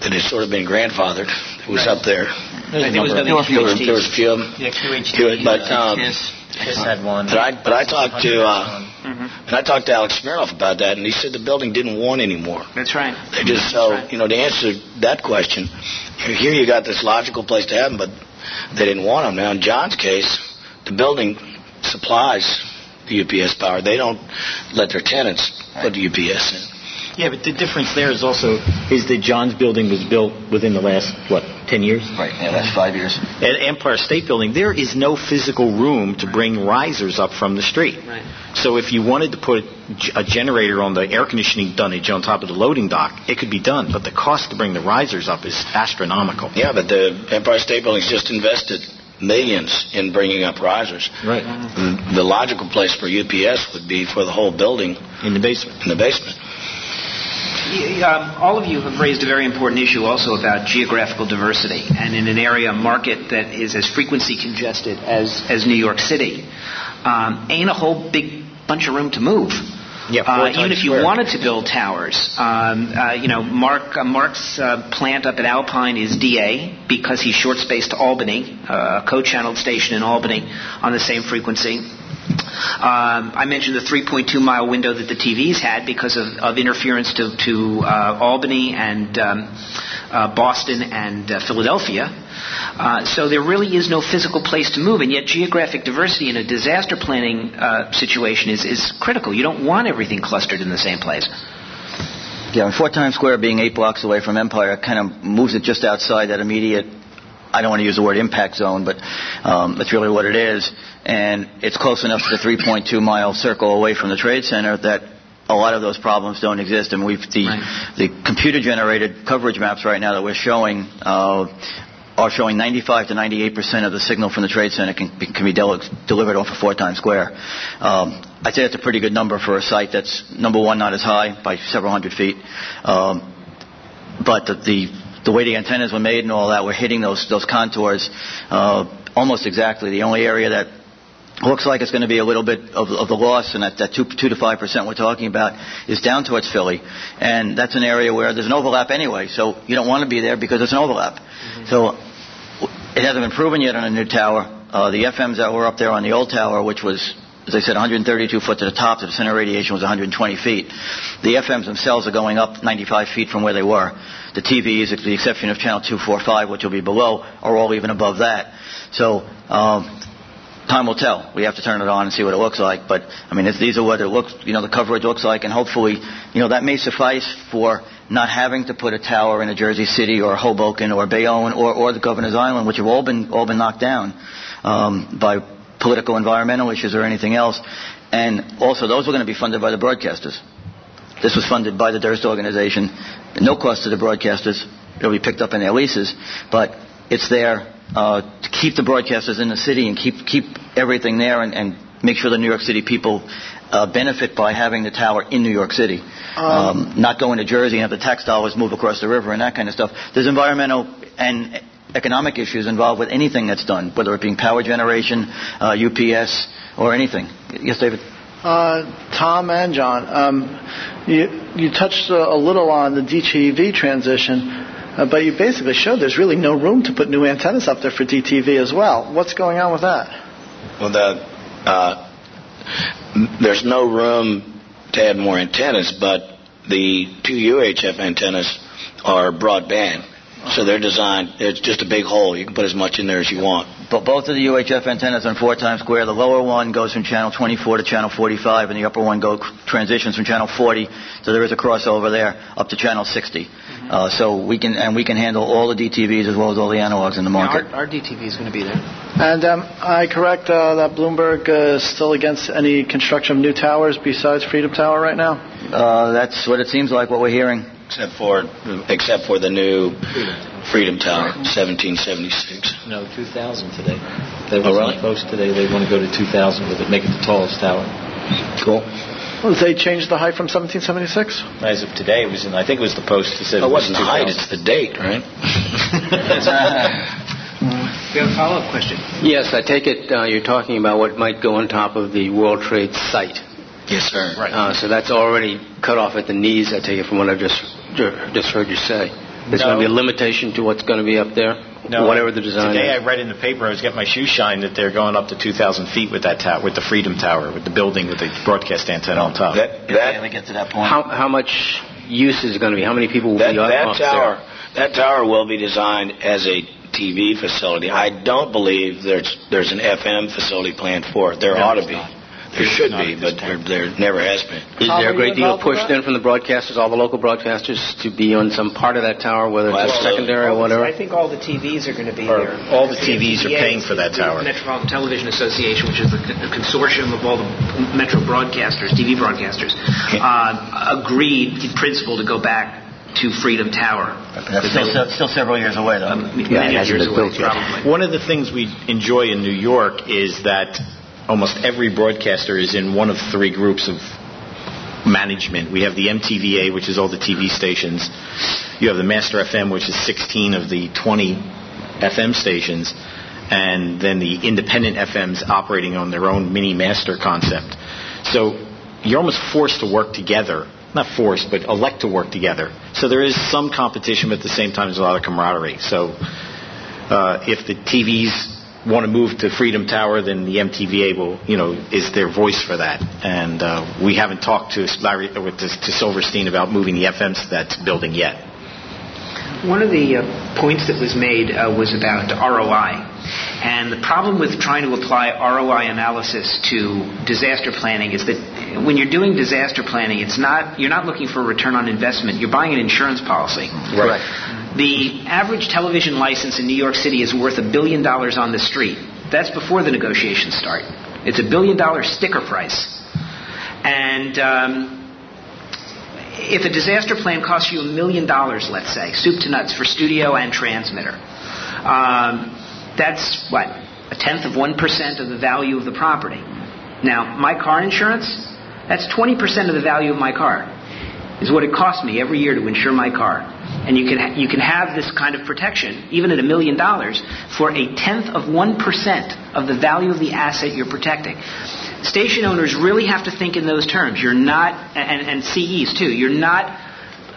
that had sort of been grandfathered. It was right. up there. There was, there was, there was a few of them. Yeah, Q H T. But, um, Kiss had one. But I, but I talked to... Uh, Mm-hmm. And I talked to Alex Smirnoff about that, and he said the building didn't want any more. That's right. They just so right. you know to answer that question, here you got this logical place to have them, but they didn't want them. Now in John's case, the building supplies the U P S power. They don't let their tenants right. put the U P S in. Yeah, but the difference there is also is that John's building was built within the last, what, ten years? Right, yeah, that's five years. At Empire State Building, there is no physical room to bring risers up from the street. Right. So if you wanted to put a generator on the air conditioning dunnage on top of the loading dock, it could be done, but the cost to bring the risers up is astronomical. Yeah, but the Empire State Building's just invested millions in bringing up risers. Right. Mm-hmm. The logical place for U P S would be for the whole building. In the basement. In the basement. Um, all of you have raised a very important issue also about geographical diversity, and in an area, market that is as frequency congested as, as New York City, um, ain't a whole big bunch of room to move. Yeah, uh, even if you square. wanted to build towers, um, uh, you know, Mark uh, Mark's uh, plant up at Alpine is D A because he's short spaced to Albany, uh, a co-channeled station in Albany on the same frequency. Um, I mentioned the three point two mile window that the T Vs had because of, of interference to, to uh, Albany and um, uh, Boston and uh, Philadelphia. Uh, so there really is no physical place to move, and yet geographic diversity in a disaster planning uh, situation is, is critical. You don't want everything clustered in the same place. Yeah, and Fort Times Square being eight blocks away from Empire kind of moves it just outside that immediate, I don't want to use the word impact zone, but um, that's really what it is. And it's close enough to the three point two mile circle away from the Trade Center that a lot of those problems don't exist. And we've the, right. the computer-generated coverage maps right now that we're showing uh, are showing ninety-five to ninety-eight percent of the signal from the Trade Center can, can be del- delivered off of Fort Times Square. Um, I'd say that's a pretty good number for a site that's, number one, not as high by several hundred feet. Um, but the, the the way the antennas were made and all that, we're hitting those those contours uh, almost exactly. The only area that looks like it's going to be a little bit of, of the loss, and that, that two, two to five percent we're talking about, is down towards Philly. And that's an area where there's an overlap anyway, so you don't want to be there because there's an overlap. Mm-hmm. So it hasn't been proven yet on a new tower. Uh, the F Ms that were up there on the old tower, which was as I said, one hundred thirty-two foot to the top. The center of radiation was one hundred twenty feet. The F Ms themselves are going up ninety-five feet from where they were. The T Vs, with the exception of channel two forty-five, which will be below, are all even above that. So um, time will tell. We have to turn it on and see what it looks like. But I mean, these are what it looks, you know, the coverage looks like, and hopefully, you know, that may suffice for not having to put a tower in a Jersey City or Hoboken or Bayonne or, or the Governor's Island, which have all been all been knocked down um, by political environmental issues or anything else. And also, those were going to be funded by the broadcasters. This was funded by the Durst organization, at no cost to the broadcasters. It'll be picked up in their leases, but it's there uh, to keep the broadcasters in the city and keep keep everything there, and, and make sure the New York City people uh, benefit by having the tower in New York City, um, um, not going to Jersey and have the tax dollars move across the river and that kind of stuff. There's environmental and economic issues involved with anything that's done, whether it being power generation, uh, U P S, or anything. Yes, David? Uh, Tom and John, um, you, you touched a little on the D T V transition, uh, but you basically showed there's really no room to put new antennas up there for D T V as well. What's going on with that? Well, the, uh, there's no room to add more antennas, but the two U H F antennas are broadband. So they're designed, it's just a big hole. You can put as much in there as you want. But both of the U H F antennas on four times square, the lower one goes from channel twenty-four to channel forty-five, and the upper one go, transitions from channel forty, so there is a crossover there, up to channel sixty. Mm-hmm. Uh, so we can, and we can handle all the D T Vs as well as all the analogs in the market. Yeah, our, our D T V is going to be there. And um, I correct uh, that Bloomberg uh, is still against any construction of new towers besides Freedom Tower right now? Uh, that's what it seems like, what we're hearing. Except for except for the new Freedom Tower, seventeen seventy-six. No, two thousand today. There was oh, really? folks today, they want to go to two thousand with it, make it the tallest tower. Cool. Well, they changed the height from seventeen seventy-six? As of today, it was in, I think it was the post that said oh, it wasn't the height, it's the date, right? We have a follow-up question. Yes, I take it uh, you're talking about what might go on top of the World Trade site. Yes, sir. Right. Uh, so that's already cut off at the knees, I take it, from what I've just just heard you say. There's no. going to be a limitation to what's going to be up there, no. whatever the design Today is. I read in the paper, I was getting my shoe shine, that they're going up to two thousand feet with that tower, with the Freedom Tower, with the building with the broadcast antenna on top. That, that, we get to that point. How, how much use is it going to be? How many people will that, be up that tower, there? That tower will be designed as a T V facility. I don't believe there's, there's an F M facility planned for it. There no, ought to be. Not. There should be, but there, there never has been. Is there a great deal of push then from the broadcasters, all the local broadcasters, to be on some part of that tower, whether well, it's secondary or whatever? I think all the T Vs are going to be or there. All the T Vs the are paying for that tower. The Metropolitan Television Association, which is the, the consortium of all the metro broadcasters, T V broadcasters, okay. uh, agreed in principle to go back to Freedom Tower. That's still, they, still several years away, though. Um, yeah, many years away, probably. One of the things we enjoy in New York is that almost every broadcaster is in one of three groups of management. We have the M T V A, which is all the T V stations. You have the Master F M, which is sixteen of the twenty F M stations. And then the independent F Ms operating on their own mini-master concept. So you're almost forced to work together. Not forced, but elect to work together. So there is some competition, but at the same time there's a lot of camaraderie. So uh, if the T Vs want to move to Freedom Tower, then the M T V A will, you know, is their voice for that. And uh, we haven't talked to, Larry, with this, to Silverstein about moving the F Ms to that building yet. One of the uh, points that was made uh, was about R O I. And the problem with trying to apply R O I analysis to disaster planning is that when you're doing disaster planning, it's not you're not looking for a return on investment. You're buying an insurance policy. Right. Correct. The average television license in New York City is worth a billion dollars on the street. That's before the negotiations start. It's a billion dollar sticker price. And um, if a disaster plan costs you a million dollars, let's say, soup to nuts for studio and transmitter, um, that's, what, a tenth of one percent of the value of the property. Now, my car insurance, that's twenty percent of the value of my car, is what it costs me every year to insure my car. And you can you can have this kind of protection, even at a million dollars, for a tenth of one percent of the value of the asset you're protecting. Station owners really have to think in those terms. You're not, and, and C Es too, you're not,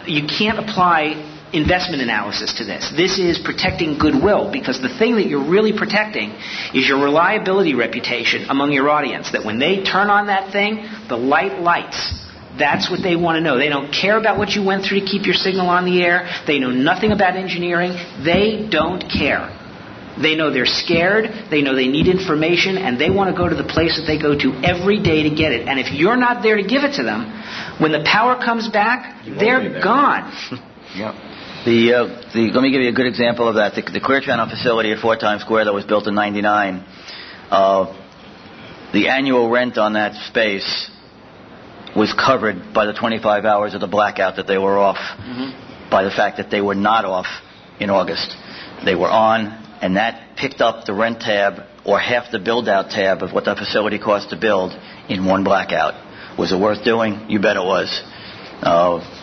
you can't apply investment analysis to this. This is protecting goodwill, because the thing that you're really protecting is your reliability reputation among your audience, that when they turn on that thing, the light lights. That's what they want to know. They don't care about what you went through to keep your signal on the air. They know nothing about engineering. They don't care. They know they're scared. They know they need information, and they want to go to the place that they go to every day to get it. And if you're not there to give it to them, when the power comes back, they're gone. Yep. The, uh, the, let me give you a good example of that. The, the Clear Channel facility at Fort Times Square that was built in ninety-nine, uh, the annual rent on that space was covered by the twenty-five hours of the blackout that they were off, mm-hmm. by the fact that they were not off in August. They were on, and that picked up the rent tab, or half the build-out tab of what the facility cost to build in one blackout. Was it worth doing? You bet it was. Uh,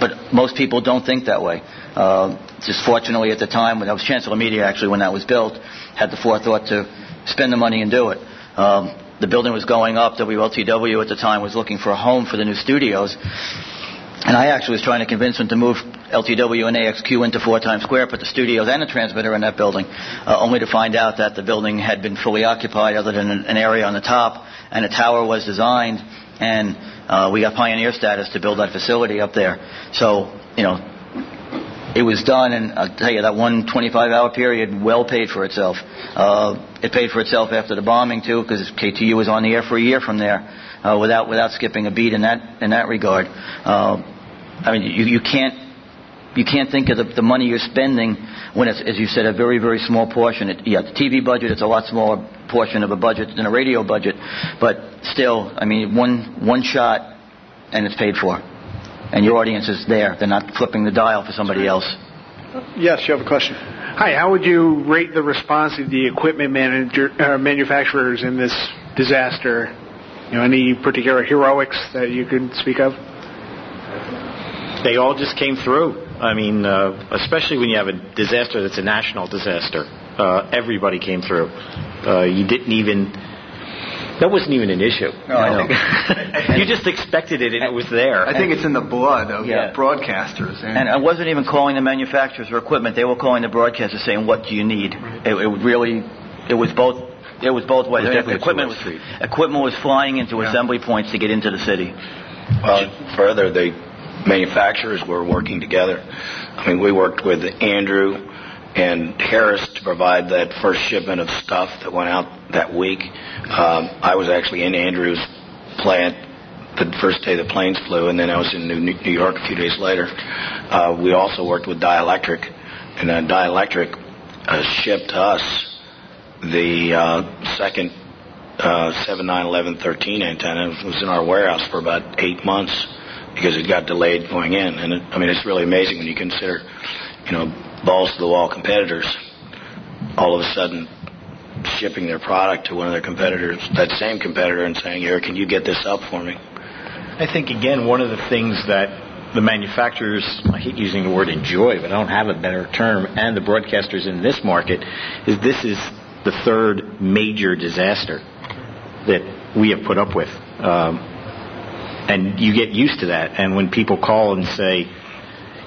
But most people don't think that way. Uh, just fortunately at the time, when I was Chancellor of Media, actually, when that was built, had the forethought to spend the money and do it. Um, the building was going up. W L T W at the time was looking for a home for the new studios. And I actually was trying to convince them to move L T W and A X Q into Fort Times Square, put the studios and a transmitter in that building, uh, only to find out that the building had been fully occupied other than an area on the top, and a tower was designed, and uh, we got pioneer status to build that facility up there. So, you know, it was done, and I'll tell you, that one twenty-five hour period well paid for itself. Uh, it paid for itself after the bombing, too, because K T U was on the air for a year from there, uh, without without skipping a beat in that in that regard. Uh, I mean, you, you can't You can't think of the, the money you're spending when it's, as you said, a very, very small portion. It, yeah, the T V budget is a lot smaller portion of a budget than a radio budget. But still, I mean, one one shot and it's paid for. And your audience is there. They're not flipping the dial for somebody else. Yes, you have a question. Hi, how would you rate the response of the equipment manager, uh, manufacturers in this disaster? You know, any particular heroics that you could speak of? They all just came through. I mean, uh, especially when you have a disaster that's a national disaster. Uh, everybody came through. Uh, you didn't even... That wasn't even an issue. No, I know. You just expected it, and it was there. I think it's in the blood of yeah. broadcasters. And, and I wasn't even calling the manufacturers or equipment. They were calling the broadcasters saying, what do you need? Right. It, it really... It was both... It was both ways. It was equipment, was, equipment was flying into yeah. assembly points to get into the city. Uh, further, they... manufacturers were working together. I mean, we worked with Andrew and Harris to provide that first shipment of stuff that went out that week. Um, I was actually in Andrew's plant the first day the planes flew, and then I was in New, New York a few days later. Uh, we also worked with Dielectric, and uh, Dielectric uh, shipped us the uh, second uh, seven nine eleven thirteen antenna. It was in our warehouse for about eight months. Because it got delayed going in. And it, I mean, it's really amazing when you consider, you know, balls-to-the-wall competitors all of a sudden shipping their product to one of their competitors, that same competitor, and saying, here, can you get this up for me? I think, again, one of the things that the manufacturers, I hate using the word enjoy, but I don't have a better term, and the broadcasters in this market, is this is the third major disaster that we have put up with. Um, And you get used to that. And when people call and say,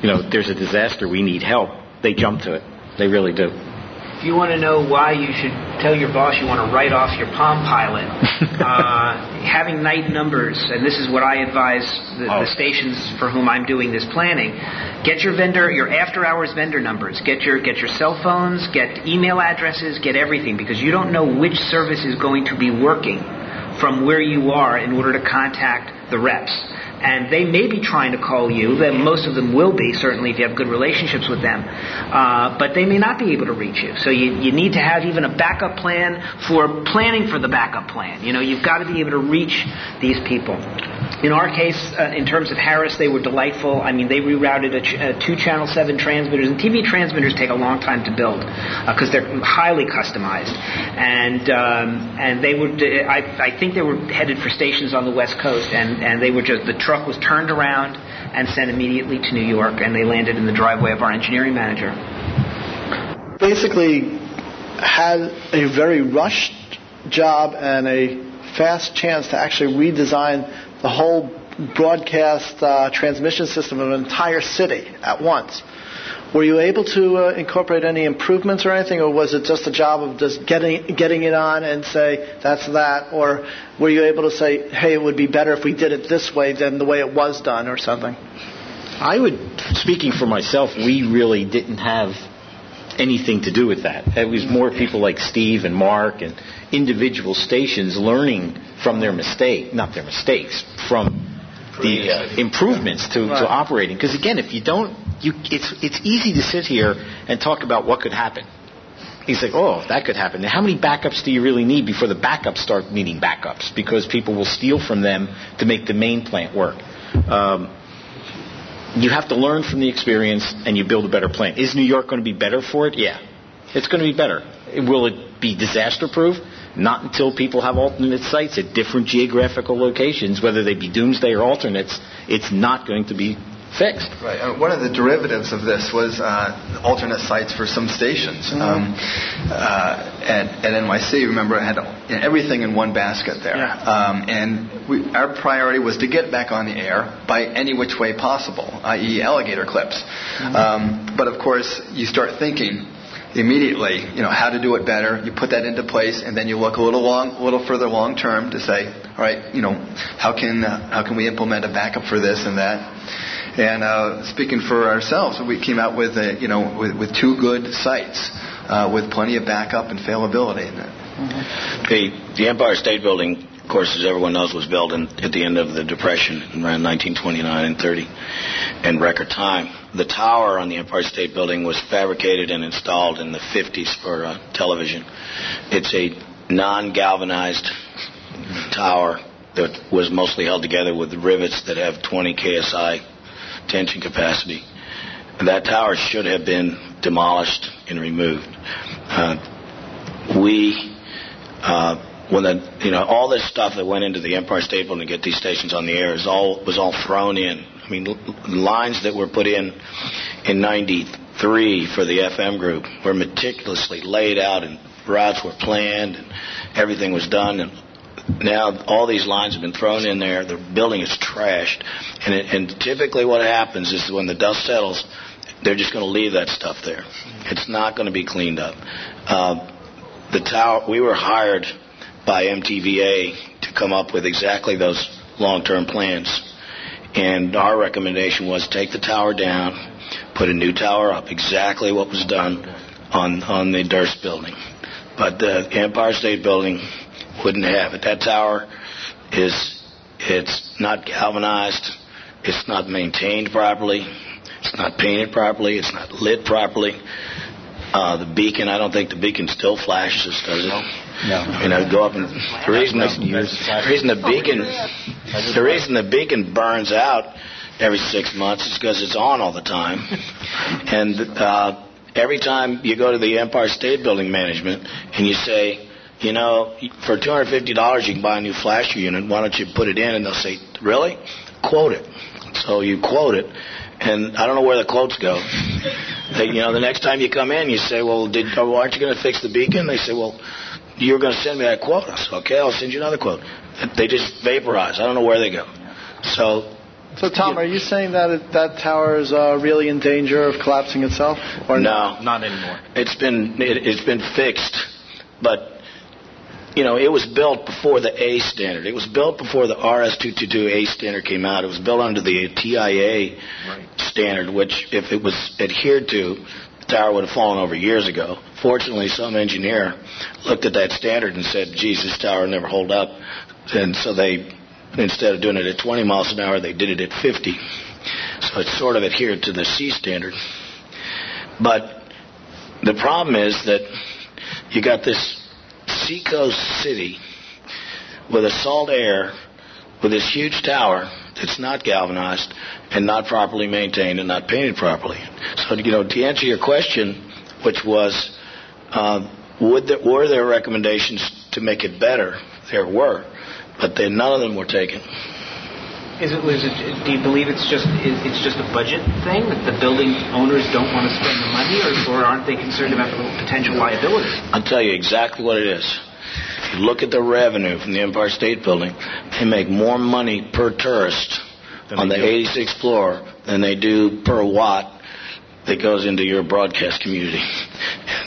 you know, there's a disaster, we need help, they jump to it. They really do. If you want to know why you should tell your boss you want to write off your Palm Pilot, uh, having night numbers, and this is what I advise the, oh. the stations for whom I'm doing this planning, get your vendor, your after-hours vendor numbers, get your, get your cell phones, get email addresses, get everything, because you don't know which service is going to be working from where you are in order to contact the reps. And they may be trying to call you, then most of them will be, certainly if you have good relationships with them, uh, but they may not be able to reach you. So you, you need to have even a backup plan for planning for the backup plan. You know, you've got to be able to reach these people. In our case, uh, in terms of Harris, they were delightful. I mean, they rerouted a ch- uh, two Channel seven transmitters, and T V transmitters take a long time to build because uh, they're highly customized. And um, and they were, d- I, I think they were headed for stations on the West Coast, and, and they were just, the truck was turned around and sent immediately to New York, and they landed in the driveway of our engineering manager. Basically, had a very rushed job and a fast chance to actually redesign the whole broadcast uh, transmission system of an entire city at once. Were you able to uh, incorporate any improvements or anything, or was it just a job of just getting getting it on and say, that's that? Or were you able to say, hey, it would be better if we did it this way than the way it was done or something? I would, speaking for myself, we really didn't have anything to do with that. It was more people like Steve and Mark and individual stations learning from their mistake, not their mistakes, from the uh, improvements to, right. to operating. Because again, if you don't, you, it's it's easy to sit here and talk about what could happen. He's like, oh, if that could happen. Now, how many backups do you really need before the backups start needing backups? Because people will steal from them to make the main plant work. Um, you have to learn from the experience, and you build a better plant. Is New York going to be better for it? Yeah, it's going to be better. Will it be disaster-proof? Not until people have alternate sites at different geographical locations, whether they be doomsday or alternates, it's not going to be fixed. Right. Uh, one of the derivatives of this was uh, alternate sites for some stations. Mm-hmm. Um, uh, at, at N Y C, remember, I had everything in one basket there. Yeah. Um, and we, our priority was to get back on the air by any which way possible, that is alligator clips. Mm-hmm. Um, but, of course, you start thinking immediately, you know, how to do it better. You put that into place, and then you look a little long, a little further long term to say, all right, you know, how can uh, how can we implement a backup for this and that? And uh, speaking for ourselves, we came out with a, you know with, with two good sites uh, with plenty of backup and failability in it. Mm-hmm. The the Empire State Building, of course, as everyone knows, was built in, at the end of the Depression around nineteen twenty-nine and thirty, in record time. The tower on the Empire State Building was fabricated and installed in the fifties for uh, television. It's a non-galvanized tower that was mostly held together with rivets that have twenty K S I tension capacity. That tower should have been demolished and removed. Uh, we, uh, when the, you know, all this stuff that went into the Empire State Building to get these stations on the air is all was all thrown in. I mean, lines that were put in in ninety-three for the F M group were meticulously laid out, and routes were planned, and everything was done. And now all these lines have been thrown in there. The building is trashed. And, it, and typically what happens is when the dust settles, they're just going to leave that stuff there. It's not going to be cleaned up. Uh, the tower, we were hired by M T V A to come up with exactly those long-term plans. And our recommendation was take the tower down, put a new tower up, exactly what was done on, on the Durst building. But the Empire State Building wouldn't have it. That tower is it's not galvanized, it's not maintained properly, it's not painted properly, it's not lit properly. Uh, the beacon, I don't think the beacon still flashes, does it? No. no. You know, go up and the reason the, the reason the beacon the reason the beacon burns out every six months is because it's on all the time, and uh, every time you go to the Empire State Building management and you say, you know, for two hundred fifty dollars you can buy a new flasher unit. Why don't you put it in? And they'll say, really? Quote it. So you quote it. And I don't know where the quotes go. They, you know, the next time you come in, you say, well, did, oh, aren't you going to fix the beacon? They say, well, you were going to send me that quote. I said, okay, I'll send you another quote. They just vaporize. I don't know where they go. So, so Tom, you, are you saying that that tower is uh, really in danger of collapsing itself? Or no, not, not anymore. It's been it, it's been fixed, but. You know, it was built before the A standard. It was built before the R S two twenty-two A standard came out. It was built under the T I A right. standard, which if it was adhered to, the tower would have fallen over years ago. Fortunately, some engineer looked at that standard and said, geez, this tower will never hold up. And so they, instead of doing it at twenty miles an hour, they did it at fifty. So it's sort of adhered to the C standard. But the problem is that you got this seacoast city with a salt air, with this huge tower that's not galvanized and not properly maintained and not painted properly. So, you know, to answer your question, which was, uh, would there, were there recommendations to make it better? There were, but then none of them were taken. Is it, is it, do you believe it's just is, it's just a budget thing that the building owners don't want to spend the money, or, or aren't they concerned about the potential liability? I'll tell you exactly what it is. If you look at the revenue from the Empire State Building, they make more money per tourist on the eighty-sixth floor than they do per watt that goes into your broadcast community.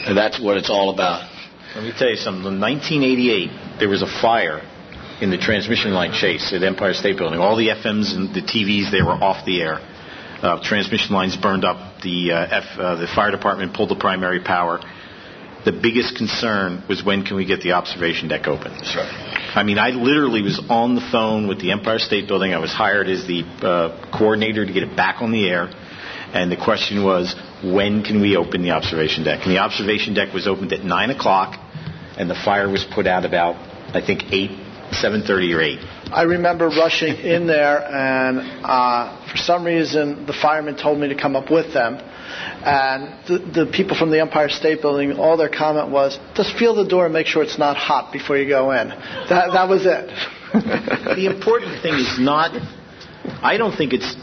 And that's what it's all about. Let me tell you something. In nineteen eighty-eight, there was a fire in the transmission line chase at Empire State Building. All the F Ms and the T Vs, they were off the air. Uh, transmission lines burned up. The, uh, F, uh, the fire department pulled the primary power. The biggest concern was, when can we get the observation deck open? That's right. I mean, I literally was on the phone with the Empire State Building. I was hired as the uh, coordinator to get it back on the air. And the question was, when can we open the observation deck? And the observation deck was opened at nine o'clock, and the fire was put out about, I think, eight, seven thirty or eight. I remember rushing in there, and uh, for some reason, the firemen told me to come up with them. And the, the people from the Empire State Building, all their comment was, just feel the door and make sure it's not hot before you go in. That, that was it. The important thing is not, I don't think it's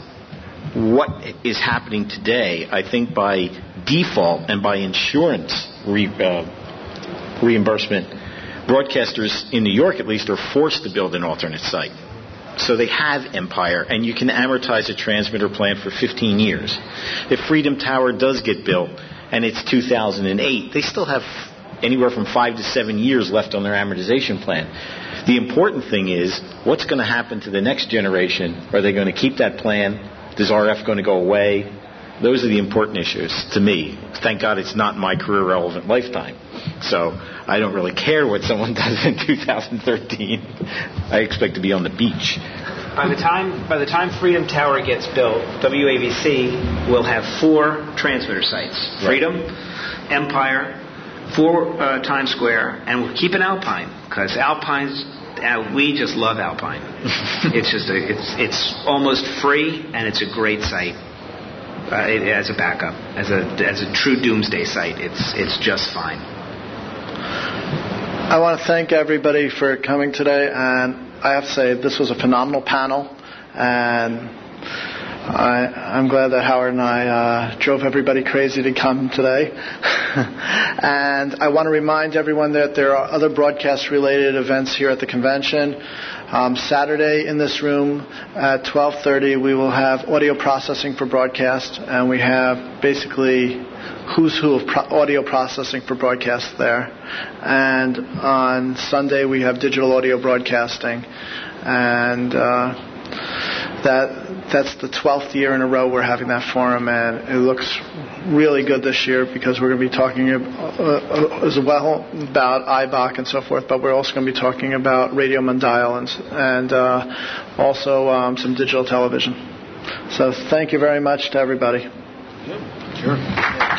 what is happening today. I think by default and by insurance re, uh, reimbursement, broadcasters in New York, at least, are forced to build an alternate site. So they have Empire, and you can amortize a transmitter plan for fifteen years. If Freedom Tower does get built, and it's two thousand eight, they still have anywhere from five to seven years left on their amortization plan. The important thing is, what's going to happen to the next generation? Are they going to keep that plan? Is R F going to go away? Those are the important issues to me. Thank God it's not my career-relevant lifetime. So I don't really care what someone does in two thousand thirteen. I expect to be on the beach. By the time by the time Freedom Tower gets built, W A B C will have four transmitter sites. Freedom, right. Empire, four uh, Times Square, and we'll keep an Alpine, because Alpine's... Uh, we just love Alpine. It's just a, it's it's almost free, and it's a great site. Uh, it, as a backup, as a as a true doomsday site, it's it's just fine. I want to thank everybody for coming today, and I have to say this was a phenomenal panel, and I, I'm glad that Howard and I uh, drove everybody crazy to come today. And I want to remind everyone that there are other broadcast-related events here at the convention. Um, Saturday in this room at twelve thirty, we will have audio processing for broadcast, and we have basically who's who of pro- audio processing for broadcast there. And on Sunday, we have digital audio broadcasting. And... Uh, That that's the twelfth year in a row we're having that forum, and it looks really good this year because we're going to be talking as well about I B O C and so forth, but we're also going to be talking about Radio Mondial and, and uh, also um, some digital television. So thank you very much to everybody. Sure.